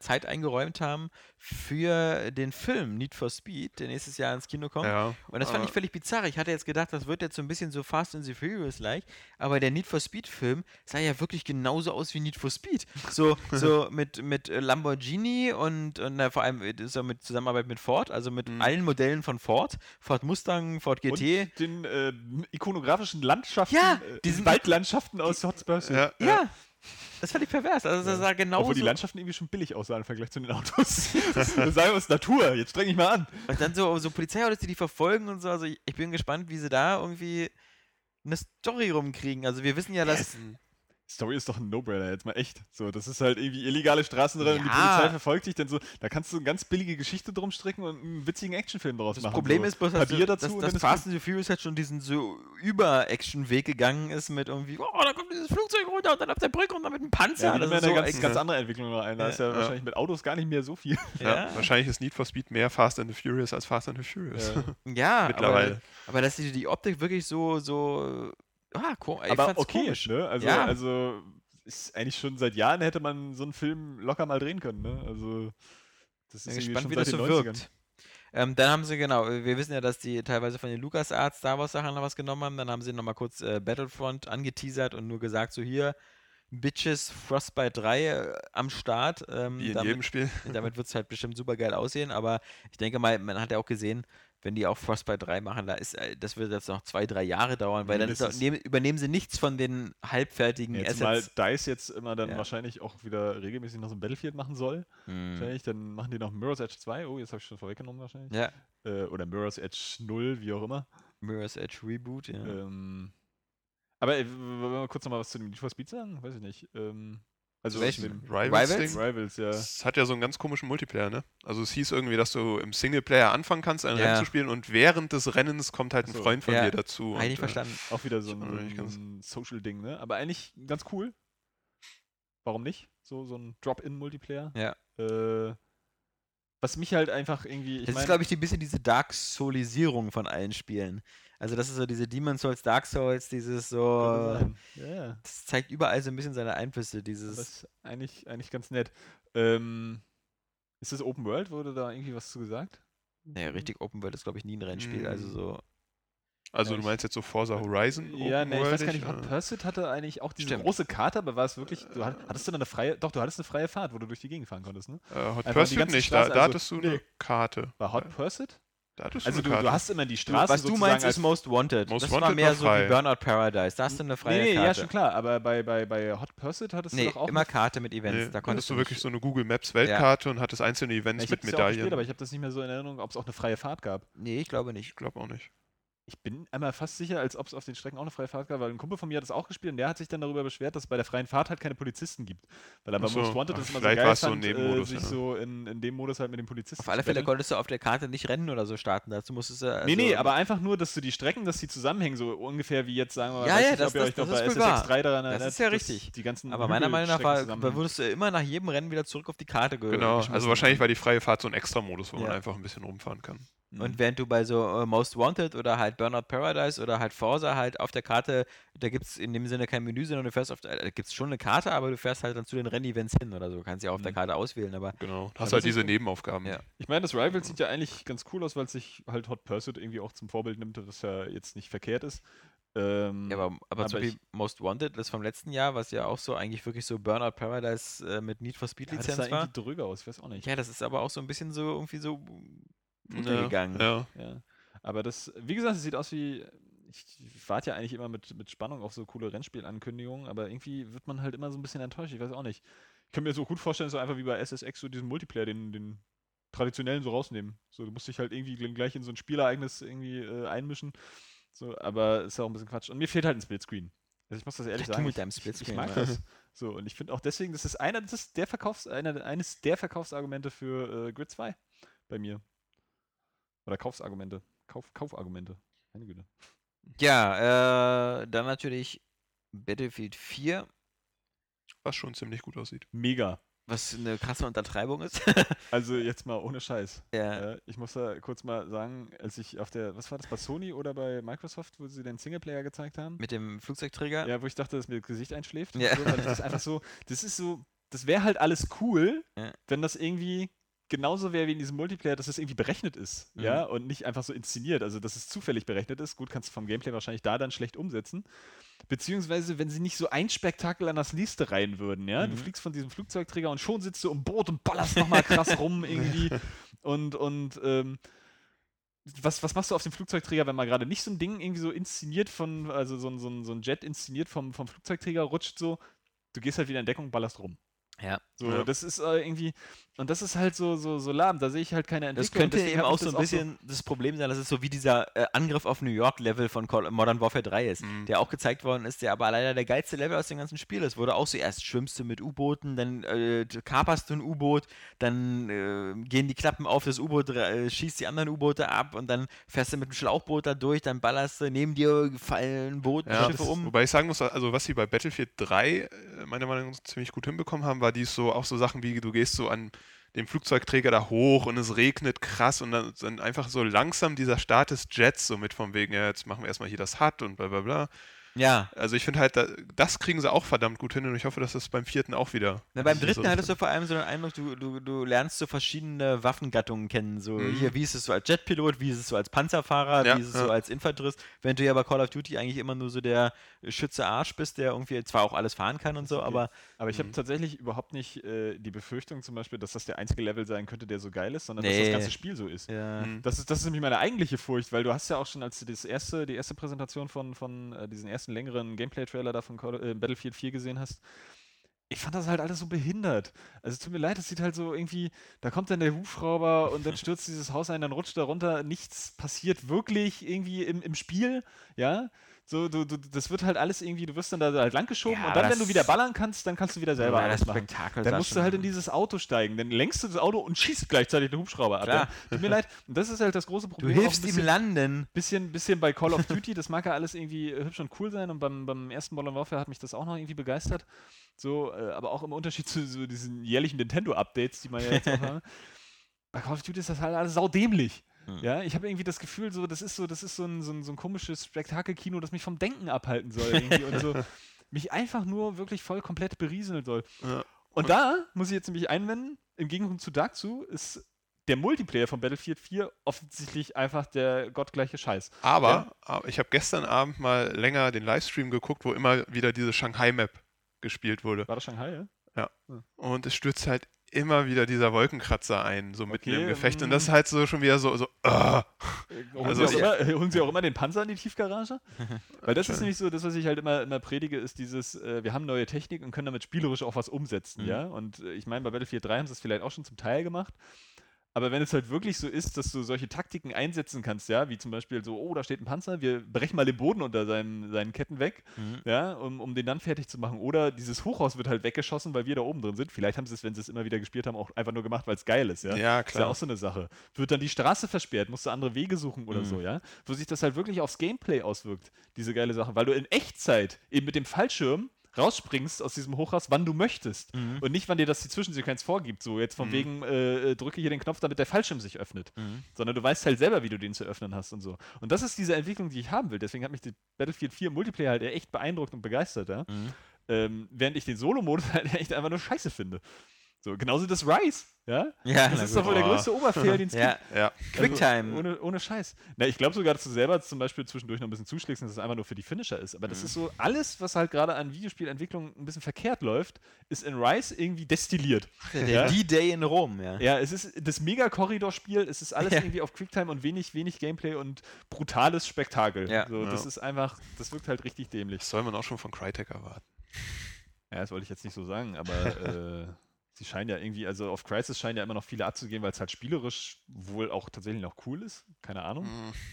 Zeit eingeräumt haben für den Film Need for Speed, der nächstes Jahr ins Kino kommt. Ja, und das fand ich völlig bizarr. Ich hatte jetzt gedacht, das wird jetzt so ein bisschen so Fast and the Furious-like, aber der Need for Speed-Film sah ja wirklich genauso aus wie Need for Speed. So mit Lamborghini und vor allem so mit Zusammenarbeit mit Ford, also mit allen Modellen von Ford. Ford Mustang, Ford GT. Und den ikonografischen Landschaften, diesen Waldlandschaften aus Hot Pursuit. Ja, das fand ich pervers. Also das sah genau obwohl die Landschaften irgendwie schon billig aussahen im Vergleich zu den Autos. Das sagen wir uns Natur, jetzt streng ich mal an. Und dann so Polizeiautos, die verfolgen und so. Also ich bin gespannt, wie sie da irgendwie eine Story rumkriegen. Also wir wissen ja, dass... Story ist doch ein No-Brainer, jetzt mal echt. So, das ist halt irgendwie illegale Straßenrennen und die Polizei verfolgt dich dann so. Da kannst du eine ganz billige Geschichte drum stricken und einen witzigen Actionfilm draus machen. Das Problem ist bloß, dass Fast and the Furious halt schon diesen so Über-Action-Weg gegangen ist mit irgendwie, da kommt dieses Flugzeug runter und dann auf der Brücke und dann mit einem Panzer. Ja, das ist eine ganz andere Entwicklung noch ein. Da ist ja wahrscheinlich mit Autos gar nicht mehr so viel. Ja. Wahrscheinlich ist Need for Speed mehr Fast and the Furious als Fast and the Furious. Ja, mittlerweile. Aber dass die Optik wirklich so ich fand's okay, komisch. Ne? Also ist eigentlich schon seit Jahren hätte man so einen Film locker mal drehen können. Ne? Also das ist irgendwie schon seit den 90ern. Bin gespannt, wie das so wirkt. Dann haben sie, wir wissen ja, dass die teilweise von den LucasArts Star Wars Sachen noch was genommen haben. Dann haben sie nochmal kurz Battlefront angeteasert und nur gesagt, so hier, Bitches, Frostbite 3 am Start. Wie in jedem Spiel. Damit wird es halt bestimmt super geil aussehen, aber ich denke mal, man hat ja auch gesehen, wenn die auch Frostbite 3 machen, das wird jetzt noch 2-3 Jahre dauern, weil übernehmen sie nichts von den halbfertigen Assets. Weil DICE jetzt immer dann wahrscheinlich auch wieder regelmäßig noch so ein Battlefield machen soll. Dann machen die noch Mirror's Edge 2. Oh, jetzt habe ich schon vorweggenommen wahrscheinlich. Ja. Oder Mirror's Edge 0, wie auch immer. Mirror's Edge Reboot, ja. Aber wollen wir kurz nochmal was zu dem Need for Speed sagen? Weiß ich nicht. Also welchem? Rivals, ja. Es hat ja so einen ganz komischen Multiplayer, ne? Also es hieß irgendwie, dass du im Singleplayer anfangen kannst, ein Rennen zu spielen und während des Rennens kommt halt ein Freund von dir dazu. Eigentlich verstanden. Auch wieder so ein Social-Ding, ne? Aber eigentlich ganz cool. Warum nicht? So ein Drop-In-Multiplayer. Ja. Was mich halt einfach irgendwie... Das ist, glaube ich, ein bisschen diese Dark-Soulisierung von allen Spielen. Also das ist so diese Demon Souls, Dark Souls, dieses so... Ja. Das zeigt überall so ein bisschen seine Einflüsse, dieses... Das ist eigentlich ganz nett. Ist das Open World? Wurde da irgendwie was zu gesagt? Naja, richtig Open World ist, glaube ich, nie ein Rennspiel. Also du meinst jetzt so Forza Horizon? Ja, ne, ich weiß gar nicht, Hot Pursuit hatte eigentlich auch diese große Karte, aber war es wirklich, du hattest eine freie Fahrt, wo du durch die Gegend fahren konntest, ne? Hot Pursuit nicht, da hattest du eine Karte. War Hot Pursuit? Also du hast immer die Straße. Was du meinst, ist Most Wanted. Das war mehr so wie Burnout Paradise. Da hast du eine freie Karte. Ja, schon klar. Aber bei Hot Pursuit hattest du doch auch immer Karte mit Events. Da konntest du wirklich so eine Google Maps Weltkarte und hattest einzelne Events mit Medaillen. Ich habe es gespielt, aber ich habe das nicht mehr so in Erinnerung, ob es auch eine freie Fahrt gab. Nee, ich glaube nicht. Ich glaube auch nicht. Ich bin einmal fast sicher, als ob es auf den Strecken auch eine freie Fahrt gab, weil ein Kumpel von mir hat das auch gespielt und der hat sich dann darüber beschwert, dass es bei der freien Fahrt halt keine Polizisten gibt. Weil er bei Most Wanted das immer so geil fand, sich so in dem Modus halt mit den Polizisten. Auf alle Fälle konntest du auf der Karte nicht rennen oder so starten, dazu musstest du... Nee, aber einfach nur, dass du die Strecken, dass die zusammenhängen, so ungefähr wie jetzt, sagen wir mal, das ist ja richtig. Aber meiner Meinung nach wurdest du immer nach jedem Rennen wieder zurück auf die Karte gehört. Genau, also wahrscheinlich war die freie Fahrt so ein Extra-Modus, wo man einfach ein bisschen rumfahren kann. Und während du bei so Most Wanted oder halt Burnout Paradise oder halt Forza halt auf der Karte, da gibt's in dem Sinne kein Menü, sondern du fährst da gibt's schon eine Karte, aber du fährst halt dann zu den Rennevents hin oder so. Kannst ja auf der Karte auswählen, aber... Genau, hast halt diese Nebenaufgaben. Ja. Ich meine, das Rivals sieht ja eigentlich ganz cool aus, weil es sich halt Hot Pursuit irgendwie auch zum Vorbild nimmt, was ja jetzt nicht verkehrt ist. Aber zum Beispiel Most Wanted, das vom letzten Jahr, was ja auch so eigentlich wirklich so Burnout Paradise mit Need for Speed Lizenz war. Das sah irgendwie drüber aus, ich weiß auch nicht. Ja, das ist aber auch so ein bisschen so irgendwie so... gegangen. Ja. Aber das, wie gesagt, es sieht aus wie, ich warte ja eigentlich immer mit Spannung auf so coole Rennspielankündigungen, aber irgendwie wird man halt immer so ein bisschen enttäuscht, ich weiß auch nicht. Ich kann mir so gut vorstellen, so einfach wie bei SSX so diesen Multiplayer, den traditionellen so rausnehmen. So, du musst dich halt irgendwie gleich in so ein Spielereignis irgendwie einmischen. So, aber ist ja auch ein bisschen Quatsch. Und mir fehlt halt ein Splitscreen. Also ich muss das ehrlich sagen. Mit deinem Splitscreen, ich mag das. So, und ich finde auch deswegen, das ist eines der Verkaufsargumente für Grid 2 bei mir. Oder Kaufargumente. Kaufargumente. Meine Güte. Ja, dann natürlich Battlefield 4. Was schon ziemlich gut aussieht. Mega. Was eine krasse Untertreibung ist. Also jetzt mal ohne Scheiß. Ja. Ich muss da kurz mal sagen, als ich auf der, was war das, bei Sony oder bei Microsoft, wo sie den Singleplayer gezeigt haben? Mit dem Flugzeugträger? Ja, wo ich dachte, dass mir das Gesicht einschläft. Ja. So, weil das ist einfach so, das wäre halt alles cool, wenn das irgendwie... genauso wäre wie in diesem Multiplayer, dass es irgendwie berechnet ist, ja, und nicht einfach so inszeniert, also dass es zufällig berechnet ist, gut, kannst du vom Gameplay wahrscheinlich da dann schlecht umsetzen, beziehungsweise wenn sie nicht so ein Spektakel an das nächste rein würden, ja, du fliegst von diesem Flugzeugträger und schon sitzt du im Boot und ballerst nochmal krass rum irgendwie und was machst du auf dem Flugzeugträger, wenn mal gerade nicht so ein Ding irgendwie so inszeniert so ein Jet inszeniert vom Flugzeugträger rutscht so, du gehst halt wieder in Deckung, ballerst rum. Ja. So, das ist irgendwie, und das ist halt so lahm, da sehe ich halt keine Entwicklung. Das könnte eben auch so ein bisschen das Problem sein, dass es so wie dieser Angriff auf New York-Level von Modern Warfare 3 ist, der auch gezeigt worden ist, der aber leider der geilste Level aus dem ganzen Spiel ist, wo du auch so erst schwimmst du mit U-Booten, dann kaperst du ein U-Boot, dann gehen die Klappen auf, das U-Boot schießt die anderen U-Boote ab und dann fährst du mit dem Schlauchboot da durch, dann ballerst du, neben dir fallen Booten, Schiffe um. Wobei ich sagen muss, also was sie bei Battlefield 3 meiner Meinung nach ziemlich gut hinbekommen haben, war die so auch so Sachen wie, du gehst so an dem Flugzeugträger da hoch und es regnet krass und dann einfach so langsam dieser Start des Jets so mit von wegen, ja, jetzt machen wir erstmal hier das Hut und bla bla bla. Ja. Also ich finde halt, das kriegen sie auch verdammt gut hin und ich hoffe, dass das beim vierten auch wieder... Na, beim dritten hattest du vor allem so den Eindruck, du lernst so verschiedene Waffengattungen kennen. So hier, wie ist es so als Jetpilot, wie ist es so als Panzerfahrer, wie ist es so als Infanterist, während du ja bei Call of Duty eigentlich immer nur so der Schütze Arsch bist, der irgendwie zwar auch alles fahren kann und so, aber... Aber ich habe tatsächlich überhaupt nicht die Befürchtung zum Beispiel, dass das der einzige Level sein könnte, der so geil ist, sondern dass das ganze Spiel so ist. Ja. Das ist nämlich meine eigentliche Furcht, weil du hast ja auch schon, als du die erste Präsentation von diesen ersten längeren Gameplay-Trailer da von Battlefield 4 gesehen hast, ich fand das halt alles so behindert. Also tut mir leid, es sieht halt so irgendwie, da kommt dann der Hubschrauber und dann stürzt dieses Haus ein, dann rutscht da runter, nichts passiert wirklich irgendwie im Spiel, ja, So, das wird halt alles irgendwie, du wirst dann da halt langgeschoben, ja, und dann, wenn du wieder ballern kannst, dann kannst du wieder selber alles machen. Dann musst du halt in dieses Auto steigen, dann lenkst du das Auto und schießt gleichzeitig den Hubschrauber ab. Tut mir leid, und das ist halt das große Problem. Du hilfst ihm landen. Bisschen bei Call of Duty, das mag ja alles irgendwie hübsch und cool sein, und beim ersten Modern Warfare hat mich das auch noch irgendwie begeistert. So, aber auch im Unterschied zu so diesen jährlichen Nintendo-Updates, die man ja jetzt auch haben. Bei Call of Duty ist das halt alles saudämlich. Ja, ich habe irgendwie das Gefühl, so, das ist so ein komisches Spektakelkino, das mich vom Denken abhalten soll irgendwie und so mich einfach nur wirklich voll komplett berieseln soll. Ja. Und da muss ich jetzt nämlich einwenden, im Gegensatz zu dazu ist der Multiplayer von Battlefield 4 offensichtlich einfach der gottgleiche Scheiß. Aber ich habe gestern Abend mal länger den Livestream geguckt, wo immer wieder diese Shanghai-Map gespielt wurde. War das Shanghai, ja? Ja. Und es stürzt halt immer wieder dieser Wolkenkratzer ein, so mitten im Gefecht. Und das ist halt so schon wieder so. Holen Sie auch immer den Panzer in die Tiefgarage? Weil das ist nämlich so, das, was ich halt immer predige, ist dieses, wir haben neue Technik und können damit spielerisch auch was umsetzen, ja? Und ich meine, bei Battlefield 3 haben sie das vielleicht auch schon zum Teil gemacht. Aber wenn es halt wirklich so ist, dass du solche Taktiken einsetzen kannst, ja, wie zum Beispiel so, da steht ein Panzer, wir brechen mal den Boden unter seinen Ketten weg, ja, um den dann fertig zu machen. Oder dieses Hochhaus wird halt weggeschossen, weil wir da oben drin sind. Vielleicht haben sie es, wenn sie es immer wieder gespielt haben, auch einfach nur gemacht, weil es geil ist, ja. Ja, klar. Ist ja auch so eine Sache. Wird dann die Straße versperrt, musst du andere Wege suchen oder so, ja. Wo sich das halt wirklich aufs Gameplay auswirkt, diese geile Sache. Weil du in Echtzeit eben mit dem Fallschirm rausspringst aus diesem Hochhaus, wann du möchtest. Und nicht, wann dir das die Zwischensequenz vorgibt. So jetzt von wegen, drücke hier den Knopf, damit der Fallschirm sich öffnet. Sondern du weißt halt selber, wie du den zu öffnen hast und so. Und das ist diese Entwicklung, die ich haben will. Deswegen hat mich die Battlefield 4 Multiplayer halt echt beeindruckt und begeistert. Ja? Während ich den Solo-Modus halt echt einfach nur scheiße finde. So, genauso das Rise, ja? Ja, das ist doch wohl der größte Oberfehler, den es gibt. Ja. Quicktime. Also, ohne Scheiß. Na, ich glaube sogar, dass du selber zum Beispiel zwischendurch noch ein bisschen zuschlägst und dass es einfach nur für die Finisher ist. Aber das ist so, alles, was halt gerade an Videospielentwicklung ein bisschen verkehrt läuft, ist in Rise irgendwie destilliert. Der D-Day in Rom, ja. Ja, es ist das Mega-Korridorspiel, es ist alles irgendwie auf Quicktime und wenig Gameplay und brutales Spektakel. Ja. So, das ist einfach, das wirkt halt richtig dämlich. Das soll man auch schon von Crytek erwarten. Ja, das wollte ich jetzt nicht so sagen, aber die scheinen ja irgendwie, also auf Crysis scheinen ja immer noch viele abzugehen, weil es halt spielerisch wohl auch tatsächlich noch cool ist, keine Ahnung.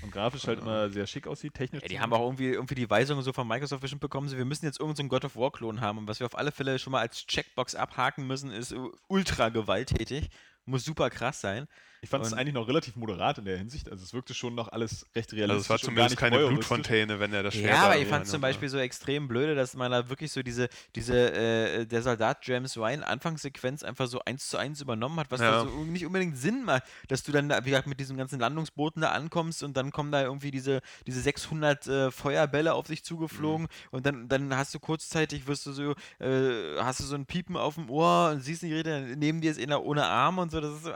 Und grafisch halt immer sehr schick aussieht, technisch. Ja, die haben auch irgendwie die Weisungen so von Microsoft bestimmt bekommen, wir müssen jetzt irgendeinen so God of War-Klon haben. Und was wir auf alle Fälle schon mal als Checkbox abhaken müssen, ist ultra gewalttätig. Muss super krass sein. Ich fand es eigentlich noch relativ moderat in der Hinsicht. Also es wirkte schon noch alles recht realistisch. Also es war zumindest keine Blutfontäne, wenn er das Schwert. Ja, aber ich fand es zum Beispiel so extrem blöde, dass man da wirklich so diese der Soldat James Ryan Anfangssequenz einfach so 1:1 übernommen hat, was da so nicht unbedingt Sinn macht, dass du dann, wie gesagt, mit diesen ganzen Landungsbooten da ankommst und dann kommen da irgendwie diese 600 Feuerbälle auf dich zugeflogen und dann hast du kurzzeitig, wirst du so, hast du so ein Piepen auf dem Ohr und siehst die Rede, neben dir ist einer ohne Arm und so. Das ist so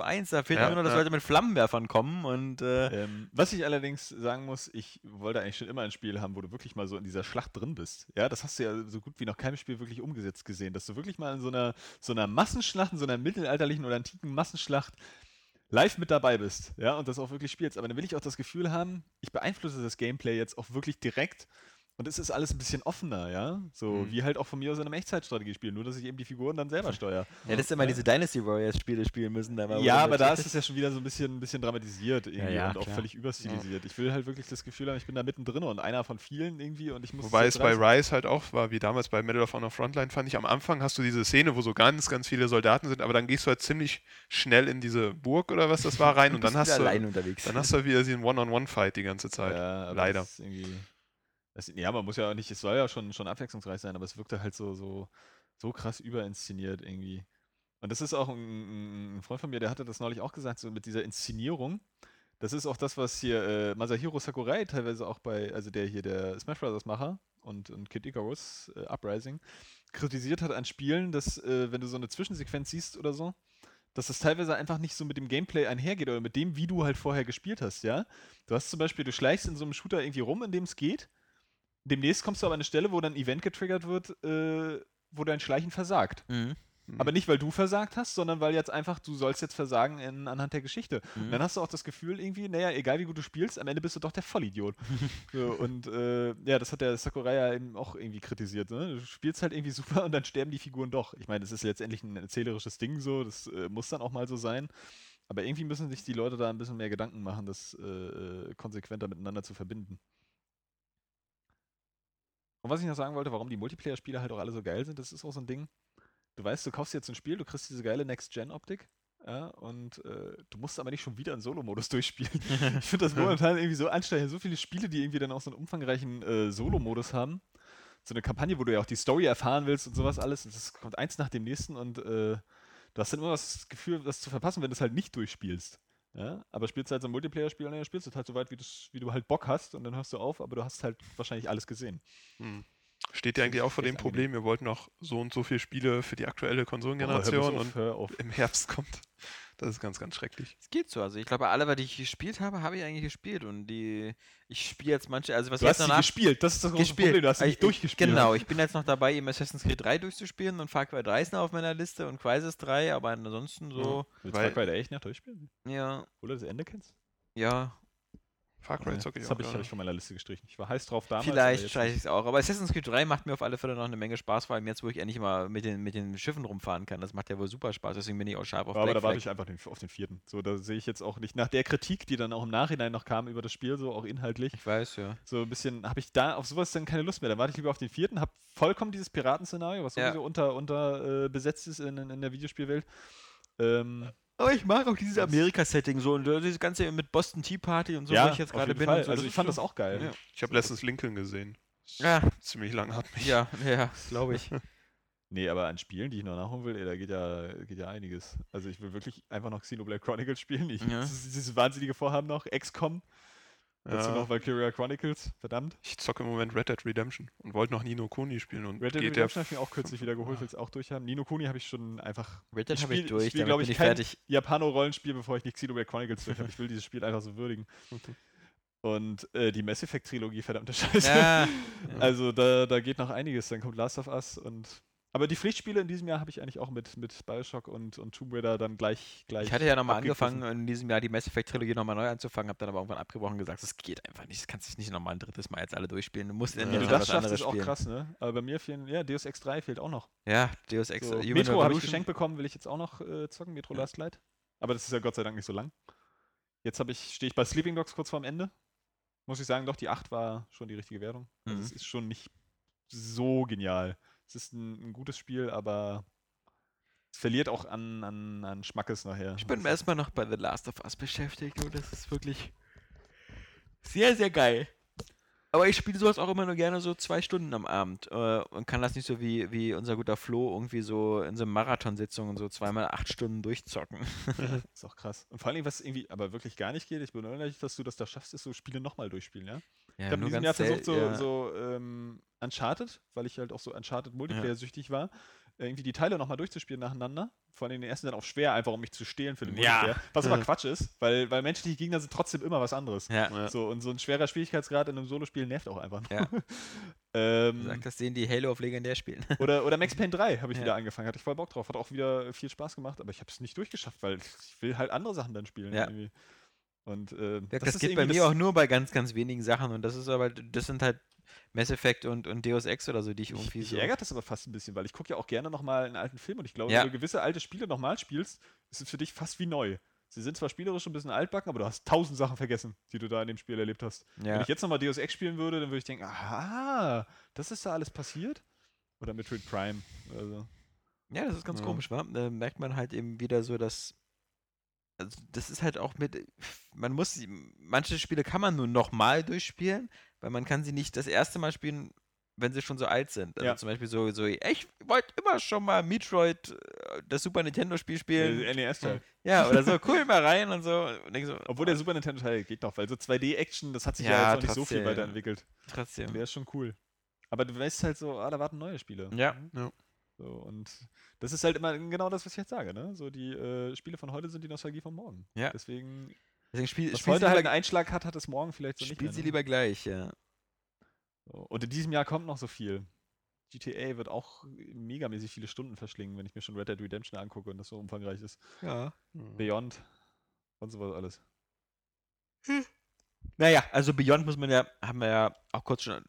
1:1, da fehlt nur noch, dass Leute mit Flammenwerfern kommen. Und was ich allerdings sagen muss, ich wollte eigentlich schon immer ein Spiel haben, wo du wirklich mal so in dieser Schlacht drin bist. Ja, das hast du ja so gut wie noch keinem Spiel wirklich umgesetzt gesehen, dass du wirklich mal in so einer Massenschlacht, in so einer mittelalterlichen oder antiken Massenschlacht live mit dabei bist, ja, und das auch wirklich spielst. Aber dann will ich auch das Gefühl haben, ich beeinflusse das Gameplay jetzt auch wirklich direkt. Und es ist alles ein bisschen offener, ja? So wie halt auch von mir aus in einem Echtzeitstrategiespiel, nur dass ich eben die Figuren dann selber steuere. Ja, das ist immer diese Dynasty Warriors-Spiele spielen müssen. Da mal aber da ist es ja schon wieder so ein bisschen dramatisiert irgendwie und auch völlig überstilisiert. Ich will halt wirklich das Gefühl haben, ich bin da mittendrin und einer von vielen irgendwie und ich muss... Wobei es bei Rise halt auch war, wie damals bei Medal of Honor Frontline, fand ich, am Anfang hast du diese Szene, wo so ganz, ganz viele Soldaten sind, aber dann gehst du halt ziemlich schnell in diese Burg oder was das war rein und dann hast du wieder diesen One-on-One-Fight die ganze Zeit. Ja, leider. Das ist irgendwie... Ja, man muss ja auch nicht, es soll ja schon abwechslungsreich sein, aber es wirkte halt so krass überinszeniert irgendwie. Und das ist auch ein Freund von mir, der hatte das neulich auch gesagt, so mit dieser Inszenierung. Das ist auch das, was hier Masahiro Sakurai teilweise auch bei, also der Smash Brothers Macher und Kid Icarus Uprising, kritisiert hat an Spielen, dass wenn du so eine Zwischensequenz siehst oder so, dass das teilweise einfach nicht so mit dem Gameplay einhergeht oder mit dem, wie du halt vorher gespielt hast, ja. Du hast zum Beispiel, du schleichst in so einem Shooter irgendwie rum, in dem es geht. Demnächst kommst du aber an eine Stelle, wo dann ein Event getriggert wird, wo dein Schleichen versagt. Aber nicht, weil du versagt hast, sondern weil jetzt einfach, du sollst jetzt versagen anhand der Geschichte. Und dann hast du auch das Gefühl irgendwie, naja, egal wie gut du spielst, am Ende bist du doch der Vollidiot. So, und das hat der Sakurai ja eben auch irgendwie kritisiert. Ne? Du spielst halt irgendwie super und dann sterben die Figuren doch. Ich meine, das ist letztendlich ein erzählerisches Ding so, das muss dann auch mal so sein. Aber irgendwie müssen sich die Leute da ein bisschen mehr Gedanken machen, das konsequenter miteinander zu verbinden. Und was ich noch sagen wollte, warum die Multiplayer-Spiele halt auch alle so geil sind, das ist auch so ein Ding. Du weißt, du kaufst jetzt ein Spiel, du kriegst diese geile Next-Gen-Optik. Ja, und du musst aber nicht schon wieder in Solo-Modus durchspielen. Ich finde das momentan irgendwie so anstrengend. So viele Spiele, die irgendwie dann auch so einen umfangreichen Solo-Modus haben. So eine Kampagne, wo du ja auch die Story erfahren willst und sowas alles. Und das kommt eins nach dem nächsten und du hast dann immer das Gefühl, das zu verpassen, wenn du es halt nicht durchspielst. Ja? Aber spielst du halt so ein Multiplayer-Spiel und dann spielst du halt so weit, wie du halt Bock hast und dann hörst du auf, aber du hast halt wahrscheinlich alles gesehen. Hm. Steht ja eigentlich auch vor dem Problem, wir wollten noch so und so viele Spiele für die aktuelle Konsolengeneration und im Herbst kommt. Das ist ganz, ganz schrecklich. Es geht so. Also ich glaube, alle, die ich gespielt habe ich eigentlich gespielt. Und ich spiele jetzt manche, also was du jetzt hast noch gespielt, das ist das große Problem, du hast nicht durchgespielt. Genau, ich bin jetzt noch dabei, eben Assassin's Creed 3 durchzuspielen und Far Cry 3 ist noch auf meiner Liste und Crysis 3, aber ansonsten so... Willst du Far Cry 3 echt noch durchspielen? Ja. Oder das Ende kennst? Ja. Far Cry zocke ich auch. Das habe ich von meiner Liste gestrichen. Ich war heiß drauf damals. Vielleicht streiche ich es auch. Aber Assassin's Creed 3 macht mir auf alle Fälle noch eine Menge Spaß, vor allem jetzt, wo ich endlich mal mit den Schiffen rumfahren kann. Das macht ja wohl super Spaß, deswegen bin ich auch scharf auf Black Flag. Aber da warte ich einfach auf den vierten. So, da sehe ich jetzt auch nicht, nach der Kritik, die dann auch im Nachhinein noch kam über das Spiel, so auch inhaltlich. Ich weiß, ja. So ein bisschen, habe ich da auf sowas dann keine Lust mehr. Dann warte ich lieber auf den vierten, habe vollkommen dieses Piratenszenario, was sowieso unterbesetzt ist in der Videospielwelt. Aber ich mag auch dieses Amerika-Setting so und dieses Ganze mit Boston Tea Party und so, wo ich jetzt gerade bin. Und so. Also ich fand das auch geil. Ja. Ich habe letztens Lincoln gesehen. Ja. Ziemlich langatmig. Ja, glaube ich. Nee, aber an Spielen, die ich noch nachholen will, da geht ja einiges. Also ich will wirklich einfach noch Xenoblade Chronicles spielen. Dieses wahnsinnige Vorhaben noch, XCOM. Dazu noch Valkyria Chronicles, verdammt. Ich zocke im Moment Red Dead Redemption und wollte noch Ni no Kuni spielen. Und Red Dead Redemption habe ich mir auch kürzlich wieder geholt, will es auch durchhaben. Ni no Kuni habe ich schon einfach... Red Dead habe ich durch, damit bin ich fertig. Japano-Rollenspiel, bevor ich nicht Xenoblade Chronicles durch habe. Ich will dieses Spiel einfach so würdigen. Okay. Und die Mass Effect-Trilogie, verdammte Scheiße. Ja. Also da geht noch einiges. Dann kommt Last of Us und... Aber die Pflichtspiele in diesem Jahr habe ich eigentlich auch mit Bioshock und Tomb Raider dann gleich. Ich hatte ja nochmal angefangen, in diesem Jahr die Mass Effect-Trilogie nochmal neu anzufangen, habe dann aber irgendwann abgebrochen und gesagt, das geht einfach nicht, das kannst du nicht nochmal ein drittes Mal jetzt alle durchspielen. Du musst du das schaffst, ist auch krass, ne? Aber bei mir fehlen, Deus Ex 3 fehlt auch noch. Ja, Deus Ex. So, Metro habe ich geschenkt bekommen, will ich jetzt auch noch zocken, Metro Last Light. Aber das ist ja Gott sei Dank nicht so lang. Jetzt stehe ich bei Sleeping Dogs kurz vorm Ende. Muss ich sagen, doch, die 8 war schon die richtige Wertung. Also es ist schon nicht so genial. Es ist ein gutes Spiel, aber es verliert auch an Schmackes nachher. Ich bin erstmal noch bei The Last of Us beschäftigt und das ist wirklich sehr, sehr geil. Aber ich spiele sowas auch immer nur gerne so 2 Stunden am Abend und kann das nicht so wie unser guter Flo irgendwie so in so Marathonsitzungen so 2x 8 Stunden durchzocken. Ja, ist auch krass. Und vor allem, was irgendwie aber wirklich gar nicht geht, ich bin unheimlich, dass du das da schaffst, ist so Spiele nochmal durchspielen, ja? Ja, ich habe in diesem Jahr versucht, Uncharted, weil ich halt auch so Uncharted-Multiplayer-süchtig war, irgendwie die Teile nochmal durchzuspielen nacheinander. Vor allem den ersten dann auch schwer, einfach um mich zu stehlen für den Multiplayer. Was aber Quatsch ist, weil menschliche Gegner sind trotzdem immer was anderes. Ja. So, und so ein schwerer Schwierigkeitsgrad in einem Solospiel nervt auch einfach noch. Ja. Sag das denen, die Halo auf Legendär spielen. Oder Max Payne 3 habe ich wieder angefangen, hatte ich voll Bock drauf, hat auch wieder viel Spaß gemacht, aber ich habe es nicht durchgeschafft, weil ich will halt andere Sachen dann spielen. Ja. Irgendwie. Und, das geht bei mir auch nur bei ganz, ganz wenigen Sachen und das sind halt Mass Effect und Deus Ex oder so, die ich irgendwie so... Mich ärgert das aber fast ein bisschen, weil ich gucke ja auch gerne nochmal einen alten Film und ich glaube, wenn du gewisse alte Spiele nochmal spielst, ist es für dich fast wie neu. Sie sind zwar spielerisch ein bisschen altbacken, aber du hast 1000 Sachen vergessen, die du da in dem Spiel erlebt hast. Ja. Wenn ich jetzt nochmal Deus Ex spielen würde, dann würde ich denken, aha, das ist da alles passiert? Oder Metroid Prime. Also. Ja, das ist ganz komisch, wa? Da merkt man halt eben wieder so, dass... Also das ist halt auch manche Spiele kann man nur nochmal durchspielen, weil man kann sie nicht das erste Mal spielen, wenn sie schon so alt sind. Also zum Beispiel so ich wollte immer schon mal Metroid, das Super Nintendo-Spiel spielen. NES-Teil. Ja, oder so, cool, mal rein und so. Und denk so obwohl der Super Nintendo-Teil geht noch, weil so 2D-Action, das hat sich ja jetzt auch nicht so viel weiterentwickelt. Trotzdem. Wäre schon cool. Aber du weißt halt so, da warten neue Spiele. Ja. So, und das ist halt immer genau das, was ich jetzt sage, ne? So die Spiele von heute sind die Nostalgie von morgen. Ja. Deswegen was heute halt einen Einschlag hat es morgen vielleicht so nicht mehr. Spielt sie lieber gleich, ja. So. Und in diesem Jahr kommt noch so viel. GTA wird auch megamäßig viele Stunden verschlingen, wenn ich mir schon Red Dead Redemption angucke und das so umfangreich ist. Ja. Beyond und sowas alles. Naja, also Beyond haben wir ja auch kurz schon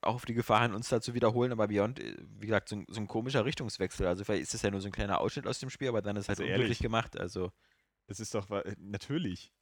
auch auf die Gefahr hin, uns da zu wiederholen, aber Beyond, wie gesagt, so ein komischer Richtungswechsel. Also vielleicht ist das ja nur so ein kleiner Ausschnitt aus dem Spiel, aber dann ist halt unglücklich gemacht. Also das ist doch natürlich.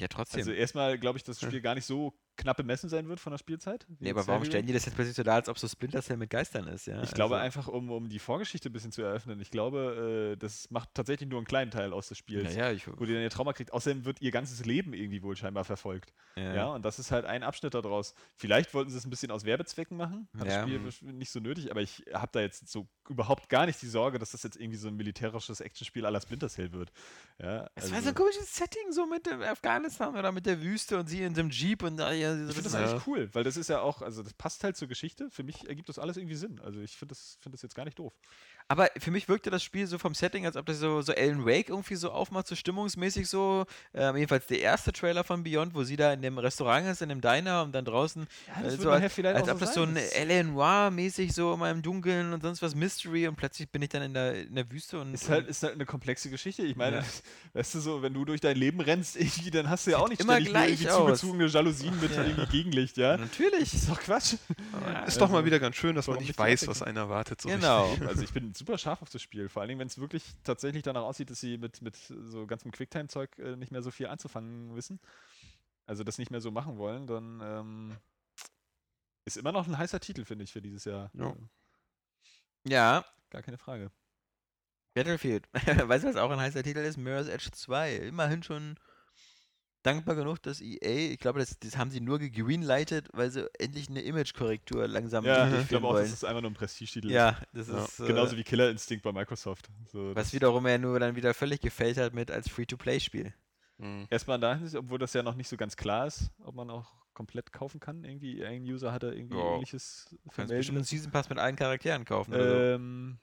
Ja, trotzdem. Also erstmal glaube ich, dass das Spiel gar nicht so knapp bemessen sein wird von der Spielzeit. Nee, aber warum stellen die das jetzt plötzlich so da, als ob so Splinter Cell mit Geistern ist? Ja? Ich glaube einfach, um die Vorgeschichte ein bisschen zu eröffnen. Ich glaube, das macht tatsächlich nur einen kleinen Teil aus des Spiels, wo die dann ihr Trauma kriegt. Außerdem wird ihr ganzes Leben irgendwie wohl scheinbar verfolgt. Ja, und das ist halt ein Abschnitt daraus. Vielleicht wollten sie es ein bisschen aus Werbezwecken machen. Hat das Spiel nicht so nötig, aber ich habe da jetzt so überhaupt gar nicht die Sorge, dass das jetzt irgendwie so ein militärisches Actionspiel à la Splinter Cell wird. Ja, es war so ein komisches Setting, so mit Afghanistan oder mit der Wüste und sie in dem Jeep und ich finde das eigentlich cool, weil das ist ja auch, also das passt halt zur Geschichte. Für mich ergibt das alles irgendwie Sinn. Also ich finde das jetzt gar nicht doof. Aber für mich wirkte das Spiel so vom Setting, als ob das so Alan Wake irgendwie so aufmacht, so stimmungsmäßig so. Jedenfalls der erste Trailer von Beyond, wo sie da in dem Restaurant ist, in dem Diner und dann draußen. Ja, das so als ob das so ein L.A. Noir-mäßig so immer im Dunkeln und sonst was Mystery und plötzlich bin ich dann in der Wüste. Und ist halt eine komplexe Geschichte. Ich meine, weißt du so, wenn du durch dein Leben rennst, irgendwie, dann hast du ja auch nicht ständig irgendwie zugezogene Jalousien mit irgendwie Gegenlicht, ja? Natürlich. Das ist doch Quatsch. Ja, ist doch mal wieder ganz schön, dass man nicht weiß, was einen erwartet. So genau. Also ich bin super scharf auf das Spiel, vor allen Dingen, wenn es wirklich tatsächlich danach aussieht, dass sie mit so ganzem Quicktime-Zeug nicht mehr so viel anzufangen wissen, also das nicht mehr so machen wollen, dann ist immer noch ein heißer Titel, finde ich, für dieses Jahr. Ja. Gar keine Frage. Battlefield. Weißt du, was auch ein heißer Titel ist? Mirror's Edge 2. Immerhin schon dankbar genug, dass EA, ich glaube, das haben sie nur gegreenlightet, weil sie endlich eine Imagekorrektur langsam durchführen wollen. Ich glaube auch, dass das einfach nur ein Prestigetitel ist. Das ist genauso wie Killer Instinct bei Microsoft. So, was wiederum ja nur dann wieder völlig gefällt hat mit als Free-to-Play-Spiel. Erstmal dahin ist, obwohl das ja noch nicht so ganz klar ist, ob man auch komplett kaufen kann. Irgendwie ein User hat da irgendwie ähnliches vermeldet. Kannst bestimmt einen Season Pass mit allen Charakteren kaufen.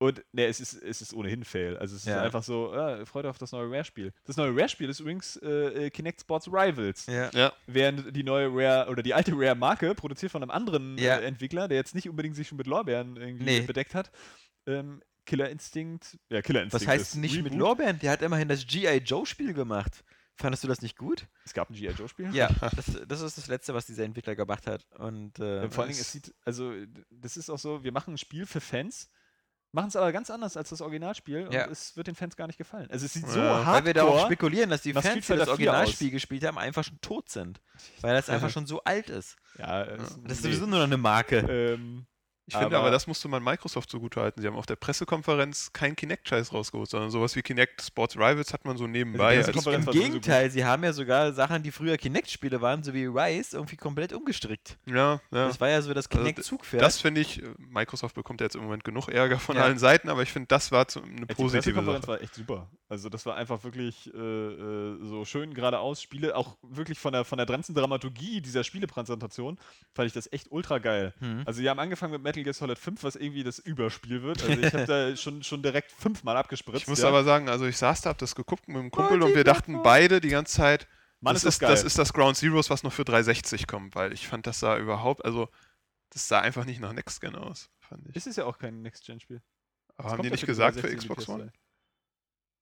Und es ist ohnehin Fail. Also es ist einfach so, freut euch auf das neue Rare-Spiel. Das neue Rare-Spiel ist übrigens Kinect Sports Rivals. Ja. Während die neue Rare oder die alte Rare-Marke, produziert von einem anderen Entwickler, der jetzt nicht unbedingt sich schon mit Lorbeeren irgendwie bedeckt hat, Killer Instinct. Was heißt nicht Reboot mit Lorbeeren? Der hat immerhin das G.I. Joe-Spiel gemacht. Fandest du das nicht gut? Es gab ein G.I. Joe-Spiel? Ja, das ist das Letzte, was dieser Entwickler gemacht hat. Und vor allen Dingen, das ist auch so, wir machen ein Spiel für Fans, machen es aber ganz anders als das Originalspiel und es wird den Fans gar nicht gefallen. Also es sieht so hardcore, weil wir darauf spekulieren, dass die Fans, die das Originalspiel gespielt haben, einfach schon tot sind. Weil das einfach schon so alt ist. Ja, das ist sowieso nur noch eine Marke. Ich finde aber, das musste man Microsoft zugutehalten. Sie haben auf der Pressekonferenz keinen Kinect-Scheiß rausgeholt, sondern sowas wie Kinect Sports Rivals hat man so nebenbei. Also im Gegenteil, so sie haben ja sogar Sachen, die früher Kinect-Spiele waren, so wie Rise, irgendwie komplett umgestrickt. Ja. Das war ja so das Kinect-Zugpferd. Das finde ich, Microsoft bekommt ja jetzt im Moment genug Ärger von allen Seiten, aber ich finde, das war eine positive Sache. Die Pressekonferenz war echt super. Also das war einfach wirklich so schön geradeaus Spiele, auch wirklich von der ganzen Dramaturgie dieser Spielepräsentation fand ich das echt ultra geil. Also die haben angefangen mit Metal Gear Solid 5, was irgendwie das Überspiel wird. Also ich habe da schon direkt 5-mal abgespritzt. Ich muss aber sagen, also ich saß da, hab das geguckt mit einem Kumpel und wir dachten beide die ganze Zeit, Mann, das ist das Ground Zeroes, was noch für 360 kommt, weil ich fand, das sah einfach nicht nach Next-Gen aus, fand ich. Es ist ja auch kein Next-Gen-Spiel. Aber haben die nicht gesagt für Xbox One?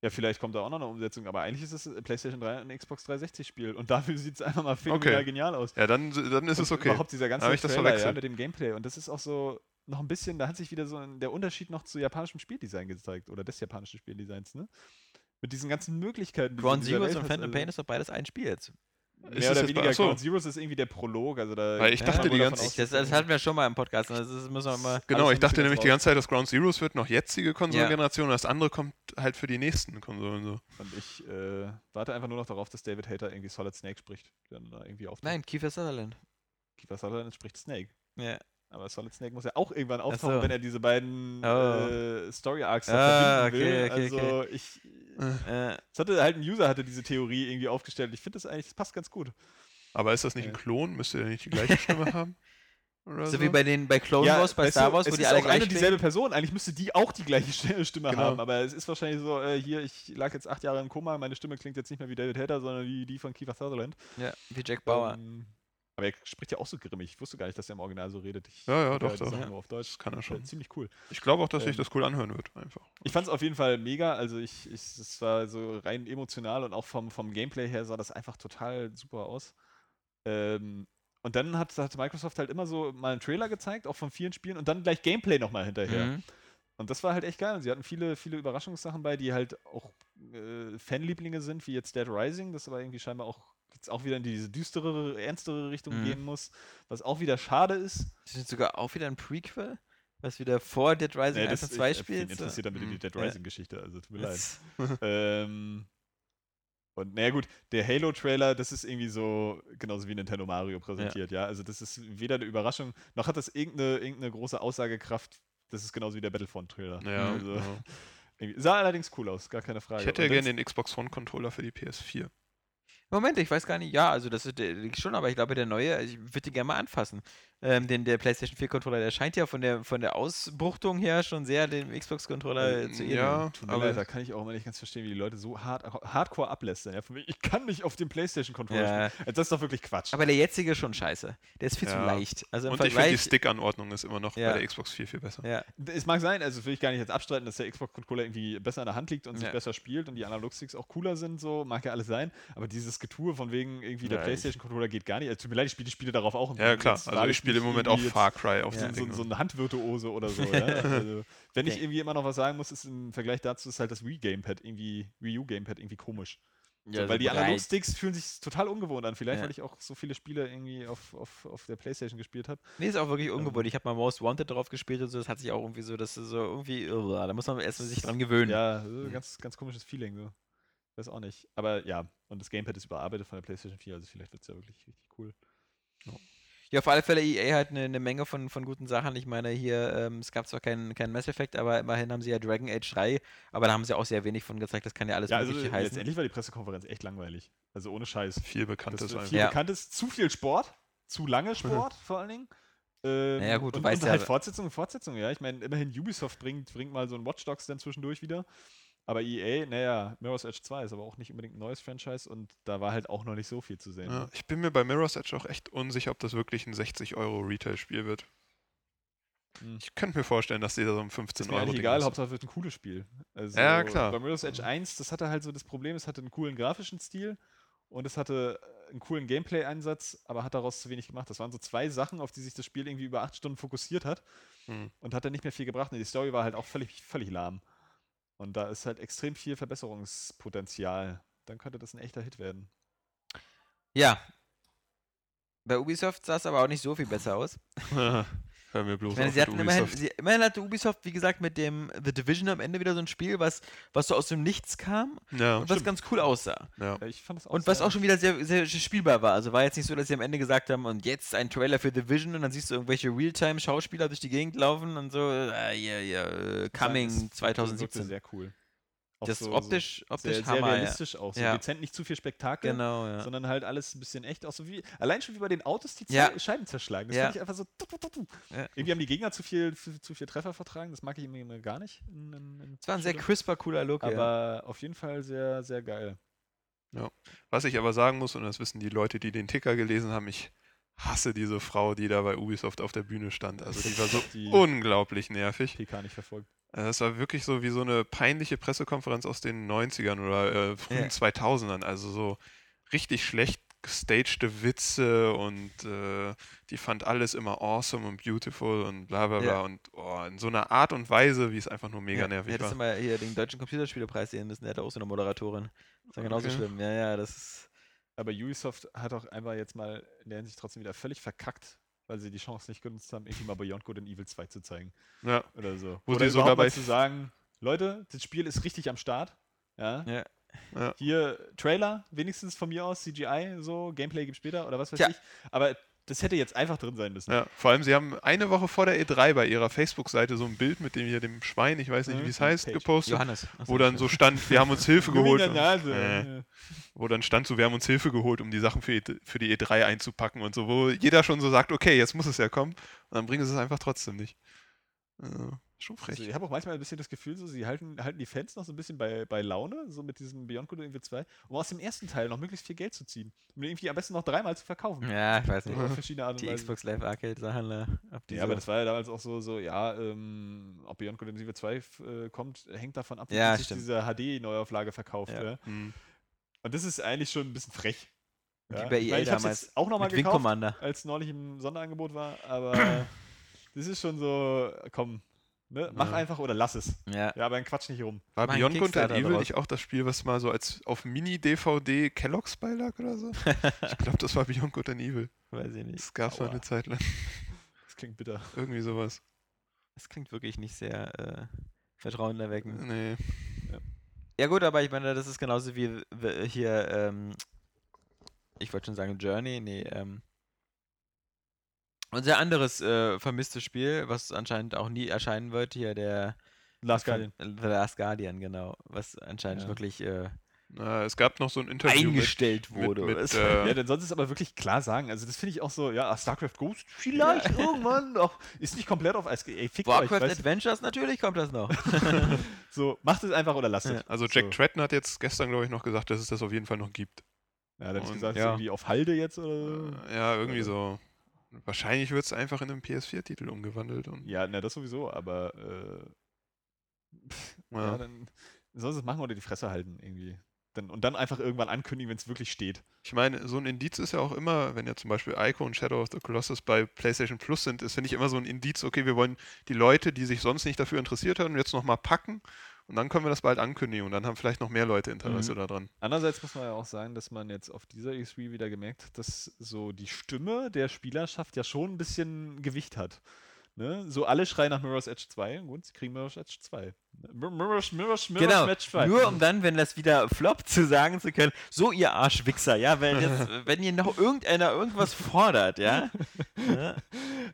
Ja, vielleicht kommt da auch noch eine Umsetzung, aber eigentlich ist es PlayStation 3 und ein Xbox 360-Spiel und dafür sieht es einfach mal phänomenal genial aus. Ja, dann ist und es okay. Überhaupt dieser ganze Trailer mit dem Gameplay und das ist auch so noch ein bisschen, da hat sich wieder so der Unterschied noch zu japanischem Spieldesign gezeigt oder des japanischen Spieldesigns, ne? Mit diesen ganzen Möglichkeiten. Ground Zeroes und Phantom Pain ist doch beides ein Spiel jetzt. Mehr oder weniger, Ground Zeroes ist irgendwie der Prolog. Also weil ich dachte die ganze Zeit... Das hatten wir schon mal im Podcast. Das müssen wir mal ich dachte nämlich die ganze Zeit, dass Ground Zeroes wird noch jetzige Konsolengeneration und das andere kommt halt für die nächsten Konsolen. So. Und ich warte einfach nur noch darauf, dass David Hayter irgendwie Solid Snake spricht. Dann da irgendwie auftaucht. Nein, Kiefer Sutherland. Kiefer Sutherland spricht Snake. Ja. Aber Solid Snake muss ja auch irgendwann auftauchen, wenn er diese beiden Story-Arcs verbinden will. Okay. Es hatte halt ein User, hatte diese Theorie irgendwie aufgestellt. Ich finde das eigentlich, das passt ganz gut. Aber ist das nicht ein Klon? Müsste der nicht die gleiche Stimme haben? Oder so wie bei Clone Wars, bei Star Wars, wo die alle gleich dieselbe Person. Eigentlich müsste die auch die gleiche Stimme haben. Aber es ist wahrscheinlich so, ich lag jetzt 8 Jahre im Koma, meine Stimme klingt jetzt nicht mehr wie David Hayter, sondern wie die von Kiefer Sutherland. Ja, wie Jack Bauer. Aber er spricht ja auch so grimmig. Ich wusste gar nicht, dass er im Original so redet. Ich doch. Nur auf Deutsch. Das kann er schon. Ziemlich cool. Ich glaube auch, dass sich das cool anhören wird. Einfach. Ich fand es auf jeden Fall mega. Also es war so rein emotional und auch vom Gameplay her sah das einfach total super aus. Und dann hat Microsoft halt immer so mal einen Trailer gezeigt, auch von vielen Spielen und dann gleich Gameplay nochmal hinterher. Und das war halt echt geil. Sie hatten viele, viele Überraschungssachen bei, die halt auch Fanlieblinge sind, wie jetzt Dead Rising. Das war irgendwie scheinbar auch jetzt auch wieder in diese düstere, ernstere Richtung gehen muss, was auch wieder schade ist. Das ist sogar auch wieder ein Prequel, was wieder vor Dead Rising 1 und 2 spielt. Das interessiert damit die Dead Rising-Geschichte, also tut mir leid. Und naja gut, der Halo-Trailer, das ist irgendwie so, genauso wie Nintendo Mario präsentiert, ja. Also das ist weder eine Überraschung, noch hat das irgendeine große Aussagekraft. Das ist genauso wie der Battlefront-Trailer. Ja, also, sah allerdings cool aus, gar keine Frage. Ich hätte ja gerne den Xbox One-Controller für die PS4. Moment, ich weiß gar nicht, ja, also das ist schon, aber ich glaube, der neue, ich würde den gerne mal anfassen. Der PlayStation 4-Controller, der scheint ja von der Ausbuchtung her schon sehr dem Xbox-Controller zu ähneln. Ja, aber da kann ich auch immer nicht ganz verstehen, wie die Leute so hardcore ablästern. Ja? Ich kann nicht auf dem PlayStation-Controller spielen. Das ist doch wirklich Quatsch. Aber der jetzige ist schon scheiße. Der ist viel zu leicht. Also und ich finde, die Stick-Anordnung ist immer noch bei der Xbox 4 viel besser. Ja. Es mag sein, also will ich gar nicht jetzt abstreiten, dass der Xbox-Controller irgendwie besser in der Hand liegt und sich besser spielt und die Analog-Sticks auch cooler sind, so mag ja alles sein, aber dieses Getue von wegen irgendwie der PlayStation-Controller geht gar nicht. Also tut mir leid, ich spiele darauf auch. Ja, klar. Also ich spiele im Moment auch Far Cry auf so eine Handvirtuose oder so. Ja? Also, wenn ich irgendwie immer noch was sagen muss, ist im Vergleich dazu ist halt das Wii U Gamepad irgendwie komisch. Ja, so, weil die Analogsticks fühlen sich total ungewohnt an. Vielleicht, weil ich auch so viele Spiele irgendwie auf der PlayStation gespielt habe. Nee, ist auch wirklich ungewohnt. Ich habe mal Most Wanted drauf gespielt und so. Das hat sich auch irgendwie so, das ist so irgendwie, da muss man erst mal sich dran gewöhnen. Ja, so ganz, ganz komisches Feeling so. Weiß auch nicht. Aber ja, und das Gamepad ist überarbeitet von der PlayStation 4, also vielleicht wird es ja wirklich richtig cool. No. Ja, auf alle Fälle, EA hat eine Menge von guten Sachen. Ich meine, hier, es gab zwar keinen Mass Effect, aber immerhin haben sie ja Dragon Age 3, aber da haben sie auch sehr wenig von gezeigt, das kann ja alles mögliche heißen. Letztendlich war die Pressekonferenz echt langweilig. Also ohne Scheiß. Viel Bekanntes. Zu viel Sport, zu lange Sport vor allen Dingen. Naja, gut, halt Fortsetzung, ja. Ich meine, immerhin Ubisoft bringt mal so ein Watch Dogs dann zwischendurch wieder. Aber EA, naja, Mirror's Edge 2 ist aber auch nicht unbedingt ein neues Franchise und da war halt auch noch nicht so viel zu sehen. Ja, ich bin mir bei Mirror's Edge auch echt unsicher, ob das wirklich ein 60-Euro-Retail-Spiel wird. Ich könnte mir vorstellen, dass jeder so ein 15 Euro. Ist mir egal, Hauptsache wird ein cooles Spiel. Also ja, klar. Bei Mirror's Edge 1, das hatte halt so das Problem, es hatte einen coolen grafischen Stil und es hatte einen coolen Gameplay-Einsatz, aber hat daraus zu wenig gemacht. Das waren so zwei Sachen, auf die sich das Spiel irgendwie über 8 Stunden fokussiert hat und hat dann nicht mehr viel gebracht. Und die Story war halt auch völlig, völlig lahm. Und da ist halt extrem viel Verbesserungspotenzial. Dann könnte das ein echter Hit werden. Ja. Bei Ubisoft sah es aber auch nicht so viel besser aus. Hör mir bloß immerhin hatte Ubisoft, wie gesagt, mit dem The Division am Ende wieder so ein Spiel, was so aus dem Nichts kam und was ganz cool aussah. Ja. Ich fand das auch und was auch schon wieder sehr, sehr spielbar war. Also war jetzt nicht so, dass sie am Ende gesagt haben, und jetzt ein Trailer für The Division und dann siehst du irgendwelche Realtime-Schauspieler durch die Gegend laufen und so, coming 2017. Das ist sehr cool. Auch das optisch sehr, Hammer, sehr realistisch auch. So dezent, nicht zu viel Spektakel, sondern halt alles ein bisschen echt. Auch so wie, allein schon wie bei den Autos die Scheiben zerschlagen. Das finde ich einfach so. Irgendwie haben die Gegner zu viel Treffer vertragen. Das mag ich immer gar nicht. Es war ein sehr crisper, cooler Look. Aber auf jeden Fall sehr, sehr geil. Ja. Was ich aber sagen muss, und das wissen die Leute, die den Ticker gelesen haben, ich hasse diese Frau, die da bei Ubisoft auf der Bühne stand. Also die war so unglaublich nervig. PK nicht verfolgt. Das war wirklich so wie so eine peinliche Pressekonferenz aus den 90ern oder frühen 2000ern. Also so richtig schlecht gestagte Witze und die fand alles immer awesome und beautiful und bla bla bla. Ja. Und in so einer Art und Weise, wie es einfach nur mega nervig war. Hättest du mal hier den Deutschen Computerspielepreis sehen müssen, der hatte auch so eine Moderatorin. Das war genauso schlimm. Ja, das ist... Aber Ubisoft hat auch einfach jetzt mal in der Hinsicht trotzdem wieder völlig verkackt, weil sie die Chance nicht genutzt haben, irgendwie mal Beyond Good and Evil 2 zu zeigen. Ja. Oder so. Wo oder sogar mal zu sagen, Leute, das Spiel ist richtig am Start. Ja. Hier Trailer, wenigstens von mir aus, CGI, so, Gameplay gibt später oder was weiß ich. Aber das hätte jetzt einfach drin sein müssen. Ja, vor allem, sie haben eine Woche vor der E3 bei ihrer Facebook-Seite so ein Bild mit dem Schwein, ich weiß nicht, wie es heißt, gepostet. Johannes. Wo dann so stand, wir haben uns Hilfe geholt. Wo dann stand so, wir haben uns Hilfe geholt, um die Sachen für die E3 einzupacken und so, wo jeder schon so sagt, okay, jetzt muss es ja kommen. Und dann bringen sie es einfach trotzdem nicht. Schon frech. Also ich habe auch manchmal ein bisschen das Gefühl, so, sie halten die Fans noch so ein bisschen bei Laune, so mit diesem Beyond Good and Evil 2, um aus dem ersten Teil noch möglichst viel Geld zu ziehen. Um den irgendwie am besten noch 3-mal zu verkaufen. Ja, ich weiß nicht. Auf verschiedene Art und Weise. Die Xbox Live Arcade-Sachen da. Aber das war ja damals auch so, ob Beyond Good and Evil 2 kommt, hängt davon ab, wie sich diese HD-Neuauflage verkauft. Ja. Ja. Und das ist eigentlich schon ein bisschen frech. Ja. Wie bei EA ich damals. Jetzt auch nochmal gekauft, als neulich im Sonderangebot war, aber das ist schon so, komm, Ne? Mach einfach oder lass es. Ja, ja, aber dann quatsch nicht rum. War Beyond Good and Evil nicht auch das Spiel, was mal so als auf Mini-DVD Kellogg's beilag oder so? Ich glaube, das war Beyond Good and Evil. Weiß ich nicht. Das gab es mal eine Zeit lang. Das klingt bitter. Irgendwie sowas. Das klingt wirklich nicht sehr vertrauenerweckend. Nee. Ja. Ja gut, aber ich meine, das ist genauso wie hier, ich wollte schon sagen Journey, unser anderes vermisstes Spiel, was anscheinend auch nie erscheinen wird, hier der Last Guardian. The Last Guardian, genau, was anscheinend wirklich es gab noch so ein Interview eingestellt wurde. Ja, denn sonst ist aber wirklich klar sagen, also das finde ich auch so, ja, StarCraft Ghost vielleicht irgendwann noch, ist nicht komplett auf Eis gefickt. Warcraft Adventures, natürlich kommt das noch. So, macht es einfach oder lasst es. Also Jack Tretton hat jetzt gestern, glaube ich, noch gesagt, dass es das auf jeden Fall noch gibt. Ja, dann hat gesagt, irgendwie auf Halde jetzt oder ja, irgendwie so. Wahrscheinlich wird es einfach in einen PS4-Titel umgewandelt. Und ja, na, das sowieso, aber dann sollst du es machen oder die Fresse halten irgendwie. Und dann einfach irgendwann ankündigen, wenn es wirklich steht. Ich meine, so ein Indiz ist ja auch immer, wenn ja zum Beispiel Ico und Shadow of the Colossus bei PlayStation Plus sind, ist, finde ich, immer so ein Indiz, okay, wir wollen die Leute, die sich sonst nicht dafür interessiert haben, jetzt nochmal packen und dann können wir das bald ankündigen und dann haben vielleicht noch mehr Leute Interesse daran. Andererseits muss man ja auch sagen, dass man jetzt auf dieser E3 wieder gemerkt hat, dass so die Stimme der Spielerschaft ja schon ein bisschen Gewicht hat. Ne? So alle schreien nach Mirror's Edge 2, gut, sie kriegen Mirror's Edge 2. Mirror's Edge 2. Nur um dann, wenn das wieder floppt, zu sagen zu können, so ihr Arschwichser, ja, wenn ihr noch irgendeiner irgendwas fordert, ja. Ja.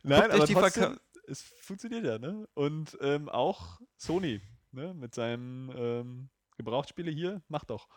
Nein, aber trotzdem, es funktioniert ja, ne? Und auch Sony, ne, mit seinem Gebrauchtspiele hier, macht doch.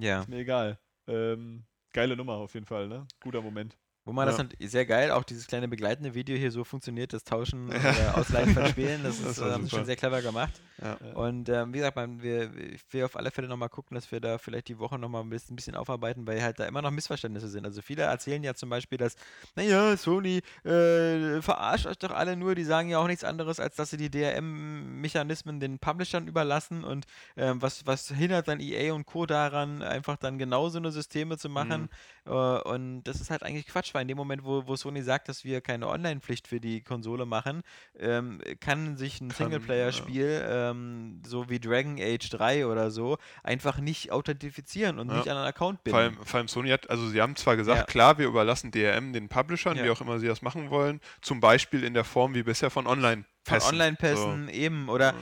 Ja. Ist mir egal. Geile Nummer auf jeden Fall, ne? Guter Moment. Wo man das sehr geil, auch dieses kleine begleitende Video hier so funktioniert, das Tauschen oder Ausleihen von Spielen, das haben sie schon sehr clever gemacht. Ja. Und wie gesagt, ich will auf alle Fälle nochmal gucken, dass wir da vielleicht die Woche nochmal ein bisschen aufarbeiten, weil halt da immer noch Missverständnisse sind. Also viele erzählen ja zum Beispiel, dass, naja, Sony verarscht euch doch alle nur, die sagen ja auch nichts anderes, als dass sie die DRM-Mechanismen den Publishern überlassen und was hindert dann EA und Co. daran, einfach dann genau so eine Systeme zu machen. Und das ist halt eigentlich Quatsch. Weil in dem Moment, wo Sony sagt, dass wir keine Online-Pflicht für die Konsole machen, kann sich ein Singleplayer-Spiel, so wie Dragon Age 3 oder so, einfach nicht authentifizieren und nicht an einen Account binden. Vor allem Sony hat, also sie haben zwar gesagt, klar, wir überlassen DRM den Publishern, wie auch immer sie das machen wollen, zum Beispiel in der Form wie bisher von Online. Online-Pässen, so. Eben. Oder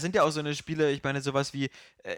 sind ja auch so eine Spiele, ich meine, sowas wie,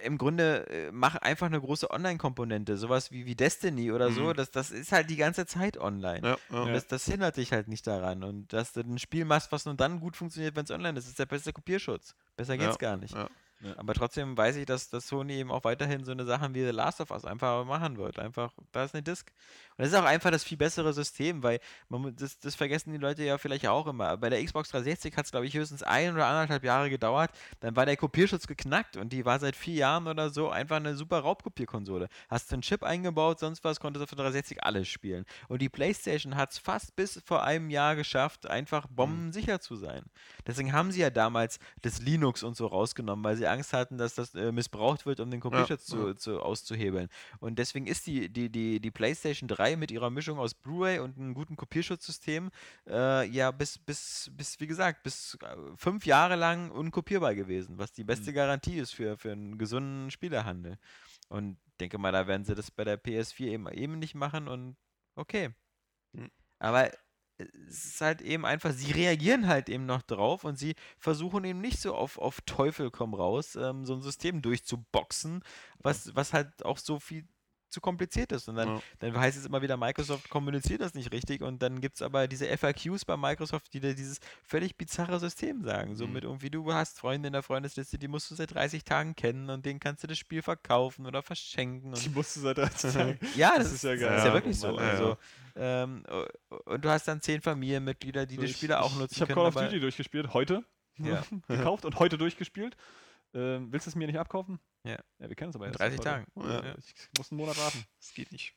im Grunde, mach einfach eine große Online-Komponente, sowas wie Destiny oder so, das ist halt die ganze Zeit online. Ja, ja. Und das hindert dich halt nicht daran. Und dass du ein Spiel machst, was nur dann gut funktioniert, wenn es online ist der beste Kopierschutz. Besser geht's gar nicht. Ja. Ja. Aber trotzdem weiß ich, dass Sony eben auch weiterhin so eine Sachen wie The Last of Us einfach machen wird. Einfach, da ist eine Disc. Und das ist auch einfach das viel bessere System, weil das vergessen die Leute ja vielleicht auch immer. Bei der Xbox 360 hat es, glaube ich, höchstens 1 oder 1,5 Jahre gedauert. Dann war der Kopierschutz geknackt und die war seit 4 Jahren oder so einfach eine super Raubkopierkonsole. Hast du einen Chip eingebaut, sonst was, konntest du auf der 360 alles spielen. Und die PlayStation hat es fast bis vor einem Jahr geschafft, einfach bombensicher zu sein. Deswegen haben sie ja damals das Linux und so rausgenommen, weil sie Angst hatten, dass das missbraucht wird, um den Kopierschutz auszuhebeln. Und deswegen ist die PlayStation 3 mit ihrer Mischung aus Blu-ray und einem guten Kopierschutzsystem bis 5 Jahre lang unkopierbar gewesen, was die beste Garantie ist für einen gesunden Spielehandel. Und denke mal, da werden sie das bei der PS4 eben nicht machen und okay. Aber es ist halt eben einfach, sie reagieren halt eben noch drauf und sie versuchen eben nicht so auf Teufel komm raus, so ein System durchzuboxen, was halt auch so viel zu kompliziert ist. Und dann heißt es immer wieder, Microsoft kommuniziert das nicht richtig und dann gibt es aber diese FAQs bei Microsoft, die da dieses völlig bizarre System sagen. So mit irgendwie, du hast Freunde in der Freundesliste, die musst du seit 30 Tagen kennen und denen kannst du das Spiel verkaufen oder verschenken. Und die musst du seit 30 Tagen. Ja, das ist ja geil. Das ist ja wirklich so. Also, und du hast dann 10 Familienmitglieder, die das Spiel auch nutzen können. Ich habe Call of Duty durchgespielt, heute. Ja. Gekauft und heute durchgespielt. Willst du es mir nicht abkaufen? Ja. Ja, wir kennen es aber jetzt. 30 Tagen. Ja. Ich muss einen Monat warten. Das geht nicht.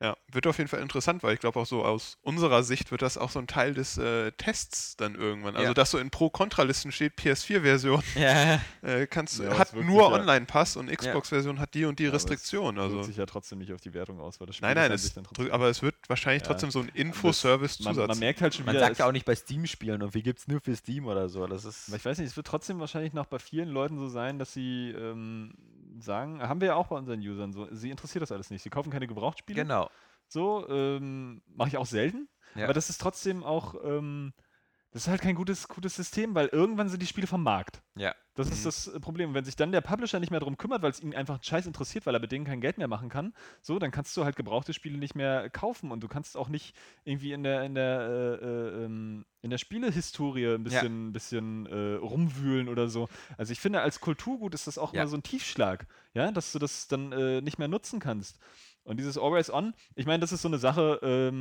Ja, wird auf jeden Fall interessant, weil ich glaube auch so aus unserer Sicht wird das auch so ein Teil des Tests dann irgendwann. Also, dass so in Pro-Kontra-Listen steht, PS4-Version hat nur Online-Pass und Xbox-Version hat die und die Restriktion. Das wirkt sich ja trotzdem nicht auf die Wertung aus, weil das Spiel aber es wird wahrscheinlich trotzdem so ein Infoservice-Zusatz. Man merkt halt schon wieder, man sagt ja auch nicht bei Steam-Spielen und wie gibt es nur für Steam oder so. Das ist, ich weiß nicht, es wird trotzdem wahrscheinlich noch bei vielen Leuten so sein, dass sie sagen, haben wir ja auch bei unseren Usern so, sie interessiert das alles nicht. Sie kaufen keine Gebrauchtspiele. Genau. So, mache ich auch selten. Ja. Aber das ist trotzdem auch, das ist halt kein gutes System, weil irgendwann sind die Spiele vom Markt. Ja. Das ist das Problem. Wenn sich dann der Publisher nicht mehr darum kümmert, weil es ihn einfach scheiß interessiert, weil er mit denen kein Geld mehr machen kann, so, dann kannst du halt gebrauchte Spiele nicht mehr kaufen und du kannst auch nicht irgendwie in der Spielehistorie ein bisschen rumwühlen oder so. Also ich finde, als Kulturgut ist das auch immer so ein Tiefschlag, ja, dass du das dann nicht mehr nutzen kannst. Und dieses Always On, ich meine, das ist so eine Sache,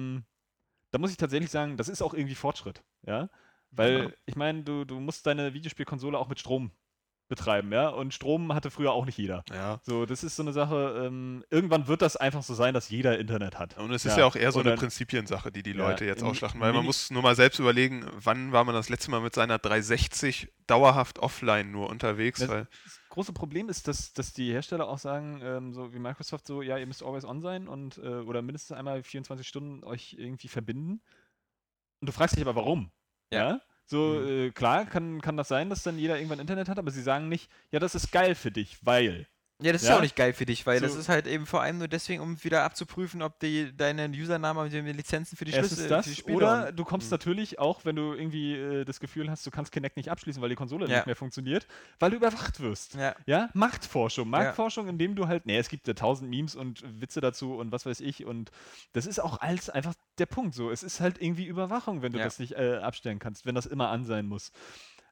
da muss ich tatsächlich sagen, das ist auch irgendwie Fortschritt, ja. Weil, ich meine, du musst deine Videospielkonsole auch mit Strom betreiben, ja? Und Strom hatte früher auch nicht jeder. Ja. So, das ist so eine Sache, irgendwann wird das einfach so sein, dass jeder Internet hat. Und es ist ja auch eher so eine Prinzipiensache, die Leute jetzt ausschlachten, weil man muss nur mal selbst überlegen, wann war man das letzte Mal mit seiner 360 dauerhaft offline nur unterwegs, weil große Problem ist, dass die Hersteller auch sagen, so wie Microsoft, so, ja, ihr müsst always on sein und oder mindestens einmal 24 Stunden euch irgendwie verbinden. Und du fragst dich aber, warum? Ja? So, klar, kann das sein, dass dann jeder irgendwann Internet hat, aber sie sagen nicht, ja, das ist geil für dich, weil... Ja, das ist ja auch nicht geil für dich, weil so, das ist halt eben vor allem nur deswegen, um wieder abzuprüfen, ob deine Usernamen mit den Lizenzen für die Schlüssel sind. Oder du kommst natürlich auch, wenn du irgendwie das Gefühl hast, du kannst Kinect nicht abschließen, weil die Konsole nicht mehr funktioniert, weil du überwacht wirst. Ja. Ja? Marktforschung, indem du halt, es gibt ja 1000 Memes und Witze dazu und was weiß ich und das ist auch alles einfach der Punkt so. Es ist halt irgendwie Überwachung, wenn du das nicht abstellen kannst, wenn das immer an sein muss.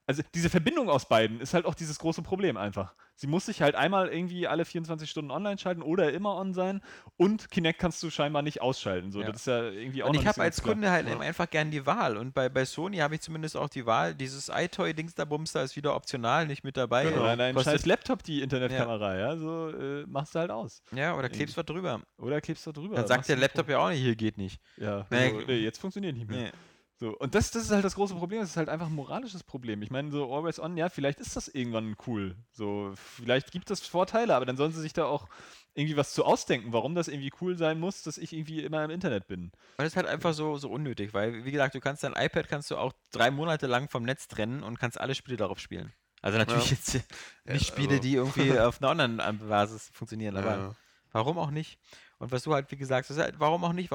Also diese Verbindung aus beiden ist halt auch dieses große Problem einfach. Sie muss sich halt einmal irgendwie alle 24 Stunden online schalten oder immer on sein und Kinect kannst du scheinbar nicht ausschalten. So, das ist ja irgendwie auch und ich habe als Kunde halt einfach gern die Wahl und bei Sony habe ich zumindest auch die Wahl, dieses iToy-Dings da Bumster ist wieder optional, nicht mit dabei. Genau. Nein, scheiß Laptop die Internetkamera, so machst du halt aus. Ja, oder klebst was drüber. Dann sagt der Laptop ja auch nicht, hier geht nicht. Ja, jetzt funktioniert nicht mehr. Nee. So, und das ist halt das große Problem, das ist halt einfach ein moralisches Problem. Ich meine, so Always On, vielleicht ist das irgendwann cool. So, vielleicht gibt es Vorteile, aber dann sollen sie sich da auch irgendwie was zu ausdenken, warum das irgendwie cool sein muss, dass ich irgendwie immer im Internet bin. Und das ist halt einfach so unnötig, weil, wie gesagt, du kannst dein iPad auch 3 Monate lang vom Netz trennen und kannst alle Spiele darauf spielen. Also natürlich jetzt nicht Spiele, die irgendwie auf einer Online-Basis funktionieren, aber warum auch nicht? Und was du halt, wie gesagt, warum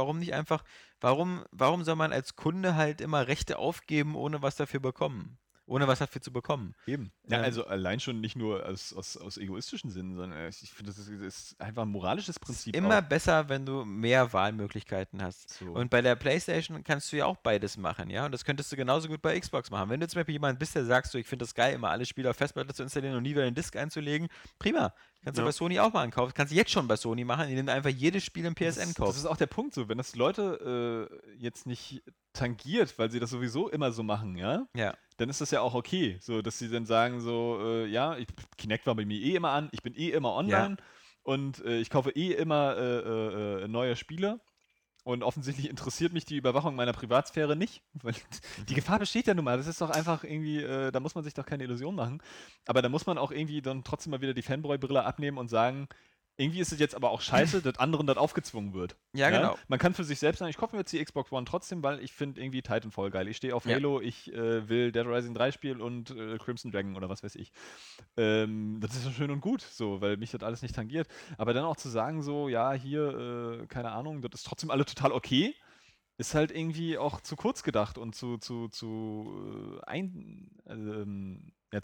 soll man als Kunde halt immer Rechte aufgeben, ohne was dafür zu bekommen? Eben. Ja, also allein schon nicht nur aus egoistischen Sinnen, sondern ich finde, das ist einfach ein moralisches Prinzip. Es ist immer besser, wenn du mehr Wahlmöglichkeiten hast. So. Und bei der PlayStation kannst du ja auch beides machen, ja? Und das könntest du genauso gut bei Xbox machen. Wenn du zum Beispiel jemand bist, der sagt, so, ich finde das geil, immer alle Spiele auf Festplatte zu installieren und nie wieder den Disk einzulegen, prima. Kannst du bei Sony auch mal ankaufen. Kannst du jetzt schon bei Sony machen, indem du einfach jedes Spiel im PSN kaufst. Das ist auch der Punkt so. Wenn das Leute jetzt nicht tangiert, weil sie das sowieso immer so machen, dann ist das ja auch okay. So, dass sie dann sagen so, Kinect war bei mir immer an, ich bin immer online und ich kaufe immer neue Spiele. Und offensichtlich interessiert mich die Überwachung meiner Privatsphäre nicht, weil die Gefahr besteht ja nun mal. Das ist doch einfach irgendwie, da muss man sich doch keine Illusion machen. Aber da muss man auch irgendwie dann trotzdem mal wieder die Fanboy-Brille abnehmen und sagen, irgendwie ist es jetzt aber auch scheiße, dass anderen das aufgezwungen wird. Ja, genau. Man kann für sich selbst sagen, ich kaufe mir jetzt die Xbox One trotzdem, weil ich finde irgendwie Titanfall geil. Ich stehe auf Halo, ich will Dead Rising 3 spielen und Crimson Dragon oder was weiß ich. Das ist ja schön und gut, so, weil mich das alles nicht tangiert. Aber dann auch zu sagen so, ja, hier, keine Ahnung, das ist trotzdem alle total okay, ist halt irgendwie auch zu kurz gedacht und zu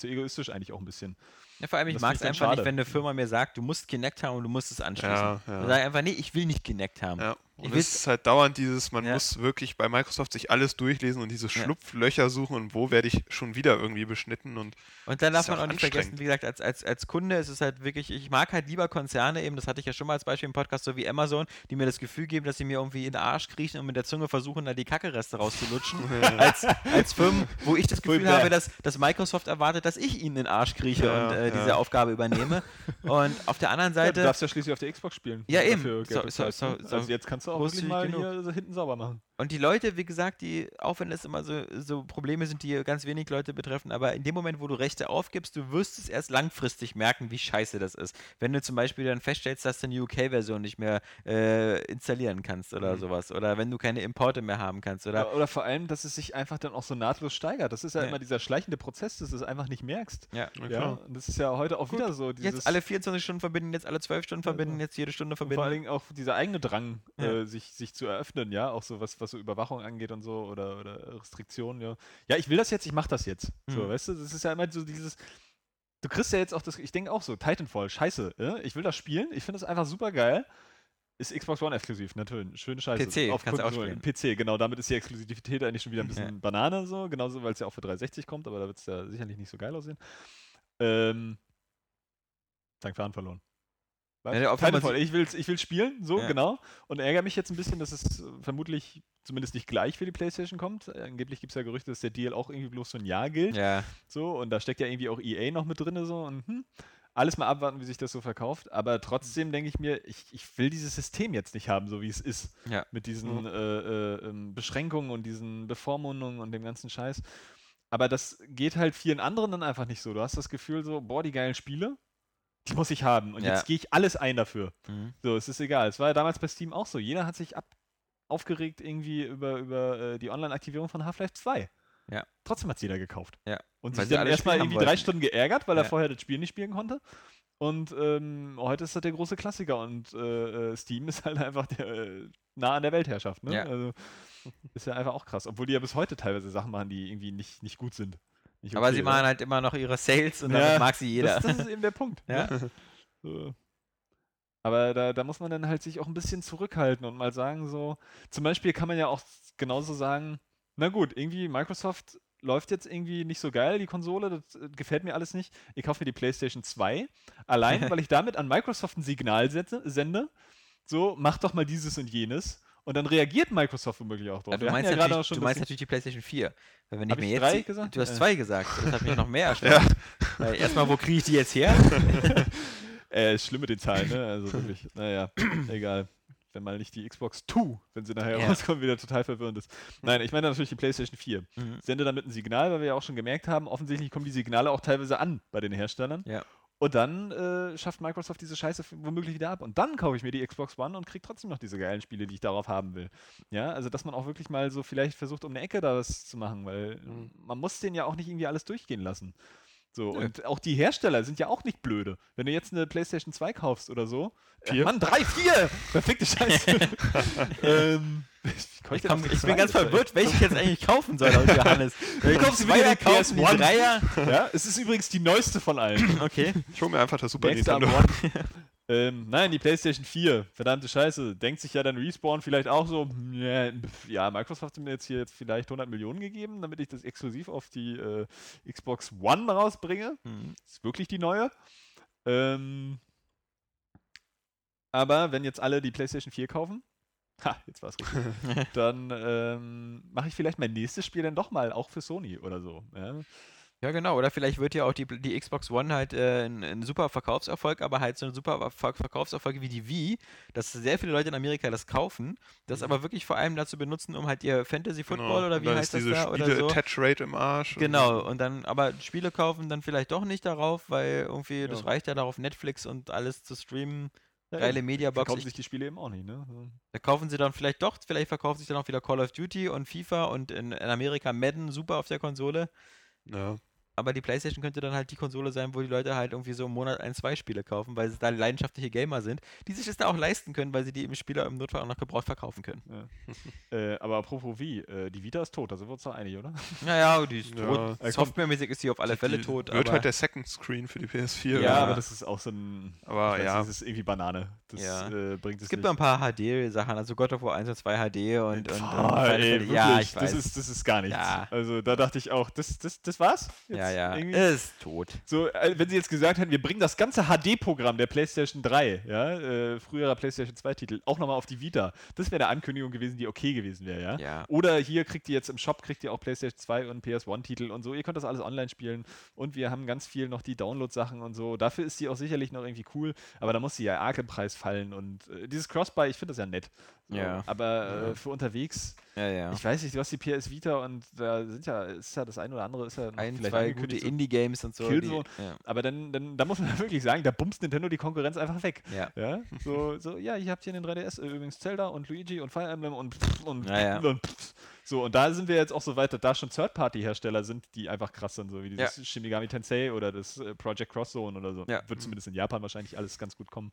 egoistisch eigentlich auch ein bisschen. Ja, vor allem, ich mag es einfach nicht, wenn eine Firma mir sagt, du musst Kinect haben und du musst es anschließen. Dann sage ich einfach, nee, ich will nicht Kinect haben. Ja. Und es ist halt dauernd man muss wirklich bei Microsoft sich alles durchlesen und diese Schlupflöcher suchen und wo werde ich schon wieder irgendwie beschnitten. Und dann darf man auch nicht vergessen, wie gesagt, als Kunde ist es halt wirklich, ich mag halt lieber Konzerne eben, das hatte ich ja schon mal als Beispiel im Podcast, so wie Amazon, die mir das Gefühl geben, dass sie mir irgendwie in den Arsch kriechen und mit der Zunge versuchen, da die Kackereste rauszulutschen, als Firmen, wo ich das Gefühl habe, dass Microsoft erwartet, dass ich ihnen in den Arsch krieche und diese Aufgabe übernehme. Und auf der anderen Seite... Ja, du darfst ja schließlich auf der Xbox spielen. Ja, eben. Also jetzt kannst du auch wirklich mal hier hinten sauber machen. Und die Leute, wie gesagt, die, auch wenn es immer so Probleme sind, die ganz wenig Leute betreffen, aber in dem Moment, wo du Rechte aufgibst, du wirst es erst langfristig merken, wie scheiße das ist. Wenn du zum Beispiel dann feststellst, dass du eine UK-Version nicht mehr installieren kannst oder sowas. Oder wenn du keine Importe mehr haben kannst. Oder vor allem, dass es sich einfach dann auch so nahtlos steigert. Das ist ja immer dieser schleichende Prozess, dass du es einfach nicht merkst. Ja. Und das ist ja heute auch wieder so. Jetzt alle 24 Stunden verbinden, jetzt alle 12 Stunden verbinden, jetzt jede Stunde verbinden. Vor allen Dingen auch dieser eigene Drang, sich zu eröffnen, ja, auch so was so Überwachung angeht und so oder Restriktionen, ja. Ja, ich will das jetzt, ich mach das jetzt. So, weißt du, das ist ja immer so dieses... Du kriegst ja jetzt auch das, ich denke auch so, Titanfall, scheiße, ich will das spielen, ich finde das einfach super geil. Ist Xbox One exklusiv, natürlich, schöne Scheiße. PC, auf kannst du auch spielen. PC, genau, damit ist die Exklusivität eigentlich schon wieder ein bisschen Banane, so, genauso, weil es ja auch für 360 kommt, aber da wird es ja sicherlich nicht so geil aussehen. Dank Fahren verloren. Ja, Titanfall, ich will spielen, so, genau, und ärgere mich jetzt ein bisschen, dass es vermutlich zumindest nicht gleich für die PlayStation kommt. Angeblich gibt es ja Gerüchte, dass der Deal auch irgendwie bloß so ein Jahr gilt. Ja. So, und da steckt ja irgendwie auch EA noch mit drin. So, und alles mal abwarten, wie sich das so verkauft. Aber trotzdem denke ich mir, ich will dieses System jetzt nicht haben, so wie es ist. Ja. Mit diesen Beschränkungen und diesen Bevormundungen und dem ganzen Scheiß. Aber das geht halt vielen anderen dann einfach nicht so. Du hast das Gefühl so, boah, die geilen Spiele, die muss ich haben. Und jetzt gehe ich alles ein dafür. So, es ist egal. Es war ja damals bei Steam auch so. Jeder hat sich aufgeregt irgendwie über die Online-Aktivierung von Half-Life 2. Ja. Trotzdem hat es jeder gekauft. Ja. Und weil sich dann erstmal irgendwie 3 Stunden geärgert, weil er vorher das Spiel nicht spielen konnte. Und heute ist das der große Klassiker und Steam ist halt einfach nah an der Weltherrschaft. Ne? Ja. Also, ist ja einfach auch krass. Obwohl die ja bis heute teilweise Sachen machen, die irgendwie nicht gut sind. Nicht okay, aber sie machen halt immer noch ihre Sales und damit mag sie jeder. Das ist eben der Punkt. Ja. Ne? So. Aber da muss man dann halt sich auch ein bisschen zurückhalten und mal sagen so, zum Beispiel kann man ja auch genauso sagen, na gut, irgendwie Microsoft läuft jetzt irgendwie nicht so geil, die Konsole, das gefällt mir alles nicht, ich kaufe mir die PlayStation 2, allein, weil ich damit an Microsoft ein Signal sende, so, mach doch mal dieses und jenes. Und dann reagiert Microsoft womöglich auch drauf. Ja, du meinst natürlich die PlayStation 4. Weil wenn ich mir jetzt 3 gesagt? Du hast 2 gesagt, das hat mich noch mehr erschreckt. Ja. Erstmal, wo kriege ich die jetzt her? Ist schlimm mit den Zahlen, ne? Also wirklich, naja, egal. Wenn mal nicht die Xbox 2, wenn sie nachher rauskommt, wieder total verwirrend ist. Nein, ich meine natürlich die PlayStation 4. Sende damit ein Signal, weil wir ja auch schon gemerkt haben, offensichtlich kommen die Signale auch teilweise an bei den Herstellern. Ja. Und dann schafft Microsoft diese Scheiße womöglich wieder ab. Und dann kaufe ich mir die Xbox One und kriege trotzdem noch diese geilen Spiele, die ich darauf haben will. Ja, also dass man auch wirklich mal so vielleicht versucht, um eine Ecke da was zu machen, weil man muss denen ja auch nicht irgendwie alles durchgehen lassen. So, und auch die Hersteller sind ja auch nicht blöde. Wenn du jetzt eine PlayStation 2 kaufst oder so. 4? Mann, 3, 4! Perfekte Scheiße. Ich bin ganz verwirrt, welche ich jetzt eigentlich kaufen soll, Johannes. Ich kaufe sie wieder, kaufst du die 3er? Ja, es ist übrigens die neueste von allen. Okay. Ich hole mir einfach das Super Nintendo. Nein, die PlayStation 4. Verdammte Scheiße. Denkt sich ja dann Respawn vielleicht auch so, ja, Microsoft hat mir jetzt hier vielleicht 100 Millionen gegeben, damit ich das exklusiv auf die Xbox One rausbringe. Das ist wirklich die neue. Aber wenn jetzt alle die PlayStation 4 kaufen, jetzt war's gut. Dann mache ich vielleicht mein nächstes Spiel dann doch mal, auch für Sony oder so. Ja, genau. Oder vielleicht wird ja auch die Xbox One halt ein super Verkaufserfolg, aber halt so ein super Verkaufserfolg wie die Wii, dass sehr viele Leute in Amerika das kaufen, das aber wirklich vor allem dazu benutzen, um halt ihr Fantasy-Football oder wie heißt das da? Oder so. Attach-Rate im Arsch. Genau. Und dann aber Spiele kaufen dann vielleicht doch nicht darauf, weil irgendwie das reicht ja darauf, Netflix und alles zu streamen. Geile Mediabox. Verkaufen sich die Spiele eben auch nicht, ne? Da kaufen sie dann vielleicht verkaufen sich dann auch wieder Call of Duty und FIFA und in Amerika Madden super auf der Konsole. Ja. Aber die PlayStation könnte dann halt die Konsole sein, wo die Leute halt irgendwie so im Monat 1-2 Spiele kaufen, weil sie da leidenschaftliche Gamer sind, die sich das da auch leisten können, weil sie die im Spieler im Notfall auch noch gebraucht verkaufen können. Ja. Aber apropos wie, die Vita ist tot, also wird es doch einig, oder? Naja, die ist tot. Softwaremäßig ist sie auf alle Fälle tot. Wird halt der Second Screen für die PS4. Ja, aber das ist auch so ein... Aber das ist irgendwie Banane. Das bringt es gibt noch ein paar HD-Sachen, also God of War 1 und 2 HD und... Pfarr, und ey, wirklich, ich weiß. Das ist gar nichts. Ja. Also da dachte ich auch, das war's? Jetzt Ja, ja, ist tot. So, wenn sie jetzt gesagt hätten, wir bringen das ganze HD-Programm der PlayStation 3, ja, früherer PlayStation 2-Titel, auch nochmal auf die Vita. Das wäre eine Ankündigung gewesen, die okay gewesen wäre, ja? Ja. Oder hier kriegt ihr jetzt im Shop, kriegt ihr auch PlayStation 2 und PS1-Titel und so. Ihr könnt das alles online spielen und wir haben ganz viel noch die Download-Sachen und so. Dafür ist sie auch sicherlich noch irgendwie cool, aber da muss sie ja arg im Preis fallen und dieses Cross-Buy, ich finde das ja nett. So, ja. Aber für unterwegs, ja, ja. Ich weiß nicht, du hast die PS Vita und da sind ja, ist ja das ein oder andere, ist ja ein, zwei gute so Indie-Games und so. Ja. Aber dann muss man wirklich sagen, da bumst Nintendo die Konkurrenz einfach weg. Ja. Ja? So, ja, ich hab hier in den 3DS übrigens Zelda und Luigi und Fire Emblem und so, und da sind wir jetzt auch so weit, dass da schon Third-Party-Hersteller sind, die einfach krass sind, so wie dieses Shin Megami Tensei oder das Project Cross Zone oder so. Ja. Wird zumindest in Japan wahrscheinlich alles ganz gut kommen.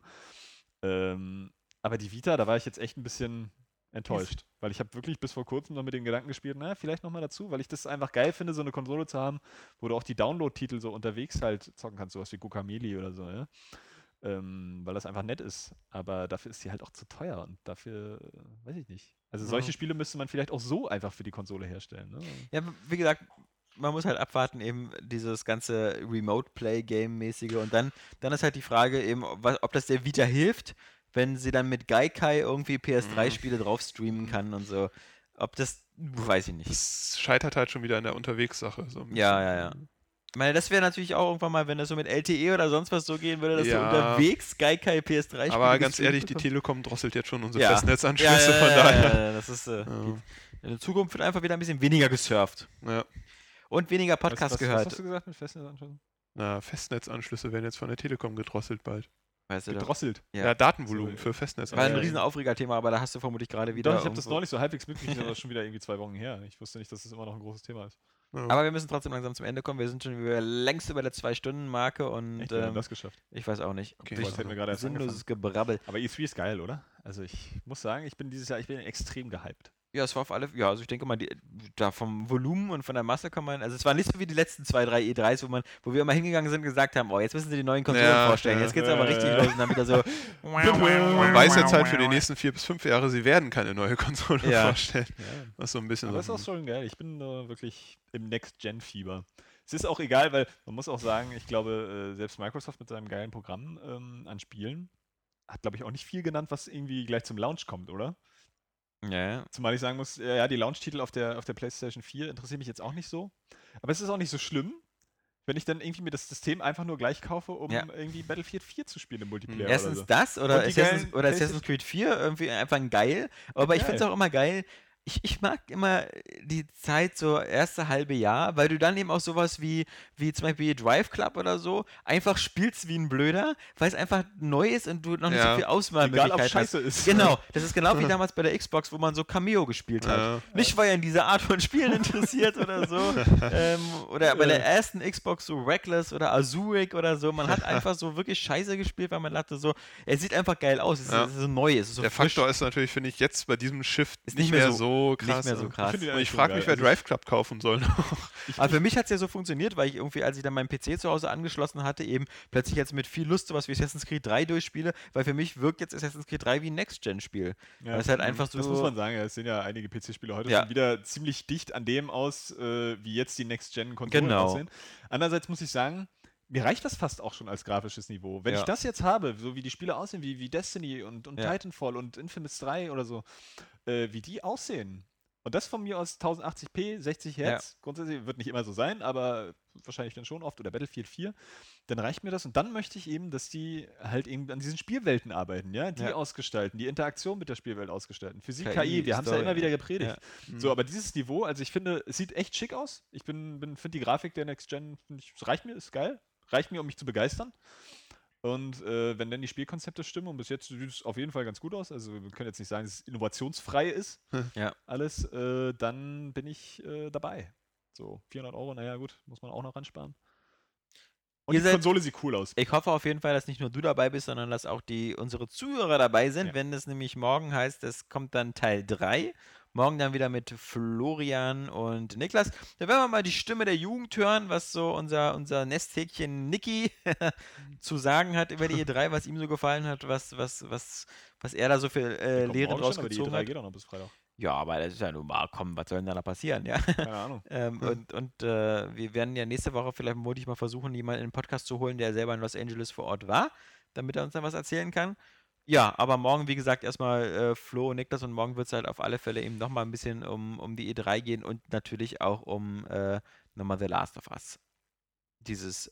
Aber die Vita, da war ich jetzt echt ein bisschen enttäuscht, weil ich habe wirklich bis vor kurzem noch mit den Gedanken gespielt, naja, vielleicht nochmal dazu, weil ich das einfach geil finde, so eine Konsole zu haben, wo du auch die Download-Titel so unterwegs halt zocken kannst, sowas wie Guacamelee oder so, ja? Weil das einfach nett ist, aber dafür ist die halt auch zu teuer und dafür, weiß ich nicht. Also solche Spiele müsste man vielleicht auch so einfach für die Konsole herstellen, ne? Ja, wie gesagt, man muss halt abwarten, eben dieses ganze Remote-Play-Game-mäßige und dann ist halt die Frage eben, ob das der Vita hilft, wenn sie dann mit Gaikai irgendwie PS3-Spiele drauf streamen kann und so. Ob das, weiß ich nicht. Das scheitert halt schon wieder an der Unterwegs-Sache. So ja. Ich meine, das wäre natürlich auch irgendwann mal, wenn das so mit LTE oder sonst was so gehen würde, dass du unterwegs Gaikai PS3-Spiele Aber ganz ehrlich, die Telekom drosselt jetzt schon unsere Festnetzanschlüsse, von daher. Ja, das ist, in der Zukunft wird einfach wieder ein bisschen weniger gesurft. Ja. Und weniger Podcast gehört. Was hast du gesagt mit Festnetzanschlüssen? Na, Festnetzanschlüsse werden jetzt von der Telekom gedrosselt bald. Weißt du gedrosselt. Ja, Datenvolumen für Festnetz. War ein riesen Aufreger-Thema, aber da hast du vermutlich gerade wieder... Doch, ich habe das neulich so halbwegs mitgekriegt, aber schon wieder irgendwie 2 Wochen her. Ich wusste nicht, dass das immer noch ein großes Thema ist. Ja. Aber wir müssen trotzdem langsam zum Ende kommen. Wir sind schon längst über der 2-Stunden-Marke und... Echt, wir haben das geschafft. Ich weiß auch nicht. Okay. Das hätten wir gerade erst sinnloses Gebrabbel. Aber E3 ist geil, oder? Also ich muss sagen, ich bin dieses Jahr extrem gehypt. Ja, es war auf alle... Ja, also ich denke mal, da vom Volumen und von der Masse kann man... Also es war nicht so wie die letzten 2, 3 E3s, wo wir immer hingegangen sind und gesagt haben, oh, jetzt müssen sie die neuen Konsolen vorstellen, jetzt geht's aber richtig los und dann wieder so... Man weiß jetzt halt für die nächsten 4 bis 5 Jahre, sie werden keine neue Konsole vorstellen. Ja. Was so ein bisschen... Aber so ist auch schon geil. Ich bin wirklich im Next-Gen-Fieber. Es ist auch egal, weil man muss auch sagen, ich glaube, selbst Microsoft mit seinem geilen Programm an Spielen hat, glaube ich, auch nicht viel genannt, was irgendwie gleich zum Launch kommt, oder? Ja. Zumal ich sagen muss, ja, die Launch-Titel auf der PlayStation 4 interessieren mich jetzt auch nicht so. Aber es ist auch nicht so schlimm, wenn ich dann irgendwie mir das System einfach nur gleich kaufe, um irgendwie Battlefield 4 zu spielen im Multiplayer. Erstens oder so. Das oder Assassin's Creed 4 irgendwie einfach geil. Aber ich finde es auch immer geil. Ich mag immer die Zeit, so erste halbe Jahr, weil du dann eben auch sowas wie zum Beispiel Drive Club oder so einfach spielst wie ein Blöder, weil es einfach neu ist und du noch nicht so viel Auswahlmöglichkeit hast. Scheiße ist. Genau, das ist genau wie damals bei der Xbox, wo man so Cameo gespielt hat. Ja. Mich war ja in dieser Art von Spielen interessiert oder so. Oder bei der ersten Xbox so Reckless oder Azuric oder so. Man hat einfach so wirklich Scheiße gespielt, weil man dachte so, er sieht einfach geil aus, es ist so neu, es ist so der frisch. Faktor ist natürlich, finde ich, jetzt bei diesem Shift ist nicht mehr so krass. Nicht mehr so krass. Ich frage mich, wer Drive Club kaufen soll noch. Aber für mich hat es ja so funktioniert, weil ich irgendwie, als ich dann meinen PC zu Hause angeschlossen hatte, eben plötzlich jetzt mit viel Lust sowas wie Assassin's Creed 3 durchspiele, weil für mich wirkt jetzt Assassin's Creed 3 wie ein Next-Gen-Spiel. Ja, das ist halt einfach so. Das muss man sagen, es sind ja einige PC-Spiele heute schon wieder ziemlich dicht an dem aus, wie jetzt die Next-Gen-Konsolen aussehen. Andererseits muss ich sagen, mir reicht das fast auch schon als grafisches Niveau. Wenn ich das jetzt habe, so wie die Spiele aussehen, wie Destiny und Titanfall und Infamous 3 oder so, wie die aussehen. Und das von mir aus 1080p, 60 Hertz, grundsätzlich wird nicht immer so sein, aber wahrscheinlich dann schon oft, oder Battlefield 4, dann reicht mir das. Und dann möchte ich eben, dass die halt eben an diesen Spielwelten arbeiten, ja, die ausgestalten, die Interaktion mit der Spielwelt ausgestalten. Physik, KI, wir haben es ja immer wieder gepredigt. Ja. So, aber dieses Niveau, also ich finde, es sieht echt schick aus. Ich finde die Grafik der Next Gen, es reicht mir, ist geil. Reicht mir, um mich zu begeistern. Und wenn dann die Spielkonzepte stimmen, und bis jetzt sieht es auf jeden Fall ganz gut aus, also wir können jetzt nicht sagen, dass es innovationsfrei ist, alles, dann bin ich dabei. So, 400 €, naja gut, muss man auch noch ransparen. Und die Konsole sieht cool aus. Ich hoffe auf jeden Fall, dass nicht nur du dabei bist, sondern dass auch unsere Zuhörer dabei sind, wenn es nämlich morgen heißt, es kommt dann Teil 3. Morgen dann wieder mit Florian und Niklas. Da werden wir mal die Stimme der Jugend hören, was so unser Nesthäkchen Niki zu sagen hat über die E3, was ihm so gefallen hat, was er da so für Lehren draus gezogen hat. Die E3 geht auch noch bis Freitag. Ja, aber das ist ja nun mal, komm, was soll denn da passieren, ja? Keine Ahnung. Und wir werden ja nächste Woche vielleicht mutig mal versuchen, jemanden in den Podcast zu holen, der selber in Los Angeles vor Ort war, damit er uns dann was erzählen kann. Ja, aber morgen, wie gesagt, erstmal Flo und Niklas, und morgen wird es halt auf alle Fälle eben nochmal ein bisschen um die E3 gehen und natürlich auch um nochmal The Last of Us. Dieses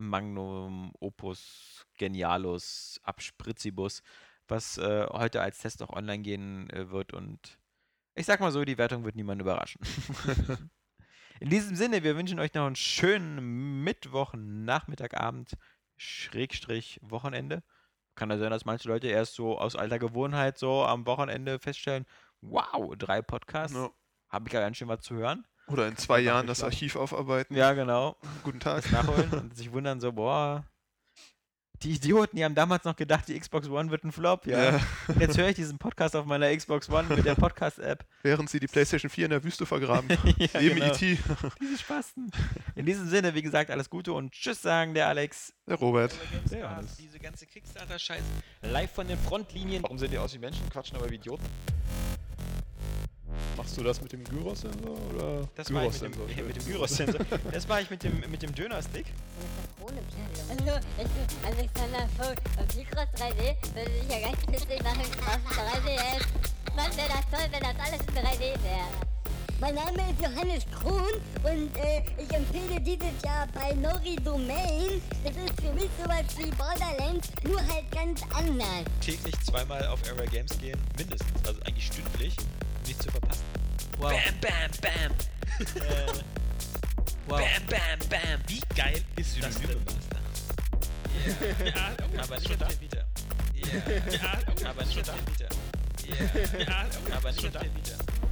Magnum Opus Genialus Abspritzibus, was heute als Test auch online gehen wird, und ich sag mal so, die Wertung wird niemanden überraschen. In diesem Sinne, wir wünschen euch noch einen schönen Mittwochnachmittagabend / Wochenende. Kann ja sein, dass manche Leute erst so aus alter Gewohnheit so am Wochenende feststellen, wow, 3 Podcasts, ja. Habe ich ja ganz schön was zu hören. Oder in 2 Jahren das Archiv aufarbeiten. Ja, genau. Guten Tag. Das nachholen und sich wundern so, boah, die Idioten, die haben damals noch gedacht, die Xbox One wird ein Flop. Ja. Jetzt höre ich diesen Podcast auf meiner Xbox One mit der Podcast-App. Während sie die PlayStation 4 in der Wüste vergraben. Ja, neben genau. E.T. Diese Spasten. In diesem Sinne, wie gesagt, alles Gute und Tschüss sagen, der Alex. Der Robert. Der Johannes. Diese ganze Kickstarter-Scheiß live von den Frontlinien. Warum sehen die aus wie Menschen, quatschen aber wie Idioten? Machst du das mit dem Gyros-Sensor oder? Das mache ich mit dem Gyros-Sensor. Das mache ich mit dem Döner-Stick. Also, Alexander Vogt und Mikros 3D würde ich ja ganz witzig machen auf 3DS. Mann, wäre das toll, wenn das alles in 3D wäre. Mein Name ist Johannes Kron und ich empfehle dieses Jahr Binary Domain. Das ist für mich sowas wie Borderlands, nur halt ganz anders. Täglich 2-mal auf Area Games gehen, mindestens, also eigentlich stündlich. Nicht zu verpassen. Wow. Bam, bam, bam. Wow. Bam, bam, bam. Wie geil ist das denn? Ja, aber nicht auf Vita. Ja, aber nicht auf Vita. Ja, aber nicht auf Vita.